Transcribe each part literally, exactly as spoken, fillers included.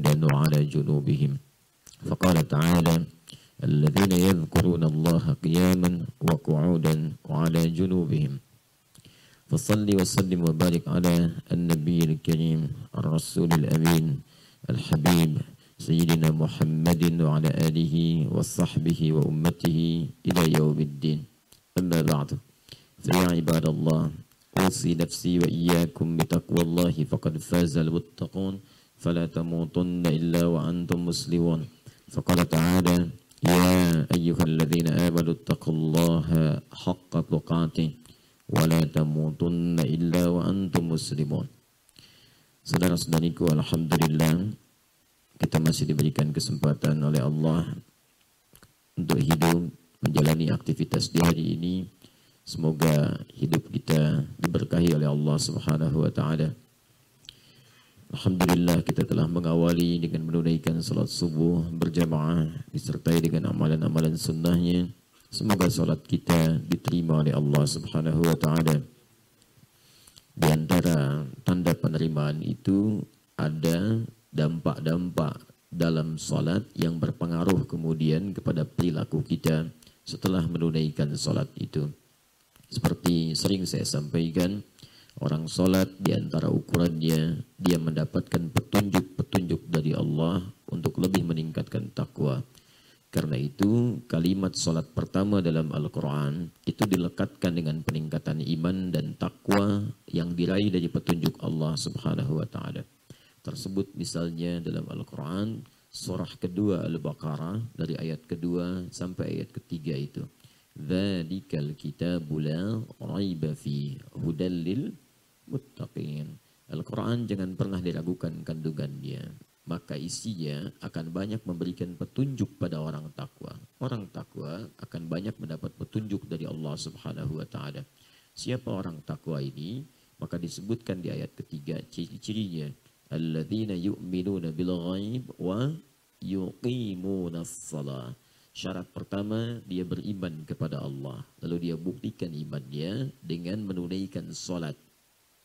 دلوا على جنوبهم فقال تعالى الذين يذكرون الله قياما وقعودا وعلى جنوبهم فصل وسلم وبارك على النبي الكريم الرسول الأمين الحبيب سيدنا محمد وعلى آله وصحبه وأمته إلى يوم الدين أما بعد فيا عباد الله أوصي نفسي وإياكم بتقوى الله فقد فاز المتقون فلا تموتن إلا وأنتم مسلمون فقال تعالى يا أيها الذين آمنوا اتقوا الله حق تقاته ولا تموتن إلا وأنتم مسلمون. Saudara-saudariku, alhamdulillah kita masih diberikan kesempatan oleh Allah untuk hidup, menjalani aktivitas di hari ini. Semoga hidup kita diberkahi oleh Allah Subhanahu wa taala. Alhamdulillah kita telah mengawali dengan menunaikan salat subuh berjamaah disertai dengan amalan-amalan sunnahnya. Semoga salat kita diterima oleh Allah Subhanahu wa taala. Di antara tanda penerimaan itu ada dampak-dampak dalam salat yang berpengaruh kemudian kepada perilaku kita setelah menunaikan salat itu. Seperti sering saya sampaikan, orang sholat diantara ukurannya, dia mendapatkan petunjuk-petunjuk dari Allah untuk lebih meningkatkan takwa. Karena itu, kalimat sholat pertama dalam Al-Quran itu dilekatkan dengan peningkatan iman dan takwa yang diraih dari petunjuk Allah Subhanahu wa ta'ala. Tersebut misalnya dalam Al-Quran, surah kedua Al-Baqarah dari ayat kedua sampai ayat ketiga itu. Dzalikal kitabu la raiba fihi hudal lil muttaqin. Al-Quran jangan pernah diragukan kandungannya, maka isinya akan banyak memberikan petunjuk pada orang takwa. Orang takwa akan banyak mendapat petunjuk dari Allah Subhanahu wa taala. Siapa orang takwa ini? Maka disebutkan di ayat ketiga ciri-cirinya, alladzina yu'minuna bil ghaib wa yuqimunas shalah. Syarat pertama, dia beriman kepada Allah. Lalu dia buktikan imannya dengan menunaikan sholat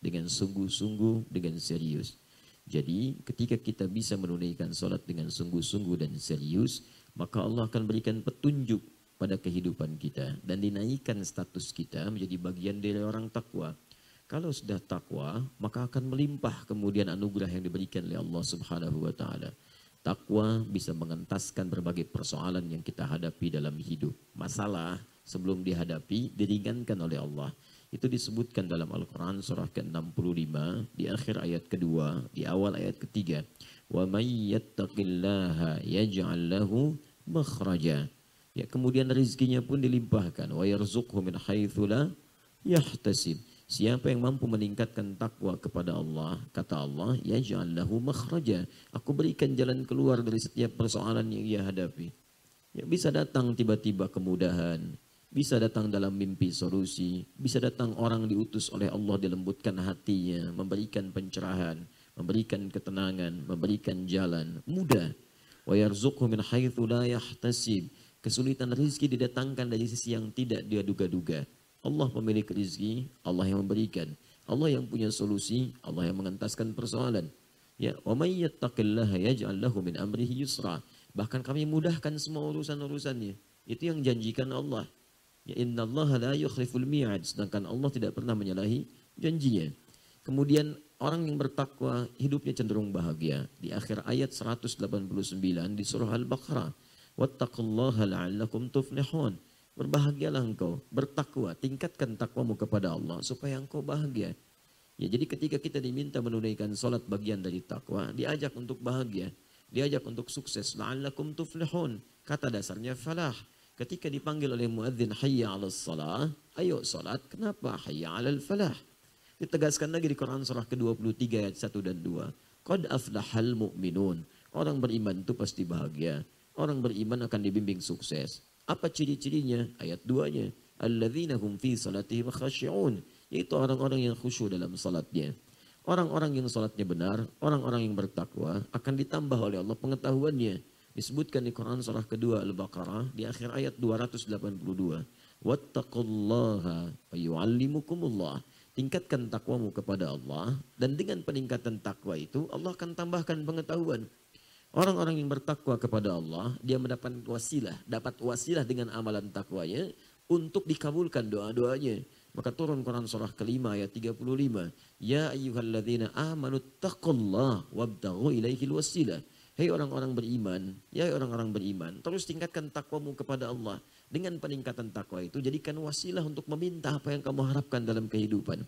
dengan sungguh-sungguh, dengan serius. Jadi ketika kita bisa menunaikan sholat dengan sungguh-sungguh dan serius, maka Allah akan berikan petunjuk pada kehidupan kita dan dinaikkan status kita menjadi bagian dari orang takwa. Kalau sudah takwa, maka akan melimpah kemudian anugerah yang diberikan oleh Allah Subhanahu wa ta'ala. Takwa bisa mengentaskan berbagai persoalan yang kita hadapi dalam hidup. Masalah sebelum dihadapi diringankan oleh Allah. Itu disebutkan dalam Al-Quran surah ke enam puluh lima di akhir ayat kedua, di awal ayat ketiga. وَمَنْ يَتَّقِ اللَّهَ يَجْعَلْ لَهُ مَخْرَجًا. Ya, kemudian rezekinya pun dilimpahkan. وَيَرْزُقْهُ مِنْ حَيْثُ لَا يَحْتَسِبْ. Siapa yang mampu meningkatkan takwa kepada Allah, kata Allah, ya ja'al lahu makhraja, aku berikan jalan keluar dari setiap persoalan yang ia hadapi. Ya, bisa datang tiba-tiba kemudahan, bisa datang dalam mimpi solusi, bisa datang orang diutus oleh Allah dilembutkan hatinya, memberikan pencerahan, memberikan ketenangan, memberikan jalan, mudah. Wa yarzuqhu min haitsu la yahtasib. Kesulitan rizki didatangkan dari sisi yang tidak dia duga-duga. Allah pemilik rezeki, Allah yang memberikan. Allah yang punya solusi, Allah yang mengentaskan persoalan. Ya, wa may yattaqillaha yaj'al lahu min amrihi yusra. Bahkan kami mudahkan semua urusan-urusannya. Itu yang janjikan Allah. Ya innallaha la yukhliful mi'ad. Sedangkan Allah tidak pernah menyalahi janjinya. Kemudian orang yang bertakwa hidupnya cenderung bahagia. Di akhir ayat seratus delapan puluh sembilan di surah Al-Baqarah, wattaqullaha la'allakum tuflihun. Berbahagialah engkau, bertakwa, tingkatkan takwamu kepada Allah supaya engkau bahagia. Ya, jadi ketika kita diminta menunaikan salat bagian dari takwa, diajak untuk bahagia, diajak untuk sukses. La'allakum tuflihun, kata dasarnya falah. Ketika dipanggil oleh muadzin hayya 'alas shalah, ayo salat, kenapa hayya 'alal falah? Ditegaskan lagi di Quran surah ke dua puluh tiga ayat satu dan dua. Qad aflahal mu'minun. Orang beriman itu pasti bahagia. Orang beriman akan dibimbing sukses. Apa ciri-cirinya? Ayat duanya. Alladzina hum fi salatihim khashi'un. Itu orang-orang yang khusyuk dalam salatnya. Orang-orang yang salatnya benar, orang-orang yang bertakwa akan ditambah oleh Allah pengetahuannya. Disebutkan di Quran surah kedua Al-Baqarah di akhir ayat dua ratus delapan puluh dua. Wattaqullaha wa yu'allimukumullah. Tingkatkan takwamu kepada Allah, dan dengan peningkatan takwa itu Allah akan tambahkan pengetahuan. Orang-orang yang bertakwa kepada Allah, dia mendapatkan wasilah, dapat wasilah dengan amalan takwanya untuk dikabulkan doa-doanya. Maka turun Quran surah kelima ayat tiga puluh lima. Ya ayyuhalladzina amanu taqullaha wabtaghu ilaihil wasilah. Hei orang-orang beriman, ya orang-orang beriman, terus tingkatkan takwamu kepada Allah. Dengan peningkatan takwa itu jadikan wasilah untuk meminta apa yang kamu harapkan dalam kehidupan.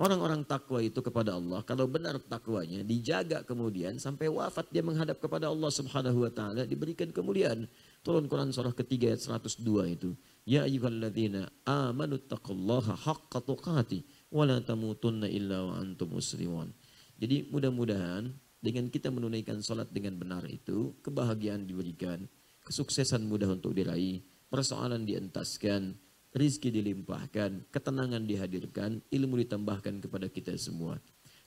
Orang-orang takwa itu kepada Allah, kalau benar takwanya dijaga kemudian sampai wafat dia menghadap kepada Allah Subhanahu wa taala, diberikan kemuliaan. Turun Quran surah ketiga ayat seratus dua itu. Ya ayyuhalladzina amanu taqullaha haqqa tuqatih wa la tamutunna illa wa antum muslimun. Jadi mudah-mudahan dengan kita menunaikan sholat dengan benar itu, kebahagiaan diberikan, kesuksesan mudah untuk diraih, persoalan dientaskan, rizki dilimpahkan, ketenangan dihadirkan, ilmu ditambahkan kepada kita semua.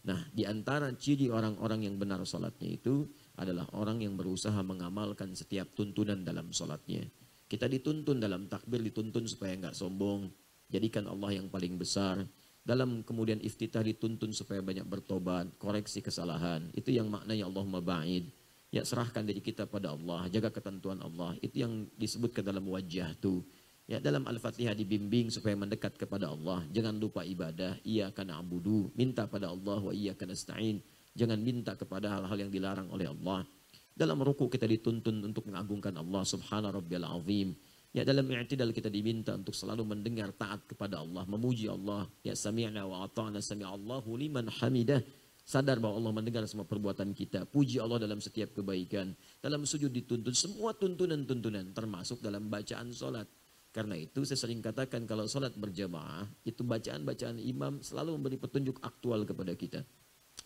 Nah, di antara ciri orang-orang yang benar sholatnya itu adalah orang yang berusaha mengamalkan setiap tuntunan dalam sholatnya. Kita dituntun dalam takbir, dituntun supaya nggak sombong, jadikan Allah yang paling besar. Dalam kemudian iftitah dituntun supaya banyak bertobat, koreksi kesalahan. Itu yang maknanya Allahumma ba'id. Ya, serahkan diri kita pada Allah, jaga ketentuan Allah. Itu yang disebutkan dalam wajah itu. Ya, dalam Al-Fatihah dibimbing supaya mendekat kepada Allah. Jangan lupa ibadah, iyyaka na'budu, minta pada Allah, wa iyyaka nasta'in. Jangan minta kepada hal-hal yang dilarang oleh Allah. Dalam ruku kita dituntun untuk mengagungkan Allah subhana rabbiyal azim. Ya, dalam i'tidal kita diminta untuk selalu mendengar taat kepada Allah, memuji Allah. Ya, sami'na wa ata'na, sami'allahu liman hamidah. Sadar bahwa Allah mendengar semua perbuatan kita. Puji Allah dalam setiap kebaikan. Dalam sujud dituntun semua tuntunan-tuntunan, termasuk dalam bacaan solat. Karena itu saya sering katakan kalau solat berjamaah, itu bacaan-bacaan imam selalu memberi petunjuk aktual kepada kita.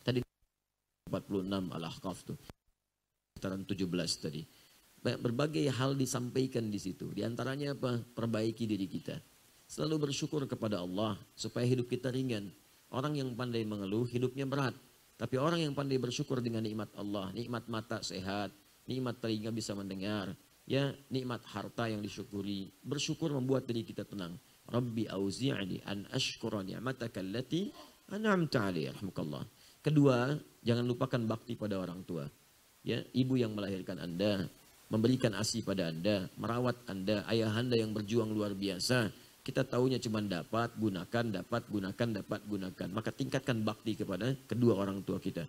Tadi empat puluh enam Al-Ahqaf itu, sekitaran tujuh belas tadi. Berbagai hal disampaikan di situ. Di antaranya apa? Perbaiki diri kita. Selalu bersyukur kepada Allah supaya hidup kita ringan. Orang yang pandai mengeluh hidupnya berat. Tapi orang yang pandai bersyukur dengan nikmat Allah, nikmat mata sehat, nikmat telinga bisa mendengar, ya, nikmat harta yang disyukuri. Bersyukur membuat diri kita tenang. Rabbi auzi'ni an ashkura ni'mataka allati an'amta 'alayya rahmukallah. Kedua, jangan lupakan bakti pada orang tua. Ya, ibu yang melahirkan Anda, memberikan ASI pada Anda, merawat Anda, ayah Anda yang berjuang luar biasa. Kita tahunya cuma dapat, gunakan, dapat, gunakan, dapat, gunakan. Maka tingkatkan bakti kepada kedua orang tua kita.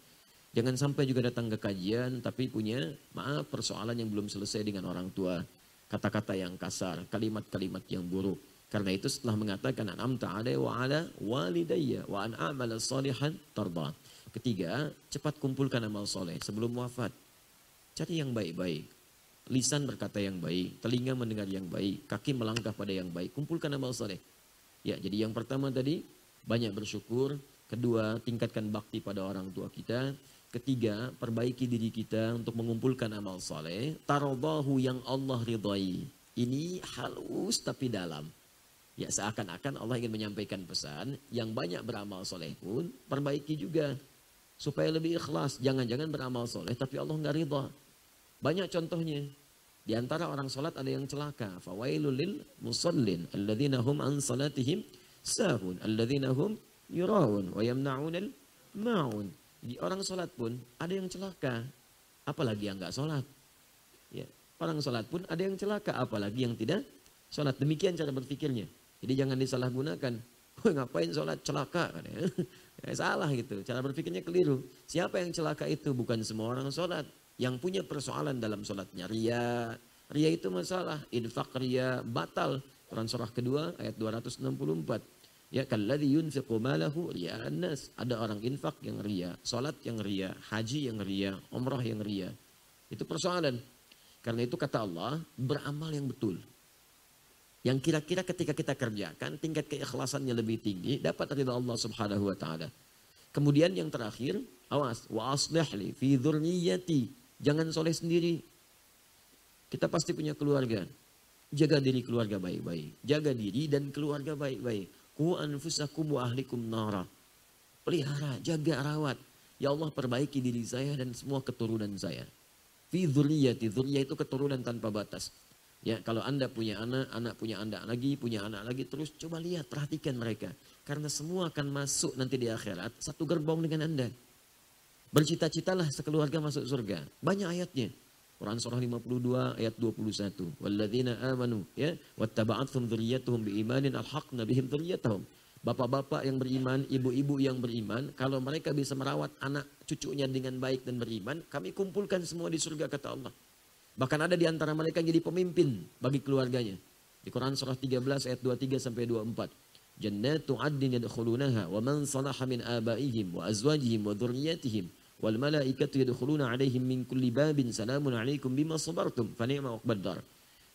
Jangan sampai juga datang ke kajian, tapi punya, maaf, persoalan yang belum selesai dengan orang tua. Kata-kata yang kasar, kalimat-kalimat yang buruk. Karena itu setelah mengatakan, an'amta 'alayya wa 'ala walidayya wa an a'mala shalihan tarda. Ketiga, cepat kumpulkan amal soleh sebelum wafat. Cari yang baik-baik. Lisan berkata yang baik, telinga mendengar yang baik, kaki melangkah pada yang baik, kumpulkan amal soleh. Ya, jadi yang pertama tadi, banyak bersyukur. Kedua, tingkatkan bakti pada orang tua kita. Ketiga, perbaiki diri kita untuk mengumpulkan amal soleh. Taradahu, yang Allah ridhai. Ini halus tapi dalam. Ya, seakan-akan Allah ingin menyampaikan pesan, yang banyak beramal soleh pun, perbaiki juga. Supaya lebih ikhlas, jangan-jangan beramal soleh tapi Allah nggak ridha. Banyak contohnya. Di antara orang sholat ada yang celaka. Fawailul lil musallin alladzina hum an salatihim sahun alladzina hum yuraun wa yamnaunal maun. Di orang sholat pun ada yang celaka, apalagi yang enggak sholat. Ya, orang sholat pun ada yang celaka, apalagi yang tidak sholat. Demikian cara berpikirnya. Jadi jangan disalahgunakan. Wah, ngapain sholat, celaka kan ya? Ya, salah gitu. Cara berpikirnya keliru. Siapa yang celaka itu? Bukan semua orang sholat. Yang punya persoalan dalam sholatnya, ria, ria itu masalah, infak ria batal. Quran surah kedua ayat dua ratus enam puluh empat. Ya, kalladzi yunfiqu malahu ria'an nas. Ada orang infak yang ria, sholat yang ria, haji yang ria, umrah yang ria. Itu persoalan. Karena itu kata Allah, beramal yang betul. Yang kira-kira ketika kita kerjakan, tingkat keikhlasannya lebih tinggi, dapat ridha Allah subhanahu wa ta'ala. Kemudian yang terakhir, awas, wa aslih li fi dzurriyyati. Jangan soleh sendiri. Kita pasti punya keluarga. Jaga diri keluarga baik-baik. Jaga diri dan keluarga baik-baik. Qu anfusakum wa ahlikum nara. Pelihara, jaga, rawat. Ya Allah, perbaiki diri saya dan semua keturunan saya. Fi dzurriyyati. Dzurriyyah itu keturunan tanpa batas. Ya, kalau Anda punya anak, anak punya Anda lagi, punya anak lagi, terus coba lihat, perhatikan mereka. Karena semua akan masuk nanti di akhirat satu gerbong dengan Anda. Bercita-citalah sekeluarga masuk surga. Banyak ayatnya. Quran surah lima puluh dua ayat dua puluh satu. Walladzina amanu ya wattaba'athum dzurriyyatuhum biimanin alhaqna bihim dzurriyyatahum. Bapak-bapak yang beriman, ibu-ibu yang beriman, kalau mereka bisa merawat anak cucunya dengan baik dan beriman, kami kumpulkan semua di surga, kata Allah. Bahkan ada di antara mereka yang jadi pemimpin bagi keluarganya. Di Quran surah tiga belas ayat dua puluh tiga sampai dua puluh empat. Jannatu 'adnin yadkhulunaha wa man salaha min abaihim wa azwajihim wa dzurriyyatihim wal malaikatu yadkhuluna 'alaihim min kulli babin salamun 'alaikum bima sabartum fa ni'ma 'uqbad dar.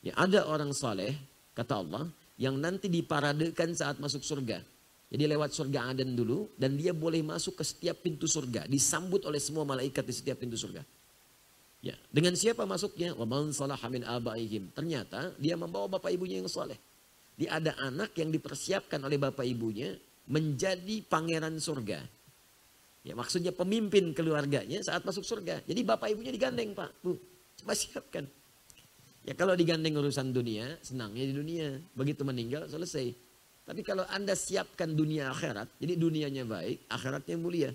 Ya, ada orang saleh, kata Allah, yang nanti diparadekan saat masuk surga. Jadi lewat surga Aden dulu, dan dia boleh masuk ke setiap pintu surga, disambut oleh semua malaikat di setiap pintu surga. Ya, dengan siapa masuknya? Wa man salaha min abaihim. Ternyata dia membawa bapak ibunya yang saleh. Dia ada anak yang dipersiapkan oleh bapak ibunya menjadi pangeran surga. Ya, maksudnya pemimpin keluarganya saat masuk surga. Jadi bapak ibunya digandeng, Pak, Bu. Coba siapkan. Ya, kalau digandeng urusan dunia, senangnya di dunia. Begitu meninggal selesai. Tapi kalau Anda siapkan dunia akhirat, jadi dunianya baik, akhiratnya mulia.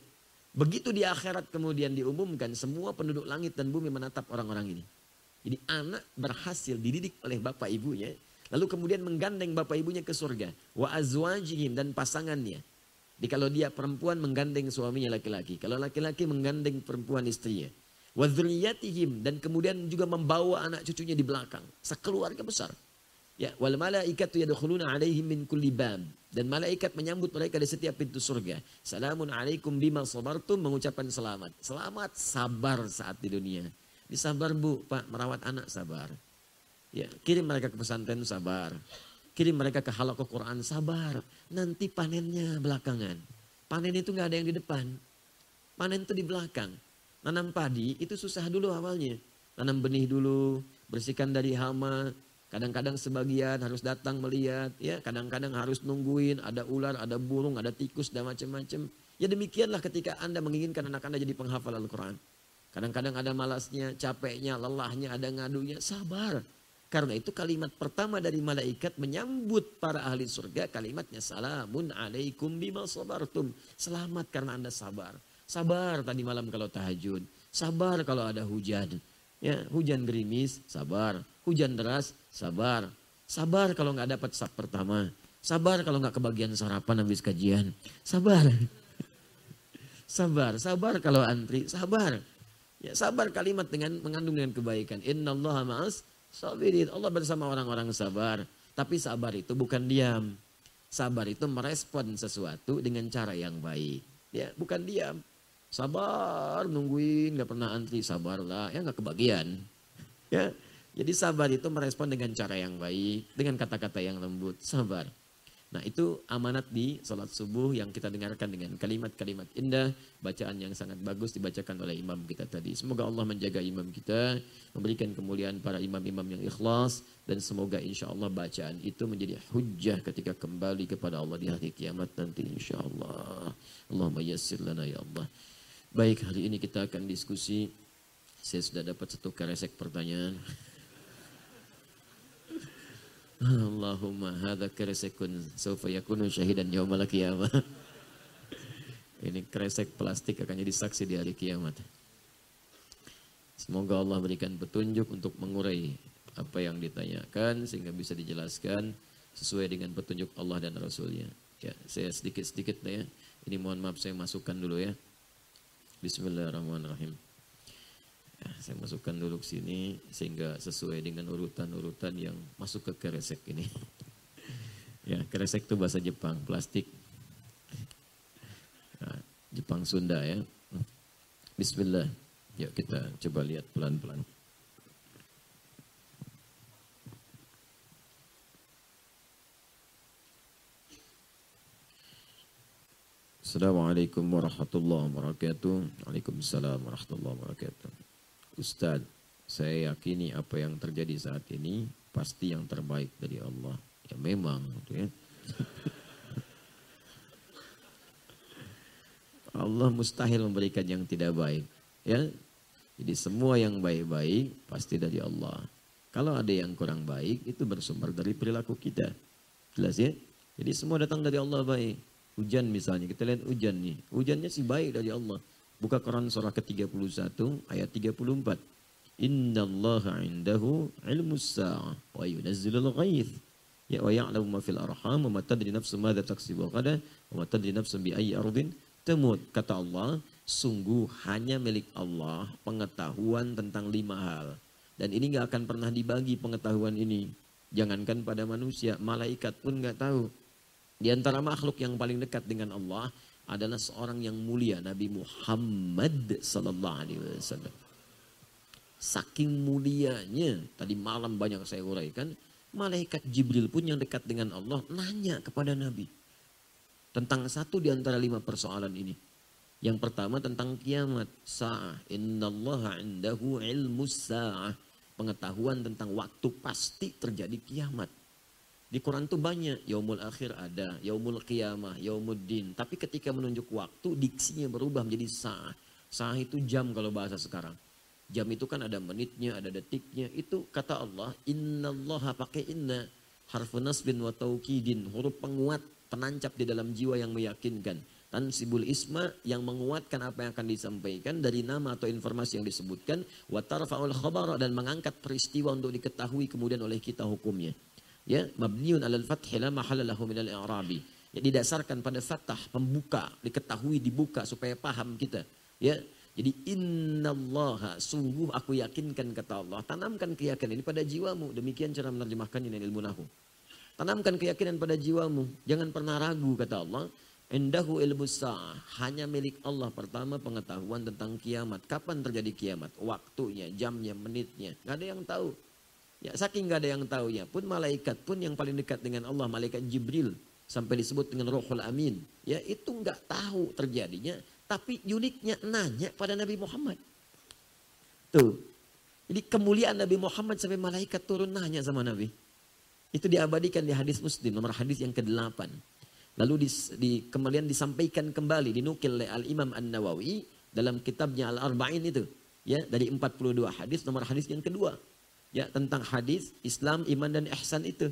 Begitu di akhirat kemudian diumumkan, semua penduduk langit dan bumi menatap orang-orang ini. Jadi anak berhasil dididik oleh bapak ibunya, lalu kemudian menggandeng bapak ibunya ke surga. Wa azwajihim, dan pasangannya. Jadi kalau dia perempuan menggandeng suaminya laki-laki, kalau laki-laki menggandeng perempuan istrinya. Wa dzurriyyatihim, dan kemudian juga membawa anak cucunya di belakang, sekeluarga besar. Ya, wal malaikatu yadkhuluna 'alaihim min kulli bab, dan malaikat menyambut mereka di setiap pintu surga. Salamun 'alaikum bima sabartum, mengucapkan selamat. Selamat sabar saat di dunia. Disabar, Bu, Pak, merawat anak sabar. Ya, kirim mereka ke pesantren sabar. Kirim mereka ke halaqah Quran sabar. Nanti panennya belakangan. Panen itu nggak ada yang di depan. Panen itu di belakang. Nanam padi itu susah dulu awalnya. Nanam benih dulu, bersihkan dari hama. Kadang-kadang sebagian harus datang melihat, ya, kadang-kadang harus nungguin, ada ular, ada burung, ada tikus, dan macam-macam. Ya, demikianlah ketika Anda menginginkan anak Anda jadi penghafal Al-Quran. Kadang-kadang ada malasnya, capeknya, lelahnya, ada ngadunya, sabar. Karena itu kalimat pertama dari malaikat menyambut para ahli surga, kalimatnya salamun alaikum bima sabartum. Selamat karena Anda sabar. Sabar tadi malam kalau tahajud, sabar kalau ada hujan. Ya, hujan gerimis, sabar. Hujan deras, sabar. Sabar kalau nggak dapat sub pertama. Sabar kalau nggak kebagian sarapan habis kajian. Sabar. Sabar, sabar kalau antri, sabar. Ya, sabar kalimat dengan mengandung dengan kebaikan. Innallaha ma'as sabirin. Allah bersama orang-orang sabar. Tapi sabar itu bukan diam. Sabar itu merespon sesuatu dengan cara yang baik. Ya, bukan diam. Sabar, nungguin, gak pernah antri, sabarlah, ya gak kebagian. Ya, jadi sabar itu merespon dengan cara yang baik, dengan kata-kata yang lembut, sabar. Nah, itu amanat di sholat subuh yang kita dengarkan dengan kalimat-kalimat indah, bacaan yang sangat bagus dibacakan oleh imam kita tadi. Semoga Allah menjaga imam kita, memberikan kemuliaan para imam-imam yang ikhlas, dan semoga insya Allah bacaan itu menjadi hujjah ketika kembali kepada Allah di hari kiamat nanti insya Allah. Allahumma yassir lana ya Allah. Baik, hari ini kita akan diskusi. Saya sudah dapat satu keresek pertanyaan. Allahumma hadza keresekun sawfa yakunu syahidan yaumal qiyamah. Ini keresek plastik akan jadi saksi di hari kiamat. Semoga Allah berikan petunjuk untuk mengurai apa yang ditanyakan sehingga bisa dijelaskan sesuai dengan petunjuk Allah dan Rasulnya. Ya, saya sedikit-sedikit ya. Ini mohon maaf saya masukkan dulu ya. Bismillahirrahmanirrahim. Ya, saya masukkan dulu ke sini sehingga sesuai dengan urutan-urutan yang masuk ke keresek ini. Ya, keresek itu bahasa Jepang, plastik. Nah, Jepang Sunda ya. Bismillah. Yuk kita coba lihat pelan-pelan. Assalamualaikum warahmatullahi wabarakatuh. Waalaikumsalam warahmatullahi wabarakatuh. Ustadz, saya yakini apa yang terjadi saat ini pasti yang terbaik dari Allah. Ya memang, ya. Allah mustahil memberikan yang tidak baik, ya. Jadi semua yang baik-baik pasti dari Allah. Kalau ada yang kurang baik itu bersumber dari perilaku kita. Jelas ya? Jadi semua datang dari Allah baik. Hujan misalnya, kita lihat hujan nih. Hujannya sih baik dari Allah. Buka Quran surah ke tiga puluh satu ayat tiga puluh empat. Innallaha 'indahu 'ilmus saa'ah wa yunazzilul ghaits ya wa ya'lamu ma fil arham wa ma tadri nafsun madza taksibu ghadan wa ma tadri nafsun bi ayyi ardin tamut. Kata Allah, sungguh hanya milik Allah pengetahuan tentang lima hal. Dan ini nggak akan pernah dibagi pengetahuan ini. Jangankan pada manusia, malaikat pun nggak tahu. Di antara makhluk yang paling dekat dengan Allah adalah seorang yang mulia, Nabi Muhammad sallallahu alaihi wasallam. Saking mulianya, tadi malam banyak saya uraikan, malaikat Jibril pun yang dekat dengan Allah nanya kepada Nabi tentang satu di antara lima persoalan ini. Yang pertama tentang kiamat, sa'ah, innallaha 'indahu 'ilmus sa'ah. Pengetahuan tentang waktu pasti terjadi kiamat. Di Quran tuh banyak. Yaumul akhir ada. Yaumul qiyamah. Yaumuddin. Tapi ketika menunjuk waktu, diksinya berubah menjadi sa'ah. Sa'ah itu jam kalau bahasa sekarang. Jam itu kan ada menitnya, ada detiknya. Itu kata Allah, innallaha pakai inna. Harfu nasbin wa taukidin. Huruf penguat, penancap di dalam jiwa yang meyakinkan. Tansibul isma yang menguatkan apa yang akan disampaikan dari nama atau informasi yang disebutkan. Watarfa'ul khabara dan mengangkat peristiwa untuk diketahui kemudian oleh kita hukumnya. Ya, mabniun alal fathi la mahalalahu minal i'rabi. Ya, didasarkan pada fathah, pembuka, diketahui, dibuka supaya paham kita. Ya, jadi innallaha, sungguh aku yakinkan kata Allah. Tanamkan keyakinan ini pada jiwamu. Demikian cara menerjemahkannya dengan ilmu nahwu. Tanamkan keyakinan pada jiwamu. Jangan pernah ragu kata Allah. Indahu ilmu sa'ah, hanya milik Allah. Pertama pengetahuan tentang kiamat. Kapan terjadi kiamat? Waktunya, jamnya, menitnya. Gak ada yang tahu. Ya, saking gak ada yang tahu ya. Pun malaikat pun yang paling dekat dengan Allah. Malaikat Jibril. Sampai disebut dengan Ruhul Amin. Ya, itu gak tahu terjadinya. Tapi uniknya nanya pada Nabi Muhammad. Tuh. Jadi kemuliaan Nabi Muhammad sampai malaikat turun nanya sama Nabi. Itu diabadikan di hadis Muslim. Nomor hadis yang ke delapan. Lalu di, di, kemudian disampaikan kembali, dinukil oleh Al-Imam An-Nawawi dalam kitabnya Al-Arba'in itu. Ya, dari empat puluh dua hadis, nomor hadis yang kedua. Ya, tentang hadis Islam, Iman, dan Ihsan itu.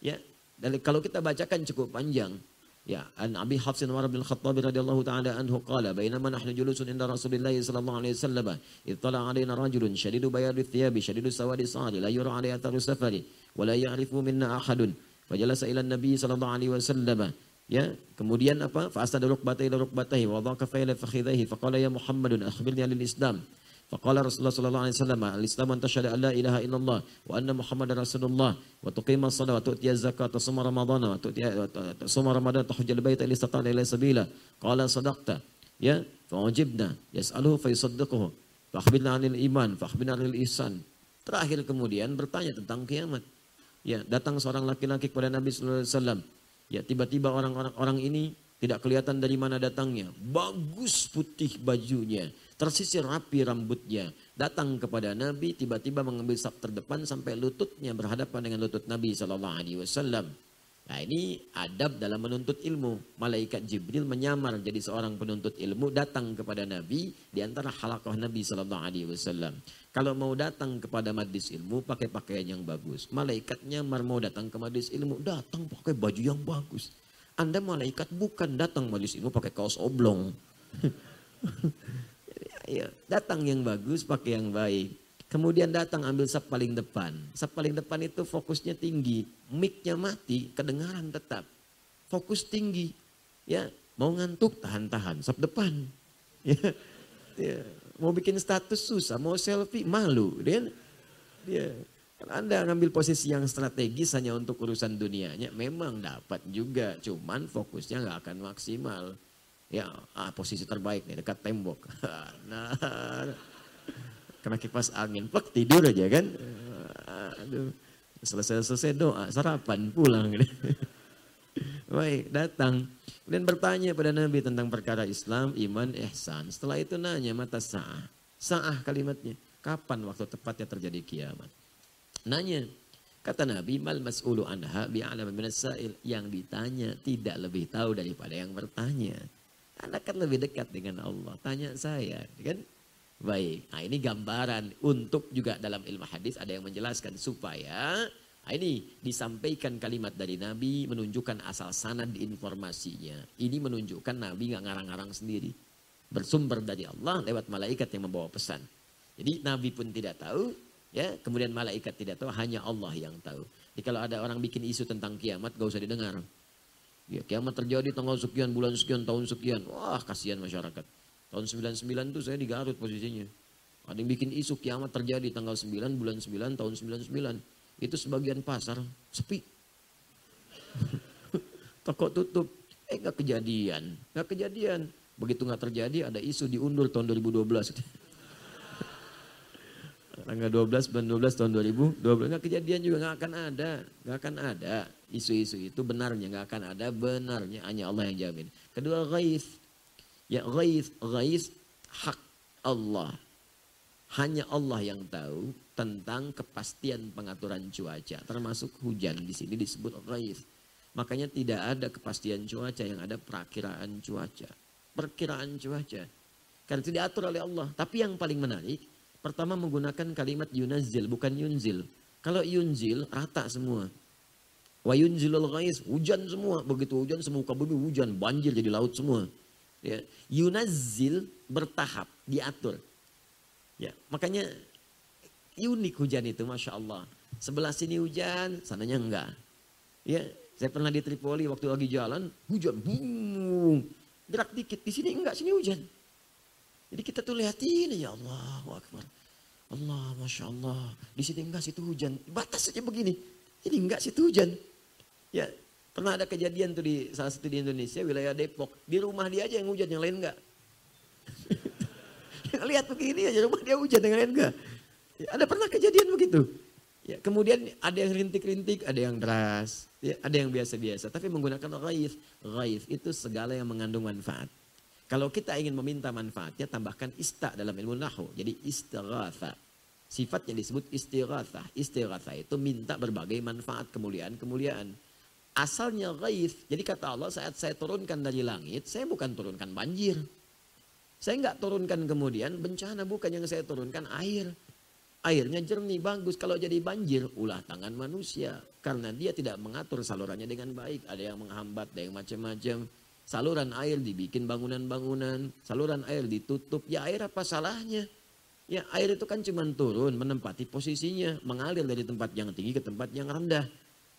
Ya, dari, kalau kita bacakan cukup panjang. Ya, An-Abi Hafsin Umar bin Khattabi radhiyallahu ta'ala anhu qala bainama nahnu julusun inda Rasulillahi sallallahu alaihi wasallam ittala alaina rajulun shadidu bayadi thiyabi shadidu sawadi sa'ali la yura alaihi atharu safari wa la ya'rifu minna ahadun fajalasa ila an-nabi sallallahu alaihi wasallam. Ya, kemudian apa? Fa'asnada rukbatayhi ila rukbatayhi wa dhaka fa'ila fakhidhayhi faqala ya Muhammadun akhbirni anil Islam. Faqala Rasulullah sallallahu alaihi wasallam al-Islamu an tashhadu an la ilaha illallah wa anna Muhammadar Rasulullah wa tuqima as-salata wa tu'ti az-zakata wa tasuma ramadhana wa tu'ti tasuma ramadhana tahujjal baita ilastata ila sabila. Qala sadaqta. Ya, fa'ujibna yas'aluhu fa yusaddiquhu. Fa akhbirna anil iman fa akhbirna anil ihsan. Terakhir kemudian bertanya tentang kiamat. Ya, datang seorang laki-laki kepada Nabi sallallahu alaihi wasallam. Ya, tiba-tiba orang-orang orang ini tidak kelihatan dari mana datangnya. Bagus putih bajunya, tersisir rapi rambutnya. Datang kepada Nabi, tiba-tiba mengambil saf terdepan sampai lututnya berhadapan dengan lutut Nabi sallallahu alaihi wasallam. Nah, ini adab dalam menuntut ilmu. Malaikat Jibril menyamar jadi seorang penuntut ilmu, datang kepada Nabi di antara halaqah Nabi sallallahu alaihi wasallam. Kalau mau datang kepada majlis ilmu, pakai pakaian yang bagus. Malaikat nyamar mau datang ke majlis ilmu, datang pakai baju yang bagus. Anda malaikat bukan datang majlis ilmu pakai kaos oblong. Datang yang bagus, pakai yang baik. Kemudian datang ambil saf paling depan. Saf paling depan itu fokusnya tinggi. Mic-nya mati, kedengaran tetap. Fokus tinggi. Ya, mau ngantuk tahan-tahan, saf depan. Ya, ya. Mau bikin status susah, mau selfie malu. Dia, dia. Kalau Anda ngambil posisi yang strategis hanya untuk urusan dunianya, memang dapat juga. Cuman fokusnya nggak akan maksimal. Ya, ah, posisi terbaik nih dekat tembok. Nah, kena kipas angin, plek tidur aja kan. Aduh, selesai-selesai doa, sarapan, pulang. Baik, datang. Kemudian bertanya pada Nabi tentang perkara Islam, iman, ihsan. Setelah itu nanya mata sa'ah. Sa'ah kalimatnya, kapan waktu tepatnya terjadi kiamat. Nanya, kata Nabi, mal mas'ulu anha bi'alama minas sa'il. Yang ditanya tidak lebih tahu daripada yang bertanya. Anda kan lebih dekat dengan Allah, tanya saya kan. Baik, nah ini gambaran untuk juga dalam ilmu hadis ada yang menjelaskan supaya nah ini disampaikan kalimat dari Nabi menunjukkan asal sanad informasinya. Ini menunjukkan Nabi nggak ngarang-ngarang sendiri. bersumber dari Allah lewat malaikat yang membawa pesan. Jadi Nabi pun tidak tahu, ya, kemudian malaikat tidak tahu, hanya Allah yang tahu. Jadi kalau ada orang bikin isu tentang kiamat, gak usah didengar. Ya, kiamat terjadi tanggal sekian, bulan sekian, tahun sekian. Wah, kasihan masyarakat. Tahun sembilan puluh sembilan itu saya di Garut posisinya. Ada yang bikin isu kiamat terjadi tanggal sembilan, bulan sembilan, tahun sembilan puluh sembilan. Itu sebagian pasar sepi. Toko tutup. Eh, gak kejadian. Gak kejadian. Begitu gak terjadi, ada isu diundur tahun dua ribu dua belas. Tanggal dua belas, bulan dua belas tahun dua ribu dua belas. Gak kejadian juga, gak akan ada. Gak akan ada. Isu-isu itu benarnya gak akan ada, benarnya hanya Allah yang jamin. Kedua, ghaib. Ya, ghaib, ghaib hak Allah. Hanya Allah yang tahu tentang kepastian pengaturan cuaca, termasuk hujan. Di sini disebut ghaib. Makanya tidak ada kepastian cuaca, yang ada perakiraan cuaca. Perkiraan cuaca. Karena itu diatur oleh Allah. Tapi yang paling menarik, pertama menggunakan kalimat yunazil, bukan yunzil. Kalau yunzil, rata semua. Wa yunzilul ghais, hujan semua. Begitu hujan, semuka bumi hujan, banjir jadi laut semua. Ya. Yunazil bertahap, diatur. Ya, makanya unik hujan itu, Masya Allah. Sebelah sini hujan, sananya enggak. Ya, saya pernah di Tripoli waktu lagi jalan, hujan, boom, gerak dikit. Di sini enggak, sini hujan. Jadi kita tuh lihatin, ya Allah, Akbar. Allah, Masya Allah. Di sini enggak, situ hujan. Batas aja begini. Ini enggak, situ hujan. Ya, pernah ada kejadian tuh di salah satu di Indonesia, wilayah Depok. Di rumah dia aja yang hujan, yang lain enggak. Lihat begini aja, rumah dia hujan, yang lain enggak. Ya, ada pernah kejadian begitu. Ya, kemudian ada yang rintik-rintik, ada yang deras, ya, ada yang biasa-biasa. Tapi menggunakan ghaif. Ghaif itu segala yang mengandung manfaat. Kalau kita ingin meminta manfaatnya, tambahkan ista dalam ilmu nahwu. Jadi istighatha. Sifatnya disebut istighatha. Istighatha itu minta berbagai manfaat, kemuliaan-kemuliaan. Asalnya ghaif. Jadi kata Allah, saat saya turunkan dari langit, saya bukan turunkan banjir. Saya nggak turunkan kemudian bencana, bukan yang saya turunkan air. Airnya jernih, bagus. Kalau jadi banjir, ulah tangan manusia. Karena dia tidak mengatur salurannya dengan baik. Ada yang menghambat, ada yang macam-macam. Saluran air dibikin bangunan-bangunan. Saluran air ditutup. Ya air apa salahnya? Ya air itu kan cuma turun, menempati posisinya. Mengalir dari tempat yang tinggi ke tempat yang rendah.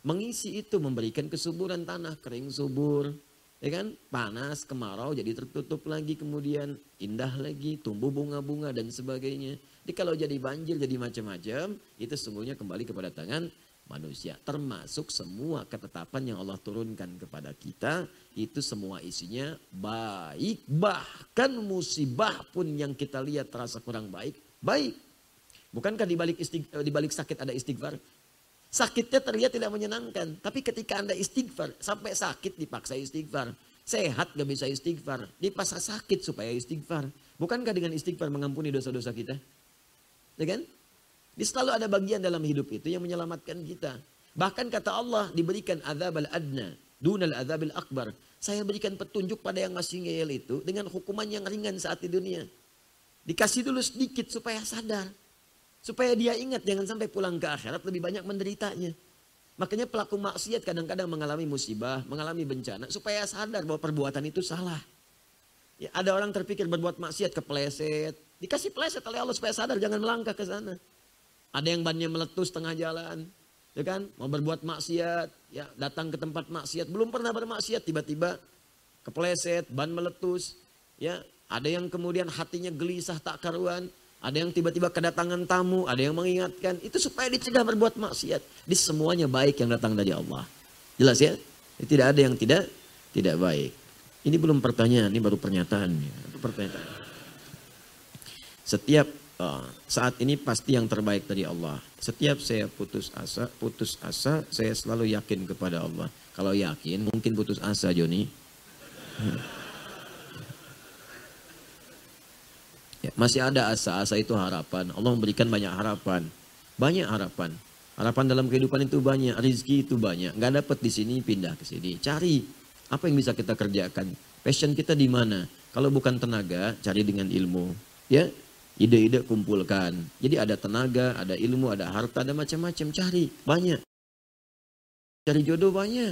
Mengisi itu, memberikan kesuburan tanah. Kering subur. Ya kan, panas, kemarau jadi tertutup lagi, kemudian indah lagi, tumbuh bunga-bunga dan sebagainya. Jadi kalau jadi banjir, jadi macam-macam, itu sungguhnya kembali kepada tangan manusia. Termasuk semua ketetapan yang Allah turunkan kepada kita, itu semua isinya baik. Bahkan musibah pun yang kita lihat terasa kurang baik, baik. Bukankah dibalik, istig- dibalik sakit ada istighfar? Sakitnya terlihat tidak menyenangkan. Tapi ketika Anda istighfar, sampai sakit dipaksa istighfar. Sehat gak bisa istighfar. Dipaksa sakit supaya istighfar. Bukankah dengan istighfar mengampuni dosa-dosa kita? Ya kan? Jadi selalu ada bagian dalam hidup itu yang menyelamatkan kita. Bahkan kata Allah diberikan azab al-adna, dunal azabil akbar. Saya berikan petunjuk pada yang masih ngeyel itu dengan hukuman yang ringan saat di dunia. Dikasih dulu sedikit supaya sadar. Supaya dia ingat, jangan sampai pulang ke akhirat lebih banyak menderitanya. Makanya pelaku maksiat kadang-kadang mengalami musibah, mengalami bencana, supaya sadar bahwa perbuatan itu salah. Ya, ada orang terpikir berbuat maksiat kepleset, dikasih pleset oleh Allah supaya sadar, jangan melangkah ke sana. Ada yang bannya meletus tengah jalan, ya kan? Mau berbuat maksiat, ya datang ke tempat maksiat, belum pernah bermaksiat, tiba-tiba kepleset, ban meletus. Ya, ada yang kemudian hatinya gelisah tak karuan. Ada yang tiba-tiba kedatangan tamu, ada yang mengingatkan. Itu supaya dicegah berbuat maksiat. Di semuanya baik yang datang dari Allah. Jelas ya? Tidak ada yang tidak tidak baik. Ini belum pertanyaan, ini baru pernyataan. Pertanyaan. Setiap oh, saat ini pasti yang terbaik dari Allah. Setiap saya putus asa, putus asa, saya selalu yakin kepada Allah. Kalau yakin, mungkin putus asa, Joni. Masih ada asa-asa itu harapan. Allah memberikan banyak harapan. Banyak harapan. Harapan dalam kehidupan itu banyak. Rizki itu banyak. Nggak dapat di sini, pindah ke sini. Cari apa yang bisa kita kerjakan. Passion kita di mana? Kalau bukan tenaga, cari dengan ilmu. Ya, ide-ide kumpulkan. Jadi ada tenaga, ada ilmu, ada harta, ada macam-macam. Cari banyak. Cari jodoh banyak.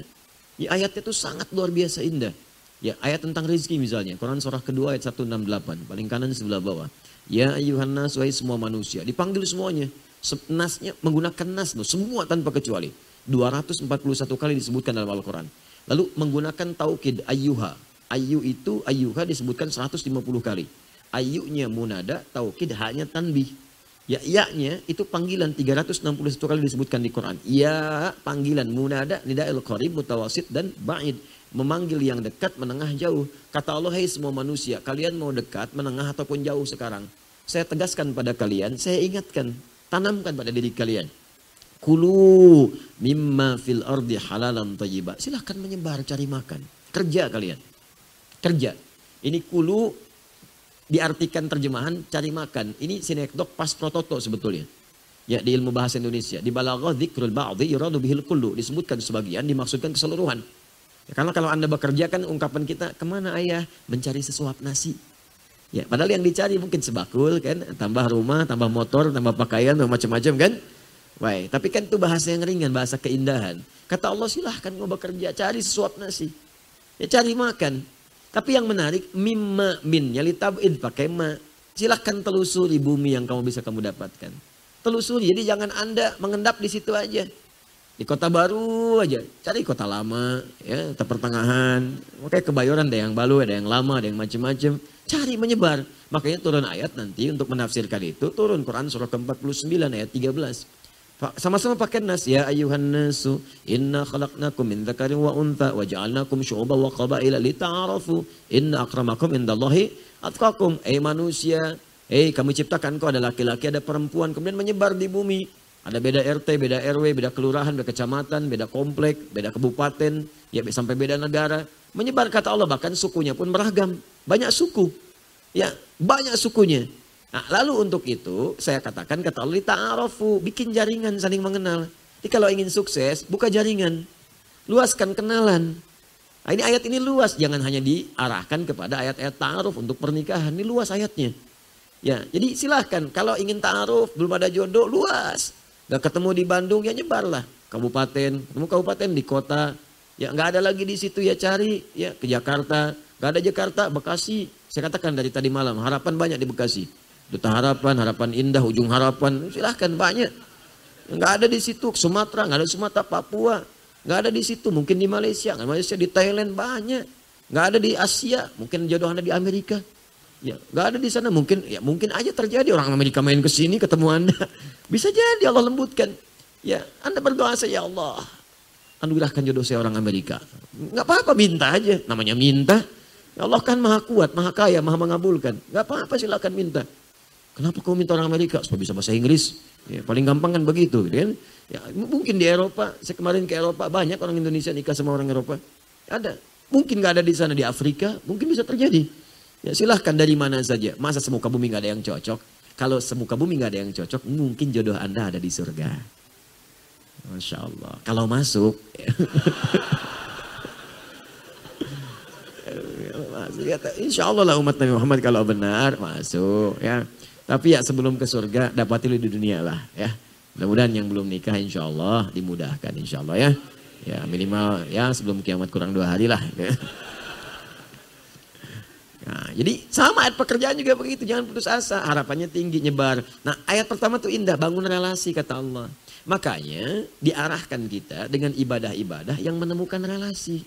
Ya, ayatnya itu sangat luar biasa indah. Ya, ayat tentang rezeki misalnya, Quran surah kedua ayat seratus enam puluh delapan, paling kanan sebelah bawah. Ya ayyuhan nas, wahai semua manusia, dipanggil semuanya. Nasnya menggunakan nas loh, semua tanpa kecuali. dua ratus empat puluh satu kali disebutkan dalam Al-Quran. Lalu menggunakan taukid ayyuha. Ayyu itu ayyuha disebutkan seratus lima puluh kali. Ayyunya munada, taukid hanya tanbih. Ya, ya-nya itu panggilan tiga ratus enam puluh satu kali disebutkan di Quran. Ya, panggilan munada, nida'il qarib, mutawasid, dan ba'id. Memanggil yang dekat, menengah, jauh. Kata Allah, hei semua manusia, kalian mau dekat, menengah, ataupun jauh sekarang. Saya tegaskan pada kalian, saya ingatkan, tanamkan pada diri kalian. Kulu mimma fil ardi halalan thayyiba. Silahkan menyebar, cari makan. Kerja kalian. Kerja. Ini kulu diartikan terjemahan cari makan. Ini sinekdok pas prototo sebetulnya. Ya, di ilmu bahasa Indonesia. Di balaghah dzikrul ba'dhi yuradu bihil kullu. Disebutkan sebagian, dimaksudkan keseluruhan. Ya, karena kalau Anda bekerja kan ungkapan kita, kemana ayah? Mencari sesuap nasi. Ya, padahal yang dicari mungkin sebakul kan, tambah rumah, tambah motor, tambah pakaian, macam-macam kan. Baik, tapi kan itu bahasa yang ringan, bahasa keindahan. Kata Allah silahkan mau bekerja, cari sesuap nasi. Ya, cari makan. Tapi yang menarik, mimma min, yali tab'id pakai ma. Silahkan telusuri bumi yang kamu bisa kamu dapatkan. Telusuri, jadi jangan Anda mengendap di situ aja. Di kota baru aja, cari kota lama, ya, pertengahan. Makanya kebayoran ada yang baru, ada yang lama, ada yang macam-macam. Cari menyebar. Makanya turun ayat nanti untuk menafsirkan itu. Turun Quran surah ke empat puluh sembilan ayat tiga belas. Sama-sama pakai nas, ya ayyuhan nasu inna khalaqnakum min dzakarin wa untha wa ja'alnakum syu'uban wa qabaila lita'arafu inna akramakum indallahi atqakum. Eh manusia, eh kami ciptakan kau ada laki-laki ada perempuan, kemudian menyebar di bumi. Ada beda R T, beda R W, beda kelurahan, beda kecamatan, beda komplek, beda kabupaten, ya sampai beda negara. Menyebar kata Allah, bahkan sukunya pun beragam. Banyak suku. Ya, banyak sukunya. Nah, lalu untuk itu saya katakan kata Allah ta'arafu, bikin jaringan saling mengenal. Jadi kalau ingin sukses buka jaringan, luaskan kenalan. Nah, ini ayat ini luas, jangan hanya diarahkan kepada ayat-ayat ta'aruf untuk pernikahan. Ini luas ayatnya. Ya, jadi silahkan kalau ingin ta'aruf belum ada jodoh luas. Gak ketemu di Bandung ya nyebarlah kabupaten, ketemu kabupaten di kota. Ya nggak ada lagi di situ ya cari ya ke Jakarta. Gak ada Jakarta, Bekasi. Saya katakan dari tadi malam harapan banyak di Bekasi. Duta Harapan, Harapan Indah, Ujung Harapan, silahkan banyak. Nggak ada di situ, Sumatera, nggak ada Sumatera, Papua. Nggak ada di situ, mungkin di Malaysia, nggak Malaysia di Thailand banyak. Nggak ada di Asia, mungkin jodoh Anda di Amerika. Ya, nggak ada di sana, mungkin ya mungkin aja terjadi orang Amerika main ke sini ketemu Anda. Bisa jadi Allah lembutkan. Ya, Anda berdoa saja, ya Allah, anugerahkan jodoh saya orang Amerika. Nggak apa-apa, minta aja, namanya minta. Ya Allah kan maha kuat, maha kaya, maha mengabulkan. Nggak apa-apa, silahkan minta. Kenapa kau minta orang Amerika? Supaya bisa bahasa Inggris. Ya, paling gampang kan begitu. Kan? Ya, mungkin di Eropa, saya kemarin ke Eropa, banyak orang Indonesia nikah sama orang Eropa. Ada. Mungkin gak ada di sana, di Afrika, mungkin bisa terjadi. Ya, silahkan dari mana saja. Masa semuka bumi gak ada yang cocok? Kalau semuka bumi gak ada yang cocok, mungkin jodoh Anda ada di surga. Masya Allah. Kalau masuk. Insya Allah lah umat Nabi Muhammad kalau benar masuk. Ya. Tapi ya sebelum ke surga dapati lu di dunia lah ya. Mudah-mudahan yang belum nikah insya Allah dimudahkan insya Allah ya. Ya minimal ya sebelum kiamat kurang dua hari lah. Nah, jadi sama ayat pekerjaan juga begitu. Jangan putus asa. Harapannya tinggi nyebar. Nah ayat pertama tuh indah. Bangun relasi kata Allah. Makanya diarahkan kita dengan ibadah-ibadah yang menemukan relasi.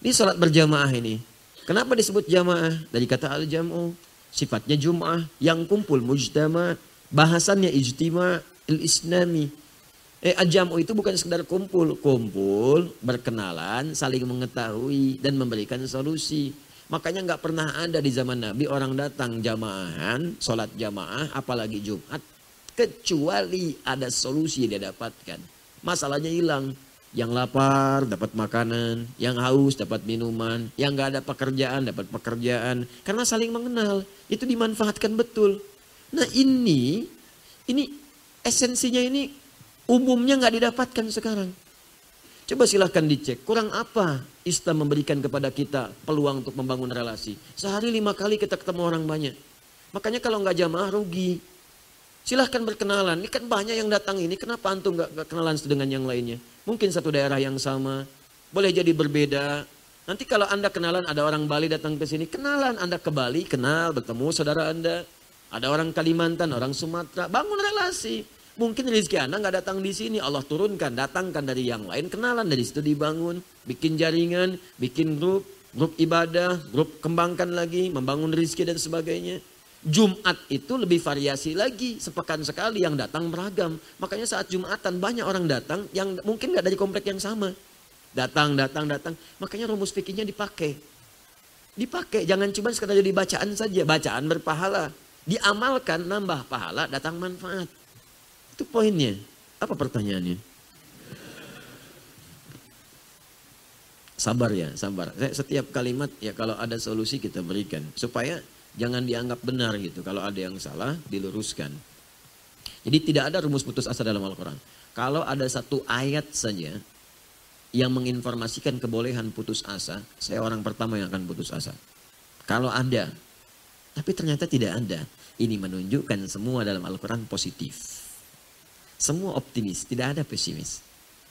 Ini sholat berjamaah ini. Kenapa disebut jamaah? Dari kata al-jam'u. Sifatnya Jum'ah, yang kumpul mujtama, bahasannya ijtima il-islami. Eh, Al-Jam'u itu bukan sekedar kumpul. Kumpul, berkenalan, saling mengetahui dan memberikan solusi. Makanya nggak pernah ada di zaman Nabi orang datang jamaahan, sholat jamaah, apalagi Jumat. Kecuali ada solusi yang dia dapatkan. Masalahnya hilang. Yang lapar dapat makanan, yang haus dapat minuman, yang nggak ada pekerjaan dapat pekerjaan. Karena saling mengenal, itu dimanfaatkan betul. Nah ini, ini esensinya ini umumnya nggak didapatkan sekarang. Coba silahkan dicek, kurang apa Islam memberikan kepada kita peluang untuk membangun relasi. Sehari lima kali kita ketemu orang banyak. Makanya kalau nggak jamaah rugi. Silahkan berkenalan, ini kan banyak yang datang ini, kenapa antum nggak kenalan dengan yang lainnya? Mungkin satu daerah yang sama, boleh jadi berbeda, Nanti kalau Anda kenalan, ada orang Bali datang ke sini, kenalan Anda ke Bali, kenal, bertemu saudara Anda. Ada orang Kalimantan, orang Sumatera, bangun relasi. Mungkin rezeki Anda nggak datang di sini, Allah turunkan, datangkan dari yang lain, kenalan dari situ dibangun. Bikin jaringan, bikin grup, grup ibadah, grup kembangkan lagi, membangun rezeki dan sebagainya. Jumat itu lebih variasi lagi, sepekan sekali yang datang beragam. Makanya saat Jumatan banyak orang datang yang mungkin nggak dari komplek yang sama. Datang, datang, datang. Makanya rumus fikihnya dipakai. Dipakai, jangan cuma sekedar jadi bacaan saja. Bacaan berpahala. Diamalkan, nambah pahala, datang manfaat. Itu poinnya. Apa pertanyaannya? Sabar ya, sabar. Setiap kalimat ya kalau ada solusi kita berikan. Supaya jangan dianggap benar gitu. Kalau ada yang salah, diluruskan. Jadi tidak ada rumus putus asa dalam Al-Quran. Kalau ada satu ayat saja yang menginformasikan kebolehan putus asa, saya orang pertama yang akan putus asa. Kalau ada, tapi ternyata tidak ada. Ini menunjukkan semua dalam Al-Quran positif. Semua optimis, tidak ada pesimis.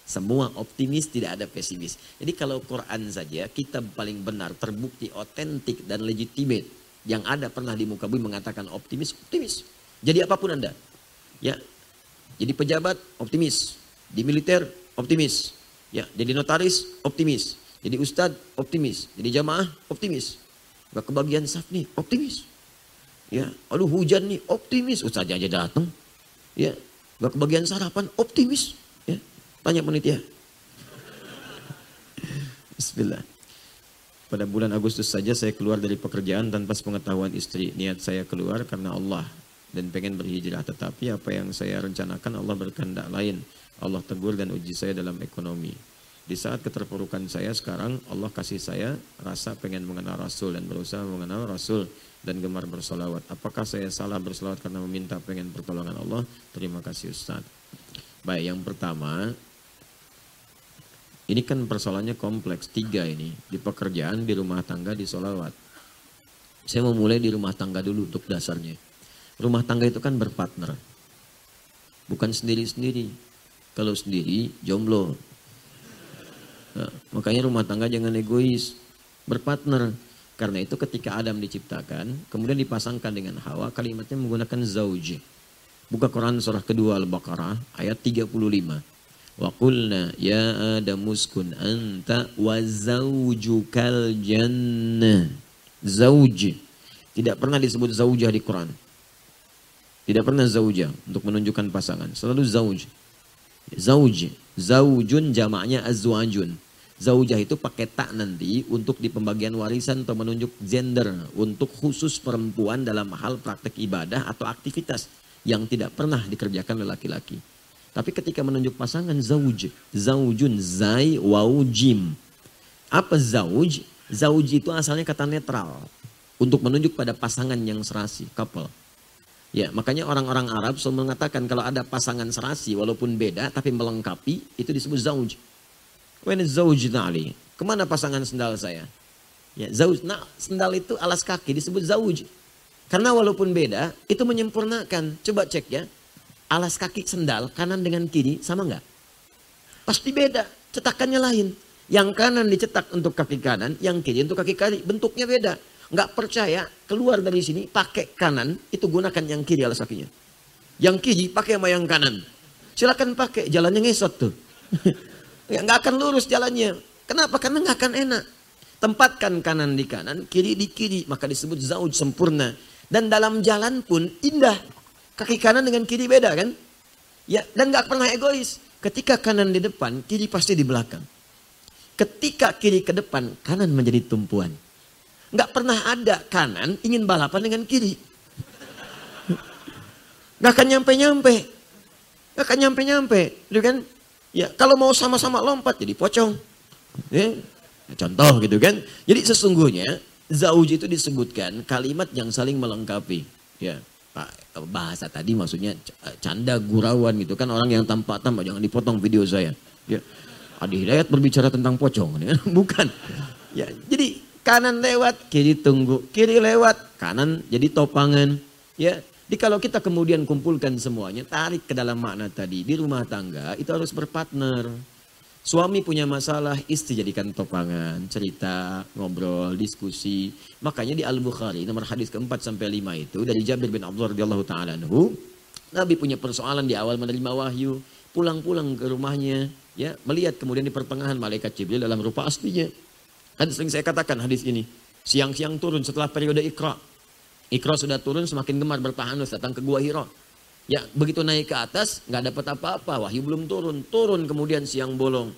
Semua optimis, tidak ada pesimis. Jadi kalau Quran saja, kitab paling benar, terbukti, otentik, dan legitimate. Yang ada pernah di muka bumi mengatakan optimis, optimis. Jadi apapun Anda. Ya, jadi pejabat, optimis. Di militer, optimis. Ya, jadi notaris, optimis. Jadi ustadz, optimis. Jadi jamaah, optimis. Gak kebagian saf nih, optimis. Ya, aduh hujan nih, optimis. Ustadz aja datang. Ya, gak kebagian sarapan, optimis. Ya, tanya panitia. Bismillah. Pada bulan Agustus saja saya keluar dari pekerjaan tanpa sepengetahuan istri. Niat saya keluar karena Allah dan pengen berhijrah. Tetapi apa yang saya rencanakan Allah berkehendak lain. Allah tegur dan uji saya dalam ekonomi. Di saat keterpurukan saya sekarang, Allah kasih saya rasa pengen mengenal Rasul dan berusaha mengenal Rasul dan gemar bersolawat. Apakah saya salah bersolawat karena meminta pengen pertolongan Allah? Terima kasih Ustadz. Baik, yang pertama, ini kan persoalannya kompleks, tiga ini. Di pekerjaan, di rumah tangga, di solawat. Saya mau mulai di rumah tangga dulu untuk dasarnya. Rumah tangga itu kan berpartner. Bukan sendiri-sendiri. Kalau sendiri, jomblo. Nah, makanya rumah tangga jangan egois. Berpartner. Karena itu ketika Adam diciptakan, kemudian dipasangkan dengan Hawa, kalimatnya menggunakan zauj. Buka Quran surah kedua Al-Baqarah, ayat tiga puluh lima. Wa qulna ya Adam uskun anta wa zaujukal jannah. Zauj. Tidak pernah disebut zaujah di Quran. Tidak pernah zaujah untuk menunjukkan pasangan. Selalu zauj. Zauj, zaujun jamaknya azwajun. Zaujah itu pakai tak nanti untuk di pembagian warisan atau menunjuk gender. Untuk khusus perempuan dalam hal praktek ibadah atau aktivitas yang tidak pernah dikerjakan oleh laki-laki. Tapi ketika menunjuk pasangan zauj, zaujun, zai, waw, jim. Apa zauj? Zauj itu asalnya kata netral. Untuk menunjuk pada pasangan yang serasi, couple. Ya, makanya orang-orang Arab selalu mengatakan kalau ada pasangan serasi walaupun beda tapi melengkapi itu disebut zauj. When is zauj na'li? Kemana pasangan sendal saya? Ya, zauj. Nah, sendal itu alas kaki disebut zauj. Karena walaupun beda itu menyempurnakan. Coba cek ya. Alas kaki sendal kanan dengan kiri sama nggak? Pasti beda. Cetakannya lain. Yang kanan dicetak untuk kaki kanan, yang kiri untuk kaki kiri. Bentuknya beda. Nggak percaya, keluar dari sini pakai kanan, itu gunakan yang kiri alas kakinya. Yang kiri pakai sama yang kanan. Silakan pakai, jalannya ngesot tuh. Nggak akan lurus jalannya. Kenapa? Karena nggak akan enak. Tempatkan kanan di kanan, kiri di kiri. Maka disebut zauj sempurna. Dan dalam jalan pun indah. Kaki kanan dengan kiri beda kan? Ya, dan nggak pernah egois. Ketika kanan di depan, kiri pasti di belakang. Ketika kiri ke depan, kanan menjadi tumpuan. Nggak pernah ada kanan ingin balapan dengan kiri. Nggak akan nyampe-nyampe. Nggak akan nyampe-nyampe. Gitu kan? Ya, kalau mau sama-sama lompat jadi pocong. Ya, contoh gitu kan. Jadi sesungguhnya zauj itu disebutkan kalimat yang saling melengkapi. Ya, bahasa tadi maksudnya canda gurauan gitu kan. Orang yang tampak-tampak, jangan dipotong video saya. Ya, Adi Hidayat berbicara tentang pocong. Ya. Bukan. Ya, jadi kanan lewat, kiri tunggu, kiri lewat, kanan jadi topangan. Ya, jadi kalau kita kemudian kumpulkan semuanya, tarik ke dalam makna tadi, di rumah tangga itu harus berpartner. Suami punya masalah, istri jadikan topangan, cerita, ngobrol, diskusi. Makanya di Al-Bukhari nomor hadis keempat sampai lima itu dari Jabir bin Abdullah radhiyallahu taala anhu, Nabi punya persoalan di awal menerima wahyu, pulang-pulang ke rumahnya, ya melihat kemudian di pertengahan malaikat Jibril dalam rupa aslinya. Kan sering saya katakan hadis ini, siang-siang turun setelah periode Iqra. Iqra sudah turun, semakin gemar bertahanus, datang ke Gua Hira. Ya, begitu naik ke atas, nggak dapat apa-apa, wahyu belum turun. Turun kemudian siang bolong,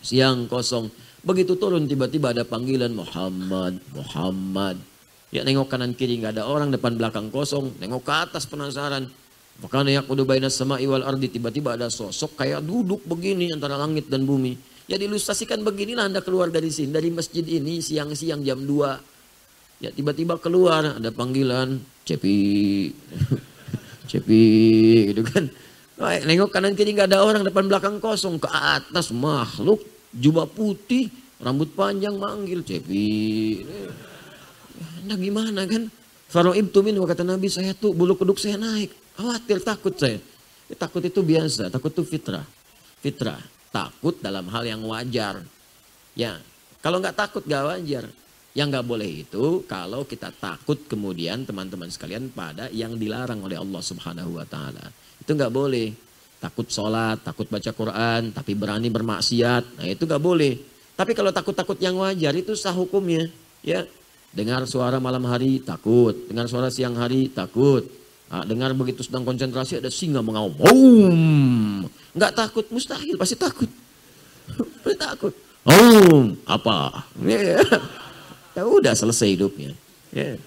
siang kosong. Begitu turun tiba-tiba ada panggilan Muhammad, Muhammad. Ya, nengok kanan kiri nggak ada orang, depan belakang kosong. Nengok ke atas penasaran. Makanya yaqudu bainas sama'i wal ardi, tiba-tiba ada sosok kayak duduk begini antara langit dan bumi. Ya, diilustrasikan beginilah Anda keluar dari sini, dari masjid ini siang-siang jam dua. Ya, tiba-tiba keluar ada panggilan Cepi. Cepi gitu kan. Nengok kanan kiri nggak ada orang, depan belakang kosong, ke atas makhluk jubah putih, rambut panjang manggil Cepi. Anda gimana kan? Faro'ibtu minhu, kata Nabi, saya tuh bulu kuduk saya naik, khawatir, takut saya. Ya, takut itu biasa, takut itu fitrah. Fitrah, takut dalam hal yang wajar. Ya, kalau nggak takut nggak wajar. Yang nggak boleh itu kalau kita takut kemudian teman-teman sekalian pada yang dilarang oleh Allah Subhanahu wa taala. Itu nggak boleh. Takut sholat, takut baca Quran, tapi berani bermaksiat. Nah, itu nggak boleh. Tapi kalau takut-takut yang wajar itu sah hukumnya, ya. Dengar suara malam hari takut, dengar suara siang hari takut. Nah, dengar begitu sedang konsentrasi ada singa mengaum. Om. Nggak takut mustahil, pasti takut. Pasti takut. Om, apa? Yeah. Ya udah selesai hidupnya. Yeah.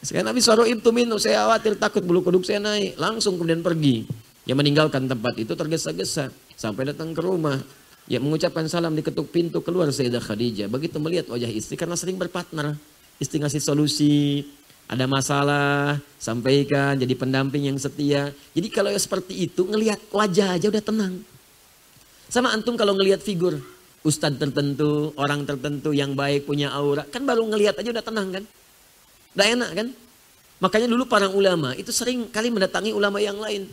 Sekarang Nabi suruh ibtu minhu, saya khawatir takut bulu kuduk saya naik. Langsung kemudian pergi. Ya, meninggalkan tempat itu tergesa-gesa. Sampai datang ke rumah. Ya, mengucapkan salam, diketuk pintu, keluar Sayyidah Khadijah. Begitu melihat wajah istri, karena sering berpartner. Istri ngasih solusi. Ada masalah, sampaikan, jadi pendamping yang setia. Jadi kalau seperti itu, ngelihat wajah aja udah tenang. Sama antum kalau ngelihat figur. Ustadz tertentu, orang tertentu yang baik, punya aura. Kan baru ngelihat aja udah tenang kan? Udah enak kan? Makanya dulu para ulama itu sering kali mendatangi ulama yang lain.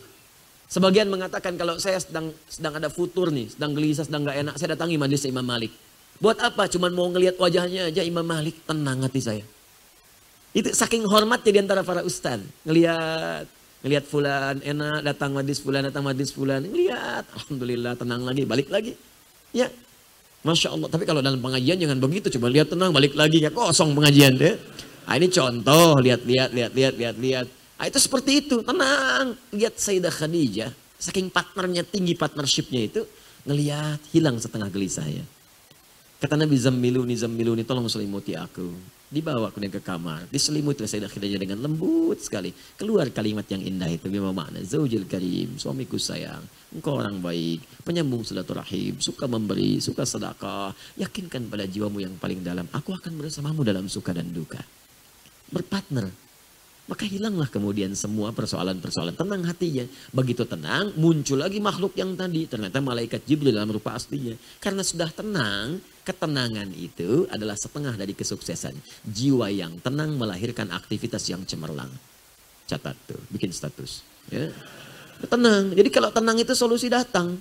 Sebagian mengatakan kalau saya sedang sedang ada futur nih, sedang gelisah, sedang gak enak, saya datangi majelis Imam Malik. Buat apa? Cuman mau ngelihat wajahnya aja Imam Malik, tenang hati saya. Itu saking hormatnya diantara para ustadz. Ngelihat, ngelihat fulan, enak, datang majelis fulan, datang majelis fulan. Ngelihat, alhamdulillah, tenang lagi, balik lagi. Ya. Masya Allah, tapi kalau dalam pengajian jangan begitu, coba lihat tenang, balik lagi, ya kosong pengajian deh. Nah, ini contoh, lihat-lihat, lihat-lihat, lihat-lihat. Nah, itu seperti itu, tenang. Lihat Sayyidah Khadijah, saking partnernya tinggi, partnershipnya itu, ngelihat hilang setengah gelisahnya. Kata Nabi, zammiluni, zammiluni, tolong selimuti aku. Dibawa kemudian ke kamar, diselimuti Sayyidah Khadijah dengan lembut sekali. Keluar kalimat yang indah itu, bima makna, zaujil karim, suamiku sayang. Engkau orang baik, penyambung silaturahim, suka memberi, suka sedekah. Yakinkan pada jiwamu yang paling dalam, aku akan bersamamu dalam suka dan duka. Berpartner. Maka hilanglah kemudian semua persoalan-persoalan. Tenang hatinya. Begitu tenang, muncul lagi makhluk yang tadi. Ternyata malaikat Jibril dalam rupa aslinya. Karena sudah tenang, ketenangan itu adalah setengah dari kesuksesan. Jiwa yang tenang melahirkan aktivitas yang cemerlang. Catat tuh, bikin status. Ya. Tenang, jadi kalau tenang itu solusi datang.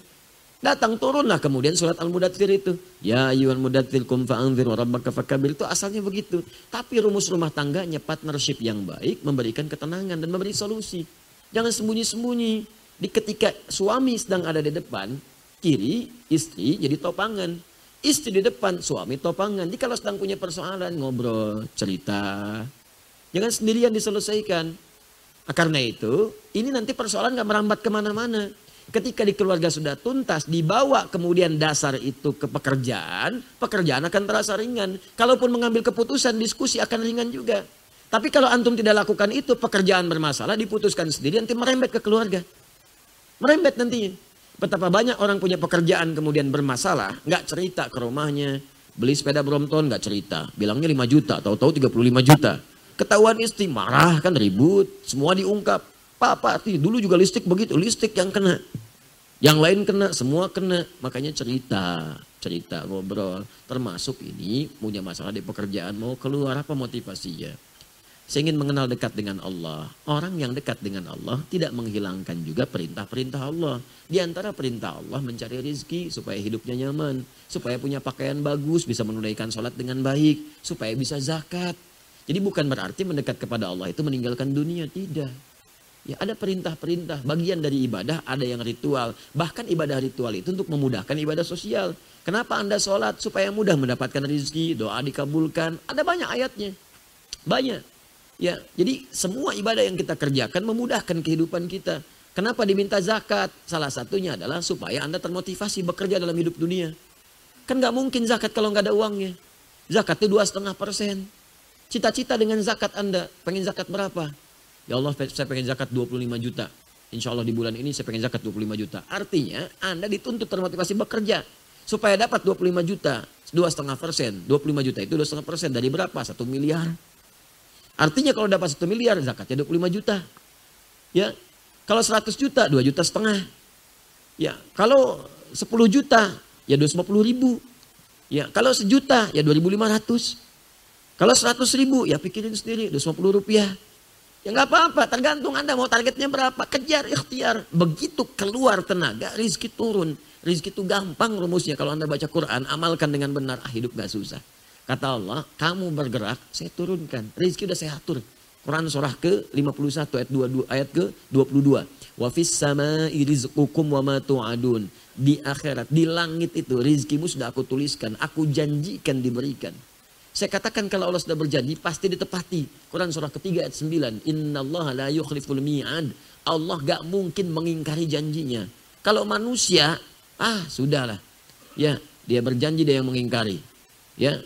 Datang, turunlah kemudian surat Al-Mudaththir itu. Ya ayyuhal mudaththir qum fa'anzir wa rabbaka fakabbir, itu asalnya begitu. Tapi rumus rumah tangganya partnership yang baik memberikan ketenangan dan memberi solusi. Jangan sembunyi-sembunyi. Di ketika suami sedang ada di depan, kiri istri jadi topangan. Istri di depan, suami topangan. Jadi kalau sedang punya persoalan, ngobrol, cerita. Jangan sendirian diselesaikan. Karena itu, ini nanti persoalan gak merambat kemana-mana. Ketika di keluarga sudah tuntas, dibawa kemudian dasar itu ke pekerjaan, pekerjaan akan terasa ringan. Kalaupun mengambil keputusan, diskusi akan ringan juga. Tapi kalau antum tidak lakukan itu, pekerjaan bermasalah, diputuskan sendiri, nanti merembet ke keluarga. Merembet nantinya. Betapa banyak orang punya pekerjaan kemudian bermasalah, gak cerita ke rumahnya. Beli sepeda Brompton gak cerita, bilangnya lima juta, tahu-tahu tiga puluh lima juta. Ketahuan istri, marah kan, ribut, semua diungkap. Papa, dulu juga listrik begitu, listrik yang kena. Yang lain kena, semua kena. Makanya cerita, cerita, ngobrol. Termasuk ini punya masalah di pekerjaan, mau keluar, apa motivasinya. Saya ingin mengenal dekat dengan Allah. Orang yang dekat dengan Allah tidak menghilangkan juga perintah-perintah Allah. Di antara perintah Allah mencari rezeki supaya hidupnya nyaman. Supaya punya pakaian bagus, bisa menunaikan sholat dengan baik. Supaya bisa zakat. Jadi bukan berarti mendekat kepada Allah itu meninggalkan dunia, tidak. Ya, ada perintah-perintah, bagian dari ibadah ada yang ritual. Bahkan ibadah ritual itu untuk memudahkan ibadah sosial. Kenapa Anda sholat? Supaya mudah mendapatkan rezeki, doa dikabulkan. Ada banyak ayatnya, banyak. Ya, jadi semua ibadah yang kita kerjakan memudahkan kehidupan kita. Kenapa diminta zakat? Salah satunya adalah supaya Anda termotivasi bekerja dalam hidup dunia. Kan nggak mungkin zakat kalau nggak ada uangnya. Zakat itu dua koma lima persen. Cita-cita dengan zakat Anda, pengen zakat berapa? Ya Allah, saya pengen zakat dua puluh lima juta. Insya Allah di bulan ini saya pengen zakat dua puluh lima juta. Artinya Anda dituntut termotivasi bekerja. Supaya dapat dua puluh lima juta, dua koma lima persen. dua puluh lima juta itu dua koma lima persen dari berapa? satu miliar. Artinya kalau dapat satu miliar, zakatnya dua puluh lima juta. Ya. Kalau seratus juta, dua juta setengah. Ya, kalau sepuluh juta, ya dua ratus lima puluh ribu. Ya, kalau sejuta, ya dua ribu lima ratus. Kalau seratus ribu, ya pikirin sendiri, dua ratus lima puluh rupiah. Ya nggak apa-apa, tergantung Anda mau targetnya berapa. Kejar, ikhtiar. Begitu keluar tenaga, rizki turun. Rizki itu gampang rumusnya. Kalau Anda baca Quran, amalkan dengan benar. Ah, hidup nggak susah. Kata Allah, kamu bergerak, saya turunkan. Rezeki udah saya atur. Quran surah ke lima puluh satu ayat dua puluh dua ayat ke dua puluh dua. Wa fis sama'i rizqukum wa ma tu'adun. Di akhirat, di langit itu rezekimu sudah aku tuliskan, aku janjikan diberikan. Saya katakan kalau Allah sudah berjanji pasti ditepati. Quran surah ketiga ayat sembilan. Innallaha la yukhliful mi'ad. Allah gak mungkin mengingkari janjinya. Kalau manusia, ah sudahlah. Ya, dia berjanji dia yang mengingkari. Ya.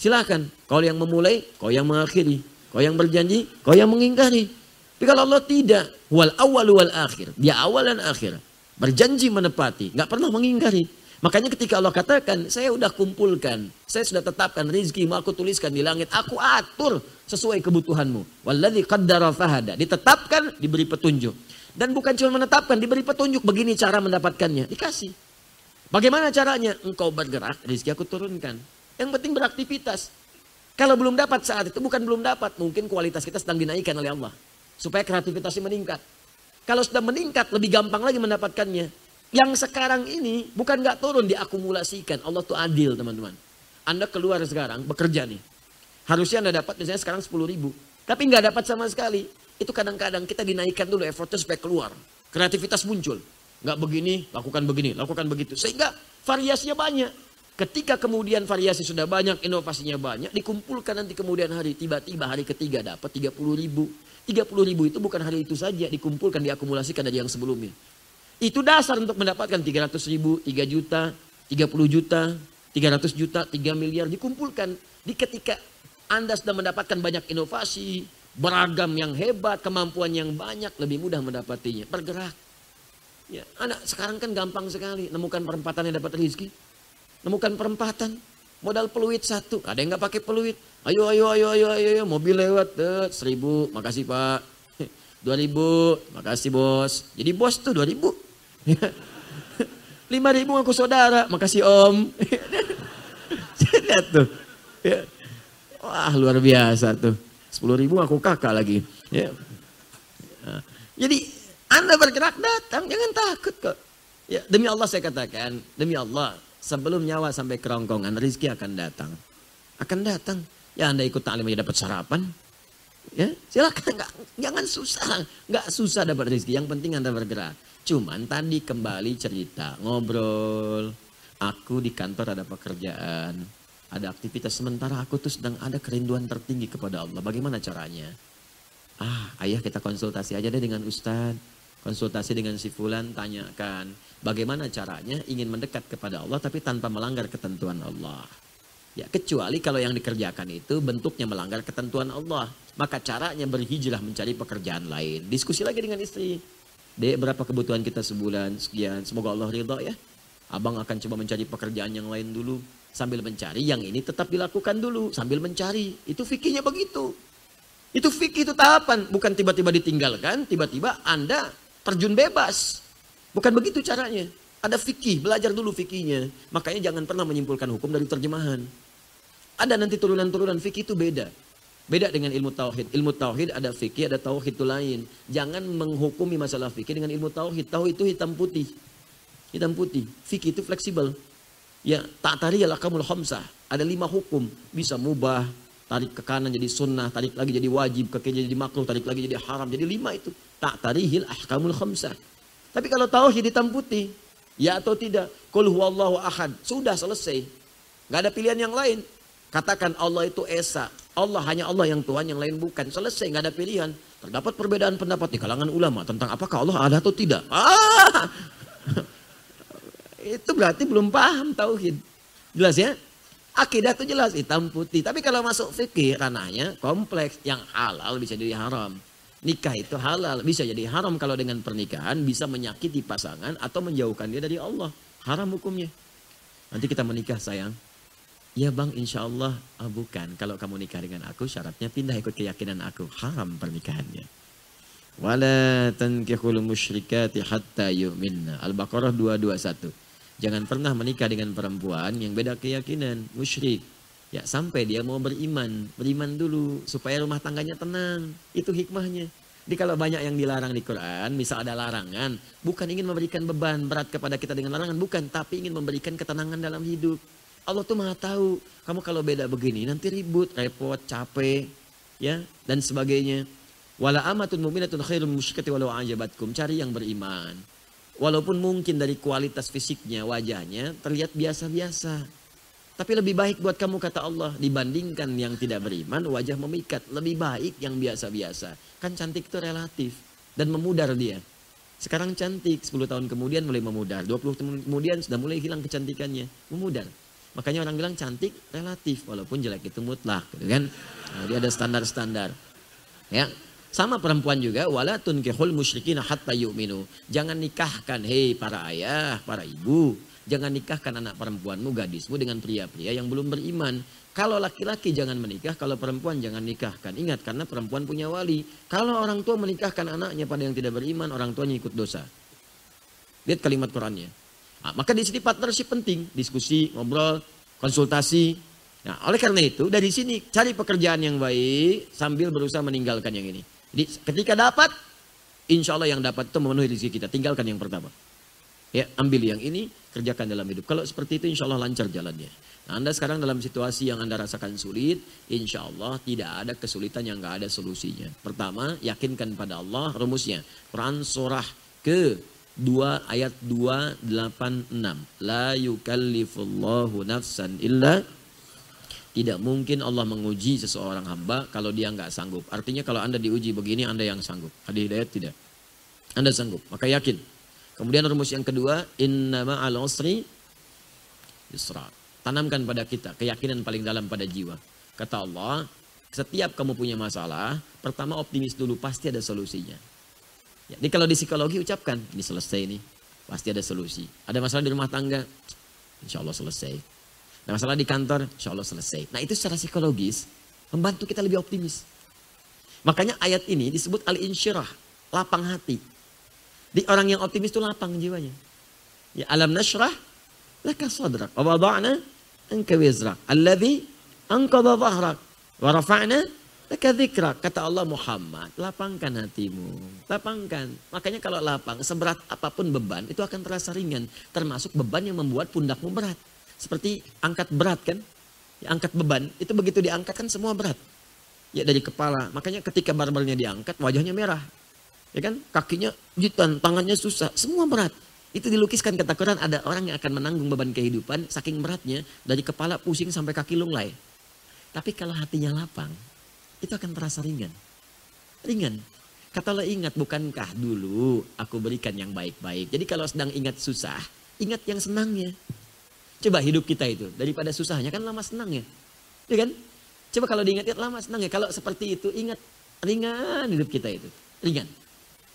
Silahkan, kau yang memulai, kau yang mengakhiri. Kau yang berjanji, kau yang mengingkari. Tapi kalau Allah tidak, wal awal wal akhir. Dia awal dan akhir. Berjanji menepati, gak pernah mengingkari. Makanya ketika Allah katakan, saya udah kumpulkan, saya sudah tetapkan rezeki, mau aku tuliskan di langit, aku atur sesuai kebutuhanmu. Walladzi qaddara fahada. Ditetapkan, diberi petunjuk. Dan bukan cuma menetapkan, diberi petunjuk begini cara mendapatkannya. Dikasih. Bagaimana caranya? Engkau bergerak, rezeki aku turunkan. Yang penting beraktivitas. Kalau belum dapat saat itu, bukan belum dapat. Mungkin kualitas kita sedang dinaikkan oleh Allah. Supaya kreativitasnya meningkat. Kalau sudah meningkat, lebih gampang lagi mendapatkannya. Yang sekarang ini, bukan gak turun, diakumulasikan. Allah tuh adil, teman-teman. Anda keluar sekarang, bekerja nih. Harusnya Anda dapat misalnya sekarang sepuluh ribu. Tapi gak dapat sama sekali. Itu kadang-kadang kita dinaikkan dulu effortnya supaya keluar. Kreativitas muncul. Gak begini, lakukan begini, lakukan begitu. Sehingga variasinya banyak. Ketika kemudian variasi sudah banyak, inovasinya banyak, dikumpulkan nanti kemudian hari, tiba-tiba hari ketiga dapat tiga puluh ribu. tiga puluh ribu itu bukan hari itu saja, dikumpulkan, diakumulasikan dari yang sebelumnya. Itu dasar untuk mendapatkan tiga ratus ribu, tiga juta, tiga puluh juta, tiga ratus juta, tiga miliar, dikumpulkan. Di ketika Anda sudah mendapatkan banyak inovasi, beragam yang hebat, kemampuan yang banyak, lebih mudah mendapatinya. Bergerak. Ya, anak sekarang kan gampang sekali, nemukan perempatan yang dapat rezeki. Nemukan perempatan, modal peluit satu, ada yang nggak pakai peluit, ayo ayo ayo ayo ayo, mobil lewat, eh, seribu, makasih pak, dua ribu, makasih bos, jadi bos tuh dua ribu, lima ribu aku saudara, makasih om, lihat tuh, ya. Wah luar biasa tuh, sepuluh ribu aku kakak lagi, ya. Nah, jadi Anda bergerak datang, jangan takut kok, ya demi Allah saya katakan, demi Allah. Sebelum nyawa sampai kerongkongan, rizki akan datang. Akan datang. Ya Anda ikut ta'lim aja dapat sarapan. Ya, silakan. Nggak, jangan susah. Nggak susah dapat rizki. Yang penting Anda bergerak. Cuman tadi kembali cerita. Ngobrol. Aku di kantor ada pekerjaan. Ada aktivitas sementara. Aku tuh sedang ada kerinduan tertinggi kepada Allah. Bagaimana caranya? Ah, ayah kita konsultasi aja deh dengan Ustadz. Konsultasi dengan si Fulan, tanyakan bagaimana caranya ingin mendekat kepada Allah tapi tanpa melanggar ketentuan Allah. Ya, kecuali kalau yang dikerjakan itu bentuknya melanggar ketentuan Allah. Maka caranya berhijrah mencari pekerjaan lain. Diskusi lagi dengan istri. Dek, berapa kebutuhan kita sebulan? Sekian. Semoga Allah ridha ya. Abang akan coba mencari pekerjaan yang lain dulu. Sambil mencari yang ini tetap dilakukan dulu. Sambil mencari. Itu fikihnya begitu. Itu fikih, itu tahapan. Bukan tiba-tiba ditinggalkan, tiba-tiba Anda terjun bebas. Bukan begitu caranya. Ada fikih, belajar dulu fikihnya. Makanya jangan pernah menyimpulkan hukum dari terjemahan. Ada nanti turunan-turunan fikih itu beda. Beda dengan ilmu tauhid. Ilmu tauhid ada fikih, ada tauhid itu lain. Jangan menghukumi masalah fikih dengan ilmu tauhid. Tauhid itu hitam putih. Hitam putih. Fikih itu fleksibel. Ya, ta'tari al-ahkamul khamsah. Ada lima hukum. Bisa mubah, tarik ke kanan jadi sunnah, tarik lagi jadi wajib, ke kiri jadi makruh, tarik lagi jadi haram. Jadi lima itu. Ta'tarihil ahkamul khamsah. Tapi kalau tauhid hitam putih, ya atau tidak, qul huwallahu ahad. Sudah selesai. Enggak ada pilihan yang lain. Katakan Allah itu esa. Allah hanya Allah yang Tuhan, yang lain bukan. Selesai, nggak ada pilihan. Terdapat perbedaan pendapat di kalangan ulama tentang apakah Allah ada atau tidak. Ah! Itu berarti belum paham tauhid. Jelas ya? Akidah itu jelas, hitam putih. Tapi kalau masuk fikih, ranahnya kompleks. Yang halal bisa jadi haram. Nikah itu halal, bisa jadi haram kalau dengan pernikahan bisa menyakiti pasangan atau menjauhkan dia dari Allah. Haram hukumnya. Nanti kita menikah, sayang. Ya bang, insya Allah, ah, bukan. Kalau kamu nikah dengan aku, syaratnya pindah ikut keyakinan aku. Haram pernikahannya. Wala tankihul musyrikati hatta yu'minna. Al-Baqarah dua ratus dua puluh satu. Jangan pernah menikah dengan perempuan yang beda keyakinan, musyrik. Ya sampai dia mau beriman. Beriman dulu, supaya rumah tangganya tenang. Itu hikmahnya. Jadi kalau banyak yang dilarang di Quran, misal ada larangan, bukan ingin memberikan beban berat kepada kita dengan larangan, bukan. Tapi ingin memberikan ketenangan dalam hidup. Allah tuh maha tahu, kamu kalau beda begini nanti ribut, repot, capek, ya dan sebagainya. Wala amatun mu'minatun khairun musyrikati walau ajabatkum. Cari yang beriman. Walaupun mungkin dari kualitas fisiknya, wajahnya terlihat biasa-biasa. Tapi lebih baik buat kamu, kata Allah, dibandingkan yang tidak beriman, wajah memikat. Lebih baik yang biasa-biasa. Kan cantik itu relatif dan memudar dia. Sekarang cantik, sepuluh tahun kemudian mulai memudar. dua puluh tahun kemudian sudah mulai hilang kecantikannya. Memudar. Makanya orang bilang cantik relatif, walaupun jelek itu mutlak, gitu kan? Nah, dia ada standar-standar. Ya, sama perempuan juga. Wala tunkihul musyrikin hatta yu'minu. Jangan nikahkan, hei para ayah, para ibu, jangan nikahkan anak perempuanmu, gadismu dengan pria-pria yang belum beriman. Kalau laki-laki jangan menikah, kalau perempuan jangan nikahkan. Ingat, karena perempuan punya wali. Kalau orang tua menikahkan anaknya pada yang tidak beriman, orang tuanya ikut dosa. Lihat kalimat Qurannya. Nah, maka di sini partnership penting, diskusi, ngobrol, konsultasi. Nah, oleh karena itu dari sini cari pekerjaan yang baik sambil berusaha meninggalkan yang ini. Jadi ketika dapat, insya Allah yang dapat itu memenuhi rezeki kita. Tinggalkan yang pertama. Ya, ambil yang ini, kerjakan dalam hidup. Kalau seperti itu insya Allah lancar jalannya. Nah, Anda sekarang dalam situasi yang Anda rasakan sulit, insya Allah tidak ada kesulitan yang nggak ada solusinya. Pertama, yakinkan pada Allah rumusnya. Quran surah ke dua ayat dua ratus delapan puluh enam. La yukallifullahu nafsan illa. Tidak mungkin Allah menguji seseorang hamba kalau dia nggak sanggup. Artinya kalau Anda diuji begini, Anda yang sanggup. Adi Hidayat tidak. Anda sanggup, maka yakin. Kemudian rumus yang kedua, inna ma'al usri yusra. Tanamkan pada kita keyakinan paling dalam pada jiwa. Kata Allah, setiap kamu punya masalah, pertama optimis dulu, pasti ada solusinya. Jadi kalau di psikologi ucapkan, ini selesai nih, pasti ada solusi. Ada masalah di rumah tangga, insya Allah selesai. Ada masalah di kantor, insya Allah selesai. Nah itu secara psikologis membantu kita lebih optimis. Makanya ayat ini disebut al-insyirah, lapang hati. Di orang yang optimis itu lapang jiwanya. Ya alam nashrah laka sadrak, wa wada'na anka wizrak, alladzi anqadha dhahrak, wa rafa'na laka dzikrak. Kata Allah, Muhammad, lapangkan hatimu, lapangkan. Makanya kalau lapang, seberat apapun beban, itu akan terasa ringan. Termasuk beban yang membuat pundakmu berat. Seperti angkat berat kan, ya, angkat beban, itu begitu diangkat kan semua berat. Ya dari kepala, makanya ketika barbelnya diangkat, wajahnya merah. Ya kan, kakinya jutan, tangannya susah, semua berat. Itu dilukiskan kata Quran, ada orang yang akan menanggung beban kehidupan, saking beratnya, dari kepala pusing sampai kaki lunglai. Tapi kalau hatinya lapang, itu akan terasa ringan. Ringan. Kata Allah, ingat, bukankah dulu aku berikan yang baik-baik. Jadi kalau sedang ingat susah, ingat yang senangnya. Coba hidup kita itu. Daripada susahnya kan lama senangnya. Ya kan? Coba kalau diingat-ingat lama senangnya. Kalau seperti itu ingat, ringan hidup kita itu. Ringan.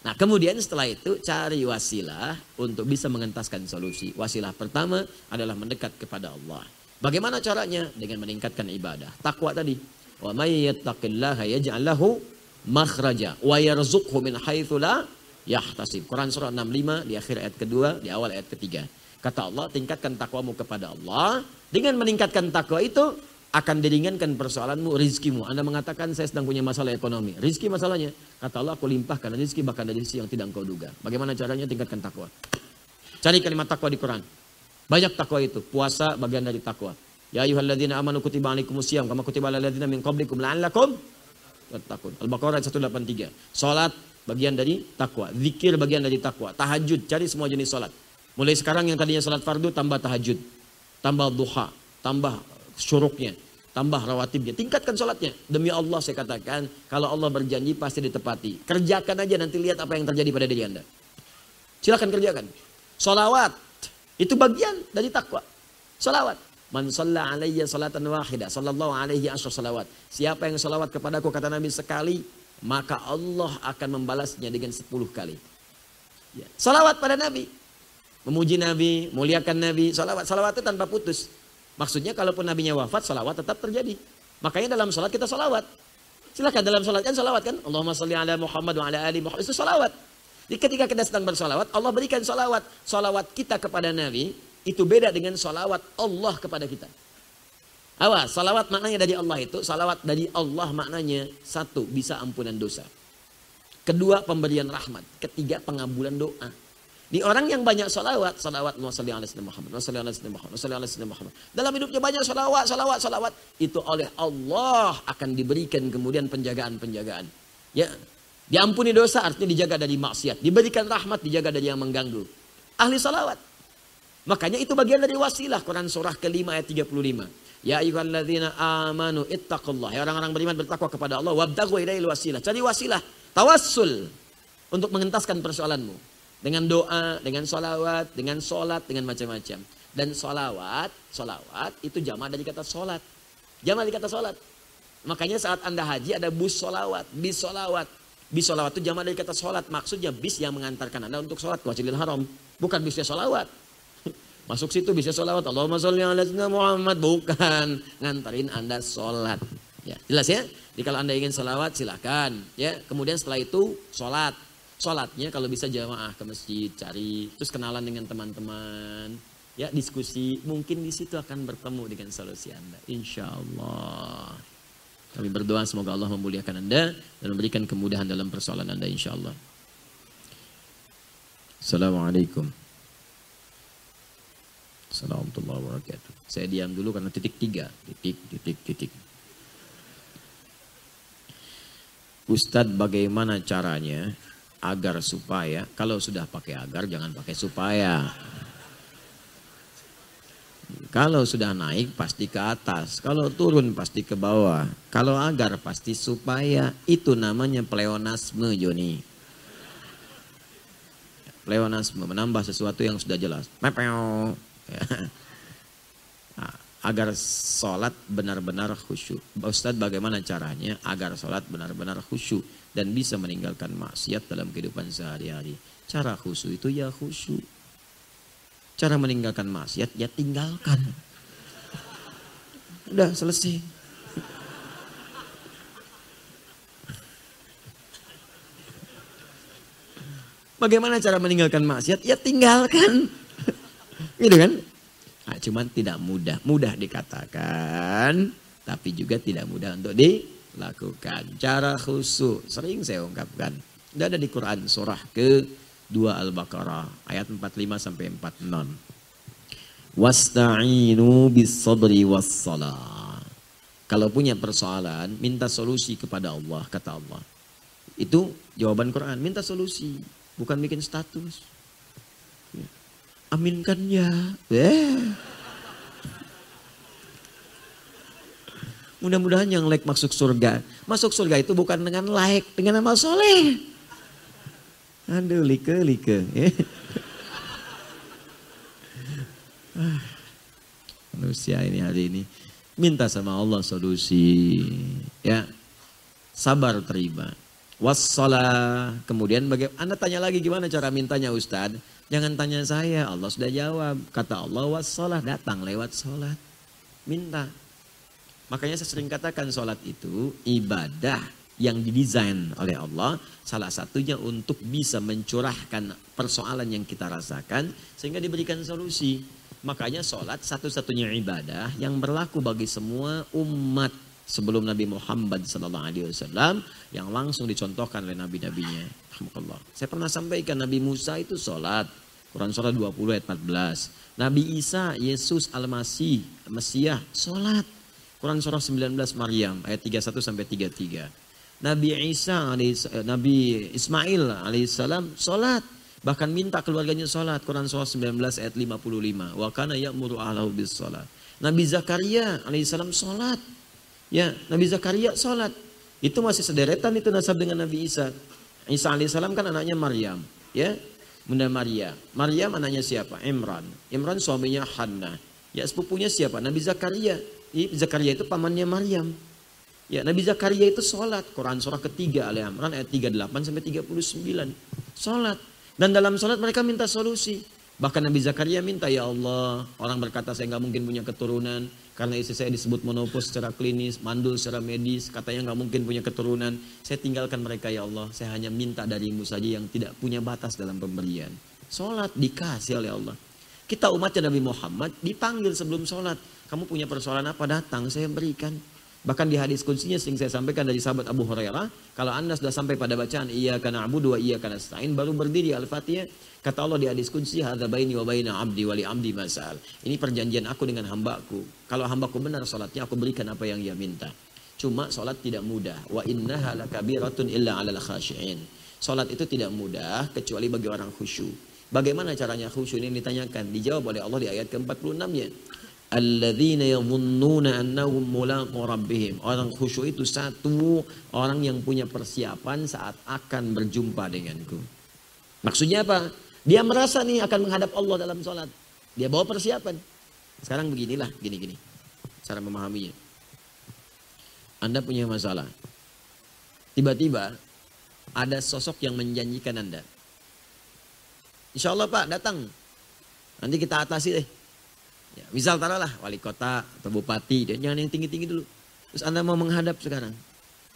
Nah kemudian setelah itu cari wasilah untuk bisa mengentaskan solusi. Wasilah pertama adalah mendekat kepada Allah. Bagaimana caranya? Dengan meningkatkan ibadah. Takwa tadi. Wa may yattaqillaha yaj'al lahu makhraja wa yarzuqhu min haitsu la yahtasib. Quran surah enam puluh lima di akhir ayat kedua, di awal ayat ketiga. Kata Allah, tingkatkan takwamu kepada Allah. Dengan meningkatkan takwa itu, akan diringankan persoalanmu, rizkimu. Anda mengatakan saya sedang punya masalah ekonomi. Rizki masalahnya. Kata Allah, aku limpahkan rizki bahkan dari sisi yang tidak engkau duga. Bagaimana caranya? Tingkatkan takwa. Cari kalimat takwa di Quran. Banyak takwa itu. Puasa bagian dari takwa. Ya ayyuhalladzina amanu kutiba alaikumusiyam kama kutiba alal ladzina min qablikum la'allakum tattaqun. Al-Baqarah seratus delapan puluh tiga. Salat bagian dari takwa. Zikir bagian dari takwa. Tahajud, cari semua jenis salat. Mulai sekarang yang tadinya salat fardu tambah tahajud, tambah duha, tambah syuruknya, tambah rawatibnya. Tingkatkan sholatnya. Demi Allah saya katakan, kalau Allah berjanji pasti ditepati. Kerjakan aja, nanti lihat apa yang terjadi pada diri Anda. Silahkan kerjakan. Sholawat, itu bagian dari takwa. Sholawat. Man sholla alaiya sholatan wahidah, shollallahu alaihi asyur sholawat. Siapa yang sholawat kepadaku, kata Nabi, sekali, maka Allah akan membalasnya dengan sepuluh kali. Ya. Sholawat pada Nabi. Memuji Nabi, muliakan Nabi. Salawat, salawat itu tanpa putus. Maksudnya kalaupun nabinya wafat, salawat tetap terjadi. Makanya dalam salat kita salawat. Silahkan dalam salat kan salawat kan. Allahumma salli ala Muhammad wa ala ali Muhammad. Itu salawat. Jadi ketika kita sedang bersalawat, Allah berikan salawat. Salawat kita kepada Nabi itu beda dengan salawat Allah kepada kita. Awas, salawat maknanya dari Allah itu. Salawat dari Allah maknanya satu, bisa ampunan dosa. Kedua, pemberian rahmat. Ketiga, pengabulan doa. Di orang yang banyak salawat, salawat Muhammad, dalam hidupnya banyak salawat, salawat, salawat, itu oleh Allah akan diberikan kemudian penjagaan-penjagaan. Ya, diampuni dosa artinya dijaga dari maksiat, diberikan rahmat dijaga dari yang mengganggu. Ahli salawat. Makanya itu bagian dari wasilah. Quran surah kelima ayat tiga puluh lima. Ya ayyuhalladzina amanu ittaqullah. Ya orang-orang beriman bertakwa kepada Allah. Wabtaghu ilaihil wasilah. Cari wasilah, tawassul untuk mengentaskan persoalanmu. Dengan doa, dengan sholawat, dengan sholat, dengan macam-macam. Dan sholawat, sholawat itu jamaah dari kata sholat. Jamaah dari kata sholat. Makanya saat Anda haji ada bus sholawat, bis sholawat. Bis sholawat itu jamaah dari kata sholat. Maksudnya bis yang mengantarkan Anda untuk sholat ke Masjidil Haram. Bukan bisnya sholawat. Masuk situ bisnya sholawat. Allahumma sholli ala sayyidina Muhammad. Bukan. Ngantarin Anda sholat. Ya, jelas ya? Jadi kalau Anda ingin sholawat silakan. Ya, kemudian setelah itu sholat. Sholatnya kalau bisa jamaah ke masjid, cari, terus kenalan dengan teman-teman, ya diskusi, mungkin di situ akan bertemu dengan solusi Anda, insya Allah. Kami berdoa semoga Allah memuliakan Anda dan memberikan kemudahan dalam persoalan Anda, insya Allah. Assalamualaikum. Assalamualaikum warahmatullahi wabarakatuh. Saya diam dulu karena titik tiga, titik, titik, titik. Ustadz, bagaimana caranya? Agar supaya, kalau sudah pakai agar jangan pakai supaya. Kalau sudah naik pasti ke atas, kalau turun pasti ke bawah. Kalau agar pasti supaya, itu namanya pleonasme, Joni. Pleonasme, menambah sesuatu yang sudah jelas. Agar sholat benar-benar khusyuk. Ustadz, bagaimana caranya agar sholat benar-benar khusyuk dan bisa meninggalkan maksiat dalam kehidupan sehari-hari? Cara khusyuk itu ya khusyuk. Cara meninggalkan maksiat ya tinggalkan. Udah selesai. Bagaimana cara meninggalkan maksiat? Ya tinggalkan. Gitu kan? Nah, cuman tidak mudah. Mudah dikatakan, tapi juga tidak mudah untuk di lakukan. Cara khusyuk sering saya ungkapkan. Sudah ada di Quran surah ke dua Al-Baqarah ayat empat puluh lima sampai empat puluh enam. Wasta'inu bis-sabri was-shalah. Kalau punya persoalan, minta solusi kepada Allah, kata Allah. Itu jawaban Quran, minta solusi, bukan bikin status. Aminkan ya. Eh. Mudah-mudahan yang like masuk surga. Masuk surga itu bukan dengan like, dengan amal soleh. Aduh, like-like. Manusia ini hari ini. Minta sama Allah solusi. Ya, sabar terima. Wassalah. Kemudian bagaimana? Anda tanya lagi gimana cara mintanya, Ustadz? Jangan tanya saya, Allah sudah jawab. Kata Allah, wassalah, datang lewat sholat. Minta. Makanya saya sering katakan sholat itu ibadah yang didesain oleh Allah. Salah satunya untuk bisa mencurahkan persoalan yang kita rasakan sehingga diberikan solusi. Makanya sholat satu-satunya ibadah yang berlaku bagi semua umat sebelum Nabi Muhammad shallallahu alaihi wasallam yang langsung dicontohkan oleh nabi-nabinya. Saya pernah sampaikan Nabi Musa itu sholat, Quran surah dua puluh ayat empat belas. Nabi Isa, Yesus Al-Masih, Mesiah, sholat. Quran surah sembilan belas Maryam ayat tiga puluh satu sampai tiga puluh tiga. Nabi Isa, Nabi Ismail alaihissalam sholat. Bahkan minta keluarganya sholat. Quran surah sembilan belas ayat lima puluh lima. Wa kana ya'muru ahlahu bis sholat. Nabi Zakaria alaihissalam sholat. Ya, Nabi Zakaria sholat. Itu masih sederetan itu nasab dengan Nabi Isa. Isa alaihissalam kan anaknya Maryam. Ya, Bunda Maria. Maryam anaknya siapa? Imran. Imran suaminya Hanna. Ya, sepupunya siapa? Nabi Zakaria. Zakaria itu pamannya Maryam. Ya, Nabi Zakaria itu sholat. Quran surah ketiga Al-Imran ayat tiga puluh delapan sampai tiga puluh sembilan. Sholat. Dan dalam sholat mereka minta solusi. Bahkan Nabi Zakaria minta, ya Allah, orang berkata saya nggak mungkin punya keturunan karena istri saya disebut monopos secara klinis, mandul secara medis, katanya nggak mungkin punya keturunan. Saya tinggalkan mereka ya Allah, saya hanya minta darimu saja yang tidak punya batas dalam pemberian. Sholat dikasih oleh Allah. Kita umatnya Nabi Muhammad dipanggil sebelum sholat. Kamu punya persoalan apa, datang saya berikan. Bahkan di hadis kuncinya sering saya sampaikan dari sahabat Abu Hurairah, kalau Anda sudah sampai pada bacaan iyyaka na'budu wa iyyaka nasta'in baru berdiri Al-Fatihah, kata Allah di hadis kunci, hadza baini wa baina 'abdi wa li 'abdi mas'al. Ini perjanjian aku dengan hambaku. Kalau hambaku benar salatnya, aku berikan apa yang ia minta. Cuma salat tidak mudah. Wa innaha lakabiratun illa 'alal khashi'in. Salat itu tidak mudah kecuali bagi orang khusyuk. Bagaimana caranya khusyuk ini ditanyakan, dijawab oleh Allah di ayat ke-empat puluh enam-nya. Alladzina yadhunnuna annahum mulaqu rabbihim. Orang khusyuk itu satu orang yang punya persiapan saat akan berjumpa denganku. Maksudnya apa? Dia merasa nih akan menghadap Allah dalam sholat. Dia bawa persiapan. Sekarang beginilah, gini-gini. Cara memahaminya. Anda punya masalah. Tiba-tiba ada sosok yang menjanjikan Anda. Insya Allah Pak, datang. Nanti kita atasi deh. Ya, misal taruhlah wali kota atau bupati, dan jangan yang tinggi-tinggi dulu. Terus Anda mau menghadap sekarang.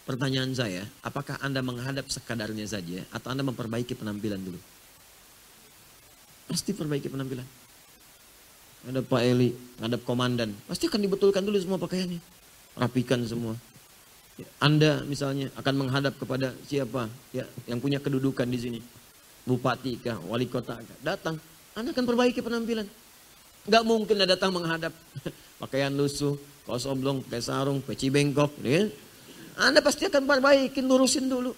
Pertanyaan saya, apakah Anda menghadap sekadarnya saja atau Anda memperbaiki penampilan dulu? Pasti perbaiki penampilan. Ada Pak Eli, ada komandan, pasti akan dibetulkan dulu semua pakaiannya. Rapikan semua. Ya, Anda misalnya akan menghadap kepada siapa? Ya, yang punya kedudukan di sini. Bupati kah, wali kota kah? Datang, Anda akan perbaiki penampilan. Nggak mungkin ada datang menghadap pakaian lusuh, kaos oblong, pakai sarung, peci bengkok. Ya. Anda pasti akan perbaikin, lurusin dulu.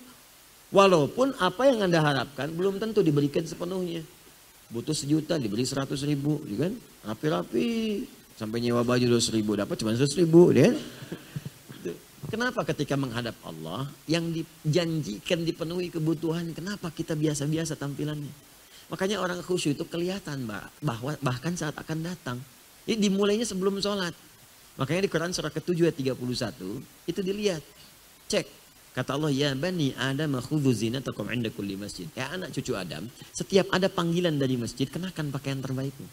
Walaupun apa yang Anda harapkan belum tentu diberikan sepenuhnya. Butuh sejuta, diberi seratus ribu. Ya kan? Rapi-rapi, sampai nyewa baju dua seribu, dapat cuma seratus ribu. Ya. Kenapa ketika menghadap Allah yang dijanjikan dipenuhi kebutuhan, kenapa kita biasa-biasa tampilannya? Makanya orang khusyuk itu kelihatan bahwa bahkan saat akan datang. Ini dimulainya sebelum sholat. Makanya di Quran surah ke-tujuh ayat tiga puluh satu itu dilihat. Cek. Kata Allah, ya bani Adam khudzu zinatakum 'inda kulli masjid. Ya anak cucu Adam, setiap ada panggilan dari masjid, kenakan pakaian terbaikmu.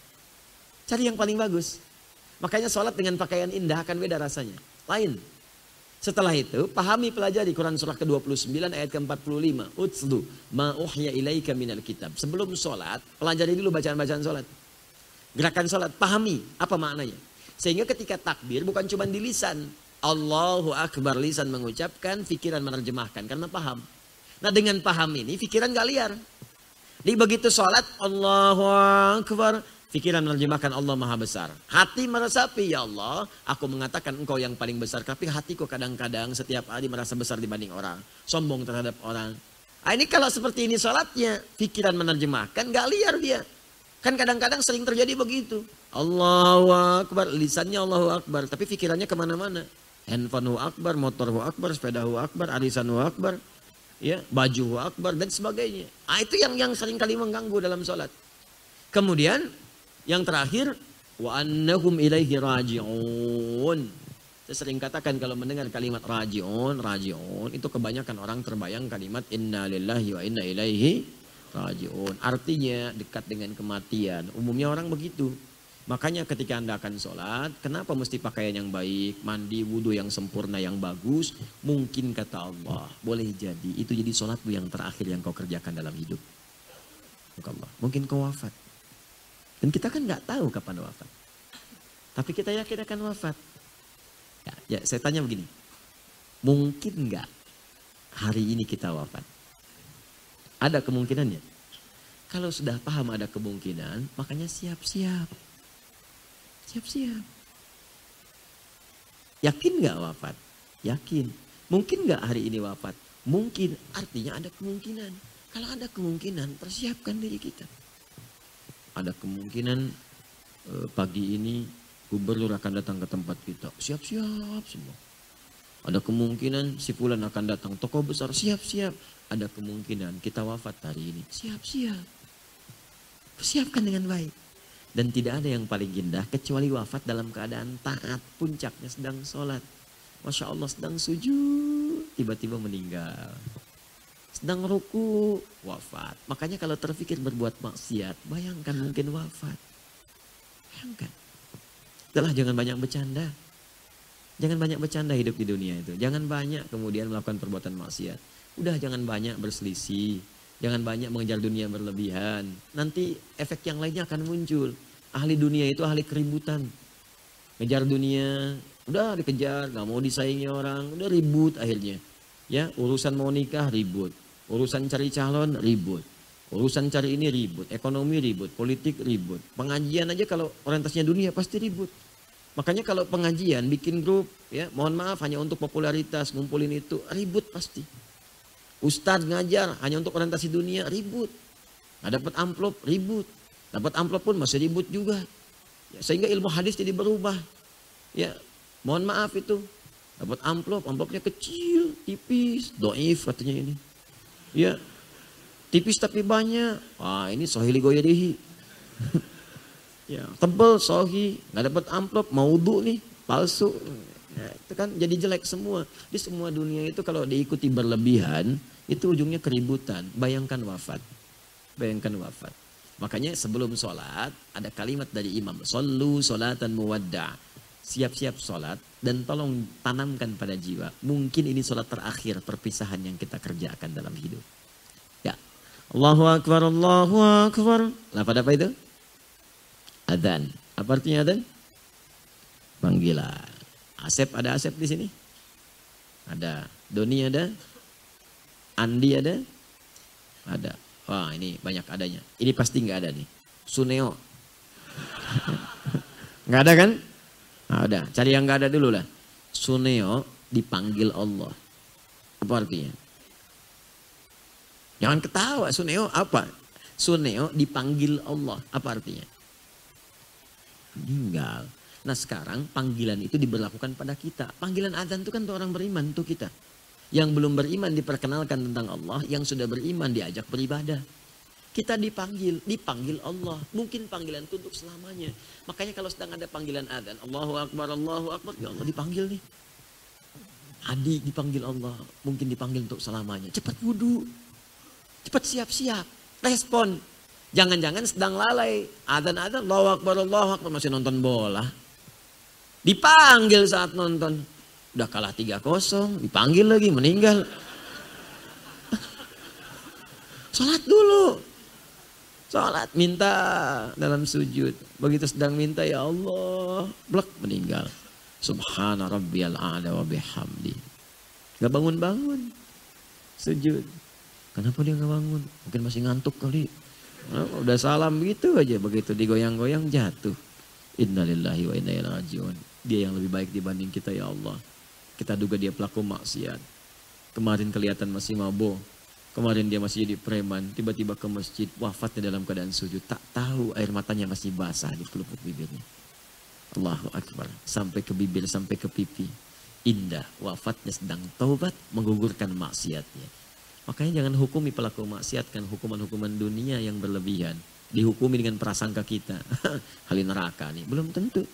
Cari yang paling bagus. Makanya sholat dengan pakaian indah akan beda rasanya. Lain. Setelah itu, pahami pelajari Quran surah ke-dua puluh sembilan ayat ke-empat puluh lima. Utslu ma uhya ilaika minal kitab. Sebelum sholat, pelajari dulu bacaan-bacaan sholat. Gerakan sholat, pahami apa maknanya. Sehingga ketika takbir bukan cuma di lisan. Allahu Akbar, lisan mengucapkan, pikiran menerjemahkan karena paham. Nah dengan paham ini, pikiran gak liar. Jadi begitu sholat, Allahu Akbar. Pikiran menerjemahkan Allah Maha Besar. Hati meresapi, ya Allah, aku mengatakan engkau yang paling besar. Tapi hatiku kadang-kadang setiap hari merasa besar dibanding orang. Sombong terhadap orang. Nah, ini kalau seperti ini sholatnya, pikiran menerjemahkan, gak liar dia. Kan kadang-kadang sering terjadi begitu. Allahu Akbar, lisannya Allahu Akbar. Tapi pikirannya kemana-mana. Handphone hu Akbar, motor hu Akbar, sepeda hu Akbar, arisan hu Akbar. Ya, baju hu Akbar, dan sebagainya. Nah, itu yang, yang sering kali mengganggu dalam sholat. Kemudian, yang terakhir, wa annahum ilaihi raji'un. Saya sering katakan kalau mendengar kalimat raji'un, raji'un, itu kebanyakan orang terbayang kalimat inna lillahi wa inna ilaihi raji'un. Artinya dekat dengan kematian. Umumnya orang begitu. Makanya ketika Anda akan sholat, kenapa mesti pakaian yang baik, mandi, wudhu yang sempurna, yang bagus? Mungkin kata Allah, boleh jadi itu jadi sholatmu yang terakhir yang kau kerjakan dalam hidup. Mungkin kau wafat. Dan kita kan nggak tahu kapan wafat. Tapi kita yakin akan wafat. Ya, ya saya tanya begini. Mungkin nggak hari ini kita wafat? Ada kemungkinannya. Kalau sudah paham ada kemungkinan, makanya siap-siap. Siap-siap. Yakin nggak wafat? Yakin. Mungkin nggak hari ini wafat? Mungkin, artinya ada kemungkinan. Kalau ada kemungkinan, persiapkan diri kita. Ada kemungkinan pagi ini gubernur akan datang ke tempat kita. Siap-siap semua. Ada kemungkinan si fulan akan datang, tokoh besar. Siap-siap. Ada kemungkinan kita wafat hari ini. Siap-siap. Persiapkan dengan baik. Dan tidak ada yang paling indah kecuali wafat dalam keadaan taat. Puncaknya sedang sholat. Masya Allah, sedang sujud, tiba-tiba meninggal. Sedang ruku, wafat. Makanya kalau terpikir berbuat maksiat, bayangkan mungkin wafat. Bayangkan. Setelah jangan banyak bercanda. Jangan banyak bercanda hidup di dunia itu. Jangan banyak kemudian melakukan perbuatan maksiat. Udah jangan banyak berselisih. Jangan banyak mengejar dunia berlebihan. Nanti efek yang lainnya akan muncul. Ahli dunia itu ahli keributan. Ngejar dunia, udah dikejar, gak mau disaingi orang, udah ribut akhirnya. Ya, urusan mau nikah ribut. Urusan cari calon ribut, urusan cari ini ribut, ekonomi ribut, politik ribut. Pengajian aja kalau orientasinya dunia pasti ribut. Makanya kalau pengajian bikin grup, ya mohon maaf hanya untuk popularitas, ngumpulin itu ribut pasti. Ustadz ngajar hanya untuk orientasi dunia ribut. Nah, dapat amplop ribut, dapat amplop pun masih ribut juga. Ya, sehingga ilmu hadis jadi berubah. Ya mohon maaf itu. Dapat amplop, amplopnya kecil, tipis, doif katanya ini. Ya, tipis tapi banyak. Wah ini sohili goyadihi. Ya, tebel sohi, gak dapat amplop, maudhu nih, palsu. Ya, itu kan jadi jelek semua. Di semua dunia itu kalau diikuti berlebihan, itu ujungnya keributan. Bayangkan wafat. Bayangkan wafat. Makanya sebelum sholat, ada kalimat dari imam. Sallu sholatan muwadda'. Siap-siap sholat dan tolong tanamkan pada jiwa. Mungkin ini sholat terakhir perpisahan yang kita kerjakan dalam hidup. Ya. Allahu Akbar, Allahu Akbar. Lafaz apa itu? Adzan. Apa artinya adzan? Panggilan. Asep, ada Asep di sini? Ada. Doni ada? Andi ada? Ada. Wah ini banyak adanya. Ini pasti nggak ada nih. Suneo. Nggak ada kan? Nah, udah, cari yang gak ada dulu lah. Suneo dipanggil Allah. Apa artinya? Jangan ketawa, suneo apa? Suneo dipanggil Allah. Apa artinya? Meninggal. Nah sekarang panggilan itu diberlakukan pada kita. Panggilan azan itu kan untuk orang beriman, untuk kita. Yang belum beriman diperkenalkan tentang Allah, yang sudah beriman diajak beribadah. Kita dipanggil, dipanggil Allah. Mungkin panggilan itu untuk selamanya. Makanya kalau sedang ada panggilan adzan, Allahu Akbar, Allahu Akbar, ya Allah dipanggil nih. Adi dipanggil Allah, mungkin dipanggil untuk selamanya. Cepat wudu, cepat siap-siap, respon. Jangan-jangan sedang lalai, adzan-adzan, Allahu Akbar, Allahu Akbar, masih nonton bola. Dipanggil saat nonton, udah kalah tiga kosong, dipanggil lagi, meninggal. Salat dulu. Sholat minta dalam sujud. Begitu sedang minta ya Allah. Blek meninggal. Subhana rabbiyal a'la wa bihamdi. Gak bangun-bangun. Sujud. Kenapa dia gak bangun? Mungkin masih ngantuk kali. Nah, udah salam gitu aja. Begitu digoyang-goyang jatuh. Innalillahi wa inna ilaihi raji'un. Dia yang lebih baik dibanding kita ya Allah. Kita duga dia pelaku maksiat. Kemarin kelihatan masih mabuk. Kemarin dia masih jadi preman, tiba-tiba ke masjid, wafatnya dalam keadaan sujud. Tak tahu air matanya masih basah di pelupuk bibirnya. Allahu Akbar, sampai ke bibir, sampai ke pipi. Indah, wafatnya sedang taubat, menggugurkan maksiatnya. Makanya jangan hukumi pelaku maksiat, kan hukuman-hukuman dunia yang berlebihan. Dihukumi dengan prasangka kita. Hal neraka nih, belum tentu.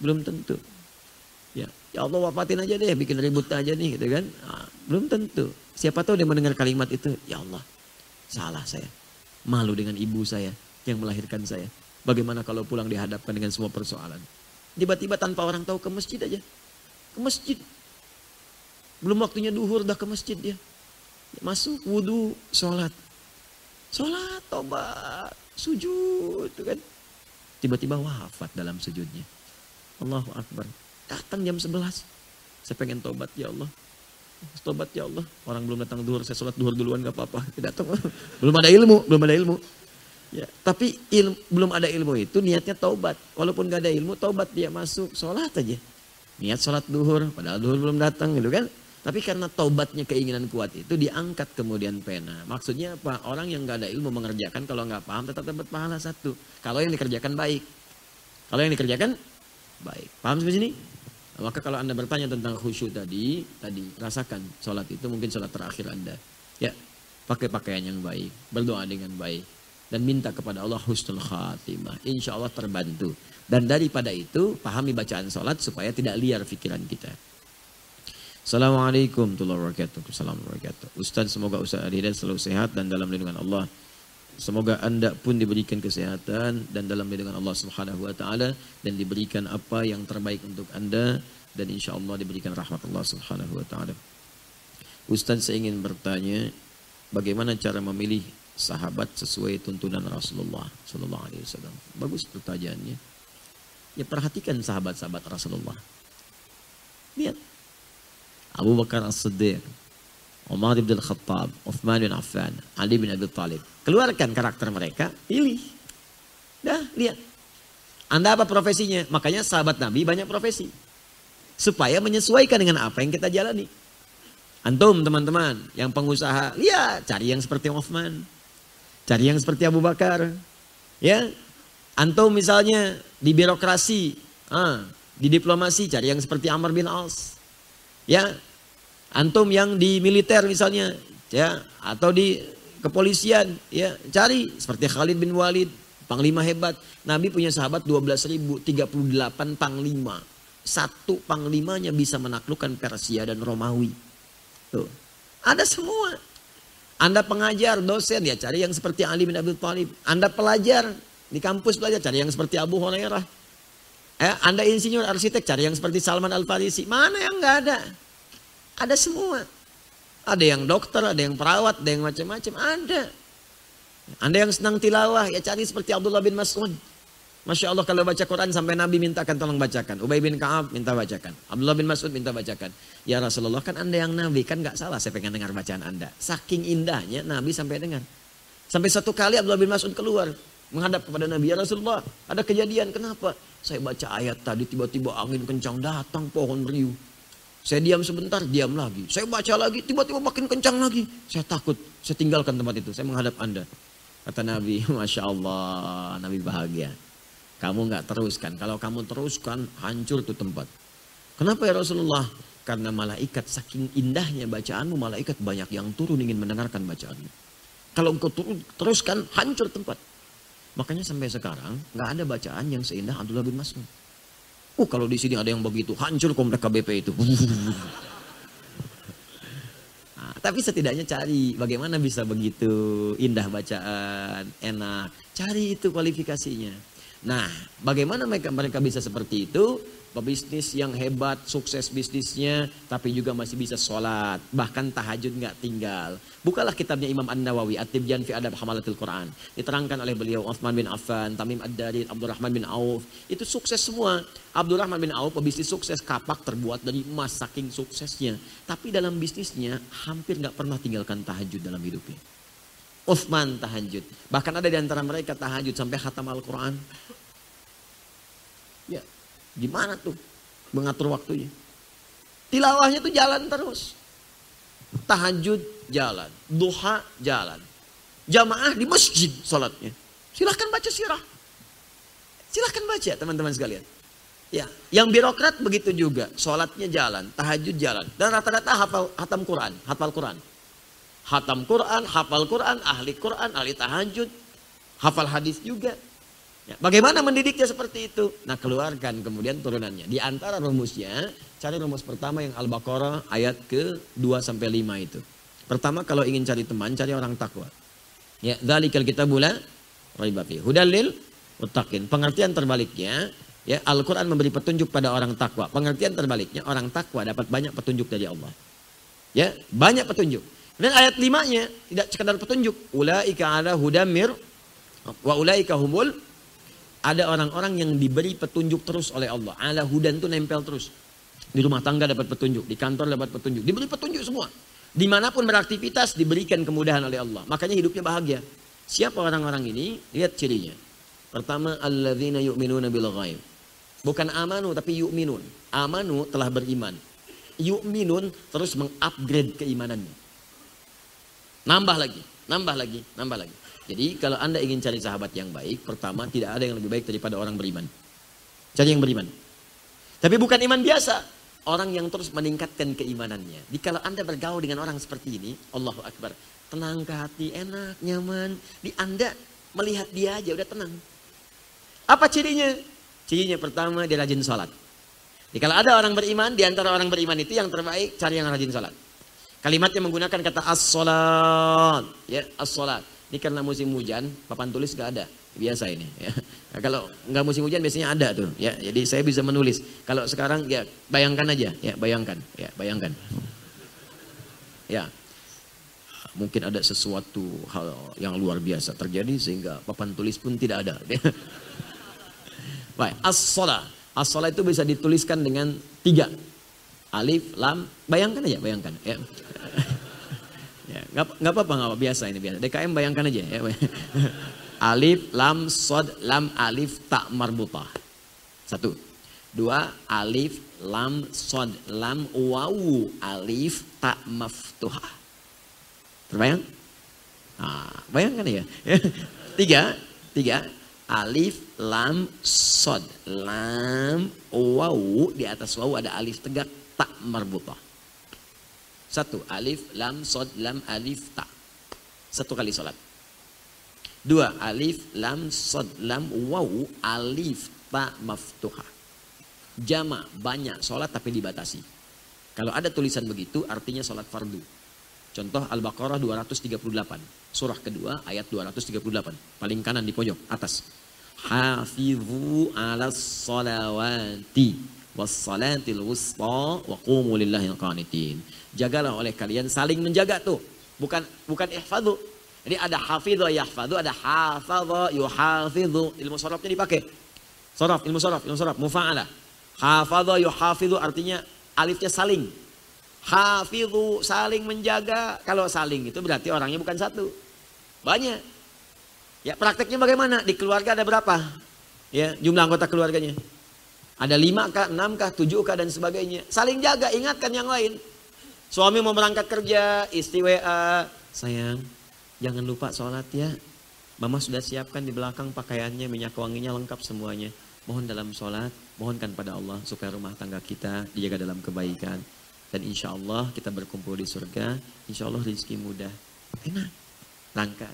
Belum tentu. Ya, ya Allah wafatin aja deh, bikin ribut aja nih gitu kan. Nah, belum tentu. Siapa tahu dia mendengar kalimat itu, ya Allah, salah saya. Malu dengan ibu saya yang melahirkan saya. Bagaimana kalau pulang dihadapkan dengan semua persoalan. Tiba-tiba tanpa orang tahu ke masjid aja. Ke masjid. Belum waktunya duhur dah ke masjid dia. Masuk, wudu, sholat. Sholat, tobat, sujud. Kan? tiba-tiba wafat dalam sujudnya. Allahu Akbar. Datang jam sebelas. Saya pengen tobat, ya Allah. Tobat, ya Allah. Orang belum datang duhur, saya sholat duhur duluan gak apa-apa. Datang, belum ada ilmu, belum ada ilmu. Ya, tapi ilmu, belum ada ilmu itu niatnya taubat. Walaupun gak ada ilmu, taubat dia masuk, sholat aja. Niat sholat duhur, padahal duhur belum datang gitu kan. Tapi karena taubatnya keinginan kuat itu diangkat kemudian pena. Maksudnya apa? Orang yang gak ada ilmu mengerjakan kalau gak paham tetap dapat pahala satu. Kalau yang dikerjakan baik. Kalau yang dikerjakan baik. Paham sampai sini? Maka kalau Anda bertanya tentang khusyuk tadi, tadi rasakan sholat itu mungkin sholat terakhir Anda. Ya, pakai pakaian yang baik, berdoa dengan baik. Dan minta kepada Allah husnul khatimah. Insya Allah terbantu. Dan daripada itu, pahami bacaan sholat supaya tidak liar pikiran kita. Assalamualaikum warahmatullahi wabarakatuh. Assalamualaikum warahmatullahi wabarakatuh. Ustaz, semoga Ustadz Adi Hidayat selalu sehat dan dalam lindungan Allah. Semoga Anda pun diberikan kesehatan dan dalam lindungan Allah Subhanahu wa Ta'ala, dan diberikan apa yang terbaik untuk Anda, dan insya Allah diberikan rahmat Allah Subhanahu wa Ta'ala. Ustaz, saya ingin bertanya, bagaimana cara memilih sahabat sesuai tuntunan Rasulullah Sallallahu Alaihi Wasallam? Bagus pertanyaannya. Ya, perhatikan sahabat-sahabat Rasulullah. Lihat Abu Bakar As-Siddiq, Umar bin Khattab, Uthman bin Affan, Ali bin Abi Thalib. Keluarkan karakter mereka, pilih. Dah, lihat. Anda apa profesinya? Makanya sahabat Nabi banyak profesi. Supaya menyesuaikan dengan apa yang kita jalani. Antum teman-teman, yang pengusaha, lihat, cari yang seperti Uthman. Cari yang seperti Abu Bakar. Ya. Antum misalnya di birokrasi, ah, di diplomasi, cari yang seperti Amr bin As. Ya. Antum yang di militer misalnya, ya, atau di kepolisian, ya, cari seperti Khalid bin Walid, panglima hebat. Nabi punya sahabat dua belas ribu tiga puluh delapan panglima. Satu panglimanya bisa menaklukkan Persia dan Romawi. Tuh, ada semua. Anda pengajar, dosen, ya cari yang seperti Ali bin Abi Thalib. Anda pelajar, di kampus belajar, cari yang seperti Abu Hurairah. Eh, Anda insinyur, arsitek, cari yang seperti Salman Al-Farisi. Mana yang nggak ada? Ada semua. Ada yang dokter, ada yang perawat, ada yang macam-macam. Ada. Anda yang senang tilawah, ya cari seperti Abdullah bin Mas'ud. Masya Allah, kalau baca Quran sampai Nabi mintakan tolong bacakan. Ubay bin Ka'ab minta bacakan. Abdullah bin Mas'ud minta bacakan. Ya Rasulullah, kan Anda yang Nabi, kan gak salah saya pengen dengar bacaan Anda. Saking indahnya Nabi sampai dengar. Sampai satu kali Abdullah bin Mas'ud keluar. Menghadap kepada Nabi, ya Rasulullah, ada kejadian, kenapa? Saya baca ayat tadi, tiba-tiba angin kencang datang, pohon beriuh. Saya diam sebentar, diam lagi. Saya baca lagi, tiba-tiba makin kencang lagi. Saya takut, saya tinggalkan tempat itu. Saya menghadap Anda. Kata Nabi, Masya Allah, Nabi bahagia. Kamu nggak teruskan. Kalau kamu teruskan, hancur tuh tempat. Kenapa ya Rasulullah? Karena malaikat, saking indahnya bacaanmu, malaikat banyak yang turun ingin mendengarkan bacaanmu. Kalau engkau teruskan, hancur tempat. Makanya sampai sekarang, nggak ada bacaan yang seindah Abdullah bin Mas'ud. Oh, kalau di sini ada yang begitu, hancur komplek K B P itu. Nah, tapi setidaknya cari bagaimana bisa begitu indah bacaan, enak. Cari itu kualifikasinya. Nah, bagaimana mereka mereka bisa seperti itu? Pebisnis yang hebat, sukses bisnisnya, tapi juga masih bisa sholat, bahkan tahajud nggak tinggal. Bukalah kitabnya Imam An-Nawawi, At-Tibyan fi Adab Hamalatil Quran. Diterangkan oleh beliau Uthman bin Affan, Tamim Ad-Dari, Abdurrahman bin Auf. Itu sukses semua. Abdurrahman bin Auf pebisnis sukses, kapak terbuat dari emas saking suksesnya. Tapi dalam bisnisnya hampir nggak pernah tinggalkan tahajud dalam hidupnya. Uthman tahajud. Bahkan ada di antara mereka tahajud sampai khatam Al-Quran. Ya. Gimana tuh mengatur waktunya? Tilawahnya tuh jalan terus. Tahajud jalan. Duha jalan. Jamaah di masjid sholatnya. Silahkan baca sirah. Silahkan baca teman-teman sekalian. Ya, yang birokrat begitu juga. Sholatnya jalan. Tahajud jalan. Dan rata-rata hafal, hatam Quran. Hafal Quran. Hatam Quran, hafal Quran, ahli Quran, ahli tahajud. Hafal hadis juga. Ya, bagaimana mendidiknya seperti itu? Nah, keluarkan kemudian turunannya. Di antara rumusnya, cari rumus pertama yang Al-Baqarah ayat ke dua sampai lima itu. Pertama, kalau ingin cari teman, cari orang takwa. Ya, dzalikal kitabu la raiba fihi hudal lil muttaqin. Pengertian terbaliknya, ya, Al-Qur'an memberi petunjuk pada orang takwa. Pengertian terbaliknya, orang takwa dapat banyak petunjuk dari Allah. Ya, banyak petunjuk. Dan ayat limanya tidak sekedar petunjuk. Ulaika ala hudamir wa ulaika humul Ada orang-orang yang diberi petunjuk terus oleh Allah. Ala hudan itu nempel terus. Di rumah tangga dapat petunjuk, di kantor dapat petunjuk, diberi petunjuk semua. Dimanapun beraktivitas diberikan kemudahan oleh Allah. Makanya hidupnya bahagia. Siapa orang-orang ini? Lihat cirinya. Pertama, alladzina yu'minuna bil ghaib. Bukan amanu tapi yu'minun. Amanu telah beriman. Yu'minun terus mengupgrade keimanannya. Nambah lagi, nambah lagi, nambah lagi. Jadi kalau Anda ingin cari sahabat yang baik, pertama tidak ada yang lebih baik daripada orang beriman. Cari yang beriman. Tapi bukan iman biasa. Orang yang terus meningkatkan keimanannya. Jadi kalau Anda bergaul dengan orang seperti ini, Allahu Akbar. Tenang ke hati, enak, nyaman. Di Anda melihat dia aja udah tenang. Apa cirinya? Cirinya pertama dia rajin sholat. Jadi kalau ada orang beriman, di antara orang beriman itu yang terbaik cari yang rajin sholat. Kalimatnya menggunakan kata as-sholat. Ya, as-sholat. Ini karena musim hujan, papan tulis gak ada. Biasa ini. Ya. Nah, kalau nggak musim hujan biasanya ada tuh. Ya, jadi saya bisa menulis. Kalau sekarang ya bayangkan aja. Ya bayangkan. Ya bayangkan. Ya mungkin ada sesuatu hal yang luar biasa terjadi sehingga papan tulis pun tidak ada. Baik. As-sholah. As-sholah itu bisa dituliskan dengan tiga. Alif, lam. Bayangkan aja. Bayangkan. Ya. Nggak ya, apa-apa, nggak apa, biasa ini biasa. D K M bayangkan aja ya. Alif, lam, sod, lam, alif, tak marbutah. Satu. Dua, alif, lam, sod, lam, wawu, alif, tak maftuhah. Terbayang? Nah, bayangkan ya. Tiga, tiga. Alif, lam, sod, lam, wawu, di atas wawu ada alif tegak, tak marbutah. Satu, alif, lam, sod, lam, alif, ta. Satu kali sholat. Dua, alif, lam, sod, lam, waw, alif, ta, maftuha. Jama, banyak sholat tapi dibatasi. Kalau ada tulisan begitu artinya sholat fardu. Contoh Al-Baqarah dua ratus tiga puluh delapan. Surah kedua ayat dua ratus tiga puluh delapan. Paling kanan di pojok, atas. Hafidhu ala sholawati. Wassalatil wusta wa qumu lillahi qanitin. Jagalah oleh kalian, saling menjaga tuh. Bukan bukan ihfadhu. Jadi ada hafidhu yahfadhu, ada hafadha yuhafidhu. Ilmu sharafnya dipakai. Sharaf, ilmu sharaf, ilmu sharaf mufa'ala. Hafadha yuhafidhu artinya alifnya saling. Hafidhu saling menjaga. Kalau saling itu berarti orangnya bukan satu. Banyak. Ya, prakteknya bagaimana? Di keluarga ada berapa? Ya, jumlah anggota keluarganya. Ada lima kah, enam kah, tujuh kah dan sebagainya. Saling jaga, ingatkan yang lain. Suami mau berangkat kerja, istri W A. Sayang, jangan lupa sholat ya. Mama sudah siapkan di belakang pakaiannya, minyak wanginya lengkap semuanya. Mohon dalam sholat, mohonkan pada Allah supaya rumah tangga kita dijaga dalam kebaikan. Dan insya Allah kita berkumpul di surga. Insya Allah rezeki mudah. Enak, langka.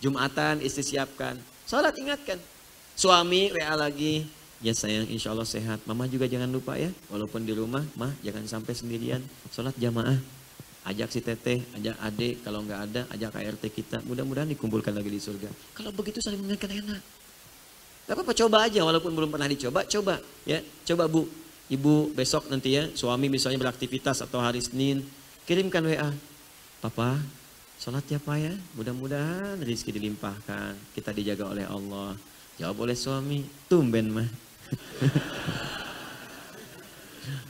Jumatan istri siapkan, sholat ingatkan. Suami W A lagi. Ya sayang, insya Allah sehat. Mama juga jangan lupa ya, walaupun di rumah, mah jangan sampai sendirian. Sholat jamaah, ajak si teteh, ajak adik, kalau nggak ada, ajak A R T kita. Mudah-mudahan dikumpulkan lagi di surga. Kalau begitu saling mengingatkan enak. Gak apa-apa, coba aja, walaupun belum pernah dicoba, coba ya, coba bu, ibu besok nanti ya, suami misalnya beraktivitas atau hari Senin, kirimkan W A, Papa, sholat ya Pak ya, mudah-mudahan rezeki dilimpahkan, kita dijaga oleh Allah. Jawab oleh suami, tumben mah.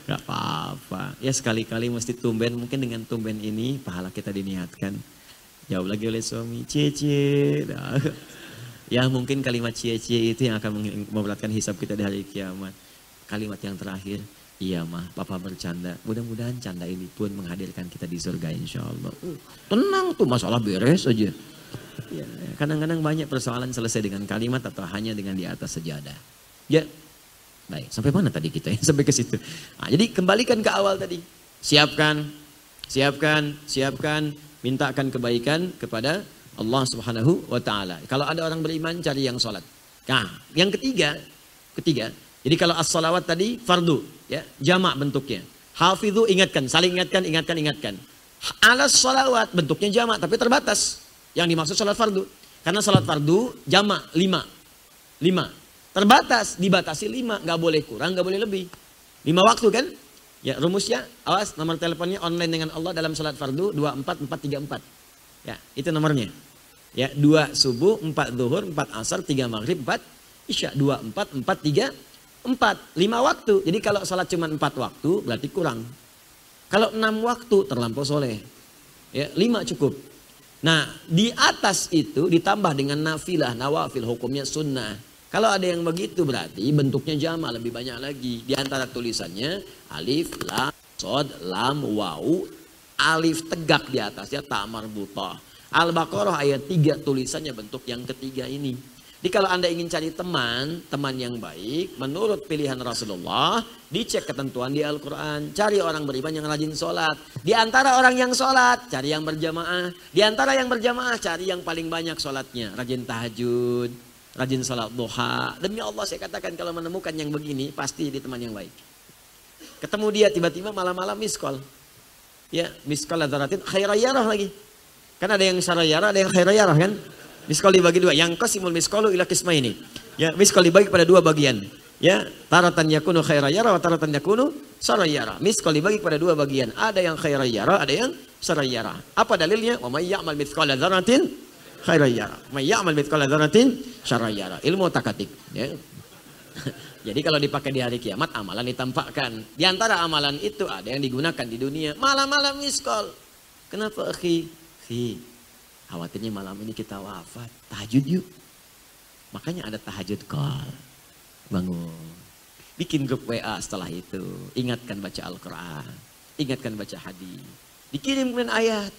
Gak apa-apa. Ya sekali-kali mesti tumben. Mungkin dengan tumben ini pahala kita diniatkan. Jawab lagi oleh suami, cie-cie. Nah. Ya mungkin kalimat cie-cie itu yang akan memberatkan hisab kita di hari kiamat. Kalimat yang terakhir, iya mah, papa bercanda. Mudah-mudahan canda ini pun menghadirkan kita di surga insya Allah. Uh, tenang tuh, masalah beres aja. Kadang-kadang ya, banyak persoalan selesai dengan kalimat atau hanya dengan di atas sejadah. Ya. Baik, sampai mana tadi kita ya? Sampai ke situ. Nah, jadi kembalikan ke awal tadi. Siapkan, siapkan, siapkan, mintakan kebaikan kepada Allah Subhanahu wa taala. Kalau ada orang beriman cari yang salat. Nah, yang ketiga, ketiga. Jadi kalau as-salawat tadi fardu, ya, jamak bentuknya. Hafidhu ingatkan, saling ingatkan, ingatkan, ingatkan. Alas salawat bentuknya jamak tapi terbatas. Yang dimaksud salat fardu. Karena salat fardu jamak lima. Lima. Terbatas, dibatasi lima, nggak boleh kurang, nggak boleh lebih. Lima waktu kan? Ya rumusnya, awas nomor teleponnya online dengan Allah dalam sholat fardu dua puluh empat empat tiga puluh empat. Ya itu nomornya. Ya dua subuh, empat zuhur, empat asar, tiga maghrib, empat Isya dua, empat, empat, tiga, empat. lima waktu. Jadi kalau salat cuma empat waktu berarti kurang. Kalau enam waktu terlampau soleh. Ya, lima cukup. Nah, di atas itu ditambah dengan nafilah, nawafil, hukumnya sunnah. Kalau ada yang begitu berarti bentuknya jama' lebih banyak lagi. Di antara tulisannya alif, lam, sod, lam, wau. Alif tegak di atasnya ta' marbutah. Al-Baqarah ayat tiga tulisannya bentuk yang ketiga ini. Jadi kalau Anda ingin cari teman, teman yang baik, menurut pilihan Rasulullah, dicek ketentuan di Al-Quran. Cari orang beriman yang rajin sholat. Di antara orang yang sholat, cari yang berjamaah. Di antara yang berjamaah, cari yang paling banyak sholatnya. Rajin tahajud, rajin sholat duha. Demi Allah saya katakan kalau menemukan yang begini, pasti di teman yang baik. Ketemu dia tiba-tiba malam-malam miskol. Ya, miskol adaratin khairayarah lagi. Kan ada yang syarayarah, ada yang khairayarah kan? Miskol dibagi dua. Yang kosimul miskolu ila kisma ini. Ya, miskol dibagi pada dua bagian. Ya, taratan yakunu khairayara wa taratan yakunu sarayara. Miskol dibagi pada dua bagian. Ada yang khairayara, ada yang sarayara. Apa dalilnya? Wa may ya'mal mithqala dzarratin khairayara. May ya'mal mithqala dzarratin sarayara. Ilmu takatik, ya. Jadi kalau dipakai di hari kiamat, amalan ditampakkan. Di antara amalan itu ada yang digunakan di dunia. Malam-malam miskol. Kenapa, akhi? Hi, khawatirnya malam ini kita wafat, tahajud yuk. Makanya ada tahajud call, bangun, bikin grup W A setelah itu, ingatkan baca Al-Quran, ingatkan baca hadis, dikirimkan ayat.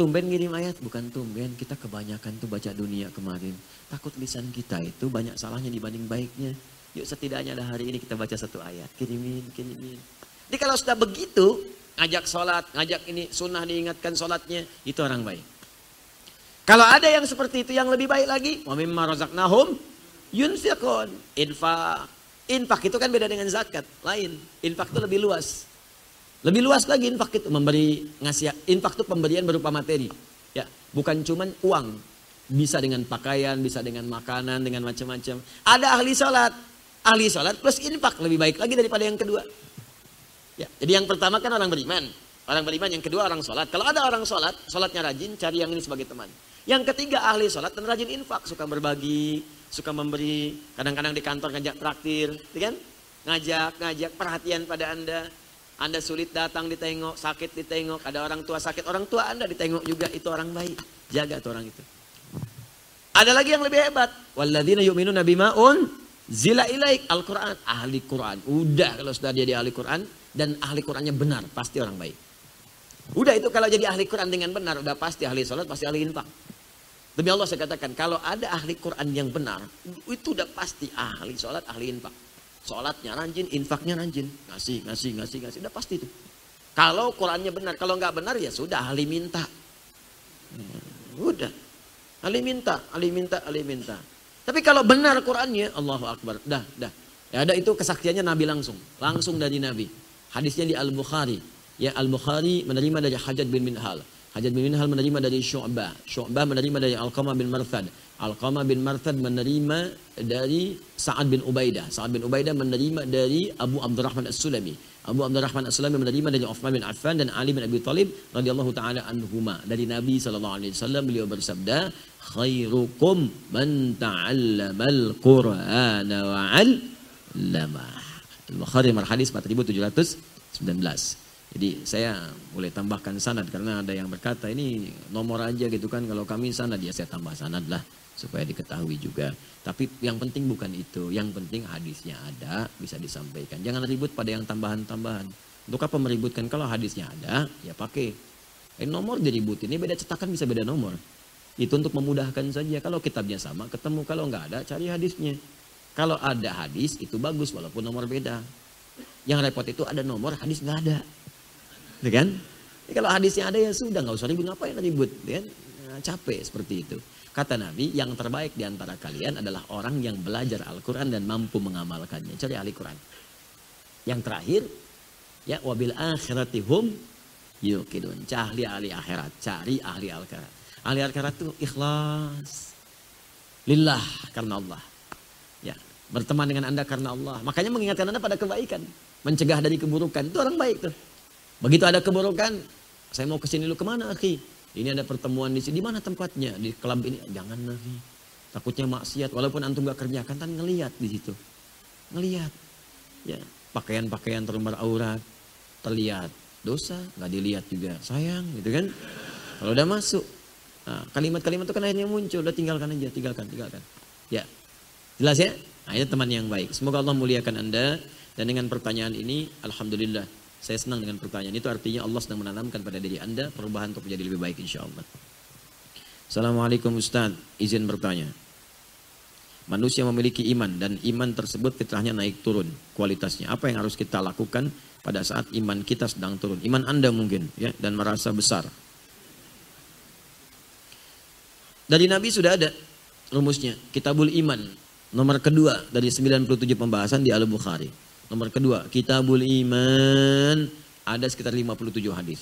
Tumben ngirim ayat, bukan tumben, kita kebanyakan tuh baca dunia kemarin. Takut lisan kita itu banyak salahnya dibanding baiknya. Yuk setidaknya ada hari ini kita baca satu ayat, kirimin, kirimin. Jadi kalau sudah begitu, ngajak sholat, ngajak ini, sunnah diingatkan sholatnya, itu orang baik. Kalau ada yang seperti itu yang lebih baik lagi, wa mimma razaqnahum yunfiqun. Infak. Infak itu kan beda dengan zakat, lain. Infak itu lebih luas. Lebih luas lagi infak itu, memberi, ngasih, infak itu pemberian berupa materi. Ya, bukan cuman uang. Bisa dengan pakaian, bisa dengan makanan, dengan macam-macam. Ada ahli sholat. Ahli sholat plus infak lebih baik lagi daripada yang kedua. Ya, jadi yang pertama kan orang beriman, orang beriman, yang kedua orang sholat. Kalau ada orang sholat, sholatnya rajin, cari yang ini sebagai teman. Yang ketiga ahli sholat dan rajin infak, suka berbagi, suka memberi, kadang-kadang di kantor ngajak traktir, kan? Ngajak-ngajak perhatian pada Anda. Anda sulit datang ditengok, sakit ditengok, ada orang tua sakit, orang tua Anda ditengok juga, itu orang baik, jaga tuh orang itu. Ada lagi yang lebih hebat, walladzina yu'minuna bima unzila ilaik, Al-Quran, ahli Quran. Udah kalau sudah jadi ahli Quran, dan ahli Qurannya benar, pasti orang baik. Udah itu kalau jadi ahli Quran dengan benar, udah pasti ahli sholat, pasti ahli infak. Demi Allah saya katakan, kalau ada ahli Quran yang benar, itu udah pasti ahli sholat, ahli infak. Sholatnya rajin, infaknya rajin. Ngasih, ngasih, ngasih, ngasih, udah pasti itu. Kalau Qurannya benar, kalau nggak benar ya sudah, ahli minta. Udah, ahli minta, ahli minta, ahli minta. Tapi kalau benar Qurannya, Allahu Akbar, dah, dah. Ya ada itu kesaktiannya Nabi langsung, langsung dari Nabi. Hadisnya di Al-Bukhari. Ya, Al-Bukhari menerima dari Hajjaj bin Minhal. Hajjaj bin Minhal menerima dari Syu'bah. Syu'bah menerima dari Alqamah bin Marthad. Alqamah bin Marthad menerima dari Sa'ad bin Ubaidah. Sa'ad bin Ubaidah menerima dari Abu Abdurrahman As-Sulami. Abu Abdurrahman As-Sulami menerima dari Uthman bin Affan dan Ali bin Abi Thalib radhiyallahu taala anhuma. Dari Nabi sallallahu alaihi wasallam beliau bersabda, "Khairukum man ta'allamal Qur'ana wa 'allama." Al-Bukhari marhadis empat ribu tujuh ratus sembilan belas. Jadi saya boleh tambahkan sanad karena ada yang berkata ini nomor aja gitu kan, kalau kami sanad ya saya tambah sanad lah supaya diketahui juga. Tapi yang penting bukan itu, yang penting hadisnya ada bisa disampaikan. Jangan ribut pada yang tambahan-tambahan. Untuk apa meributkan kalau hadisnya ada ya pakai. Eh, nomor diributin, ini beda cetakan bisa beda nomor. Itu untuk memudahkan saja. Kalau kitabnya sama ketemu, kalau nggak ada cari hadisnya. Kalau ada hadis itu bagus walaupun nomor beda. Yang repot itu ada nomor, hadis nggak ada. Ya kan? Ya, kalau hadisnya ada ya sudah, nggak usah ribut, ngapain ribut. Ya kan? Nah, capek seperti itu. Kata Nabi, yang terbaik di antara kalian adalah orang yang belajar Al-Quran dan mampu mengamalkannya. Cari ahli Quran. Yang terakhir, ya wabil akhiratihum yuqinun. Cari ahli akhirat, cari ahli akhirat. Ahli akhirat itu ikhlas. Lillah, karena Allah. Berteman dengan Anda karena Allah. Makanya mengingatkan Anda pada kebaikan. Mencegah dari keburukan. Itu orang baik tuh. Begitu ada keburukan. Saya mau kesini dulu, kemana akhi? Ini ada pertemuan di sini. Di mana tempatnya? Di klub ini. Jangan akhi. takutnya maksiat, walaupun antum gak kerjakan, kan ngelihat di situ, ngelihat, ya pakaian-pakaian terumbar aurat, terlihat dosa, nggak dilihat juga sayang, gitu kan? Kalau udah masuk, nah, kalimat-kalimat itu kan akhirnya muncul, udah tinggalkan aja, tinggalkan, tinggalkan, ya, jelas ya? Nah, itu teman yang baik. Semoga Allah muliakan anda. Dan dengan pertanyaan ini, alhamdulillah, saya senang dengan pertanyaan itu, artinya Allah sedang menanamkan pada diri anda perubahan untuk menjadi lebih baik, insya Allah. Assalamualaikum Ustadz, izin bertanya. Manusia memiliki iman dan iman tersebut fitrahnya naik turun kualitasnya. Apa yang harus kita lakukan pada saat iman kita sedang turun? Iman anda mungkin ya, dan merasa besar. Dari Nabi sudah ada rumusnya, Kitabul Iman, nomor kedua dari sembilan puluh tujuh pembahasan di Al-Bukhari. Nomor kedua, Kitabul Iman, ada sekitar lima puluh tujuh hadis.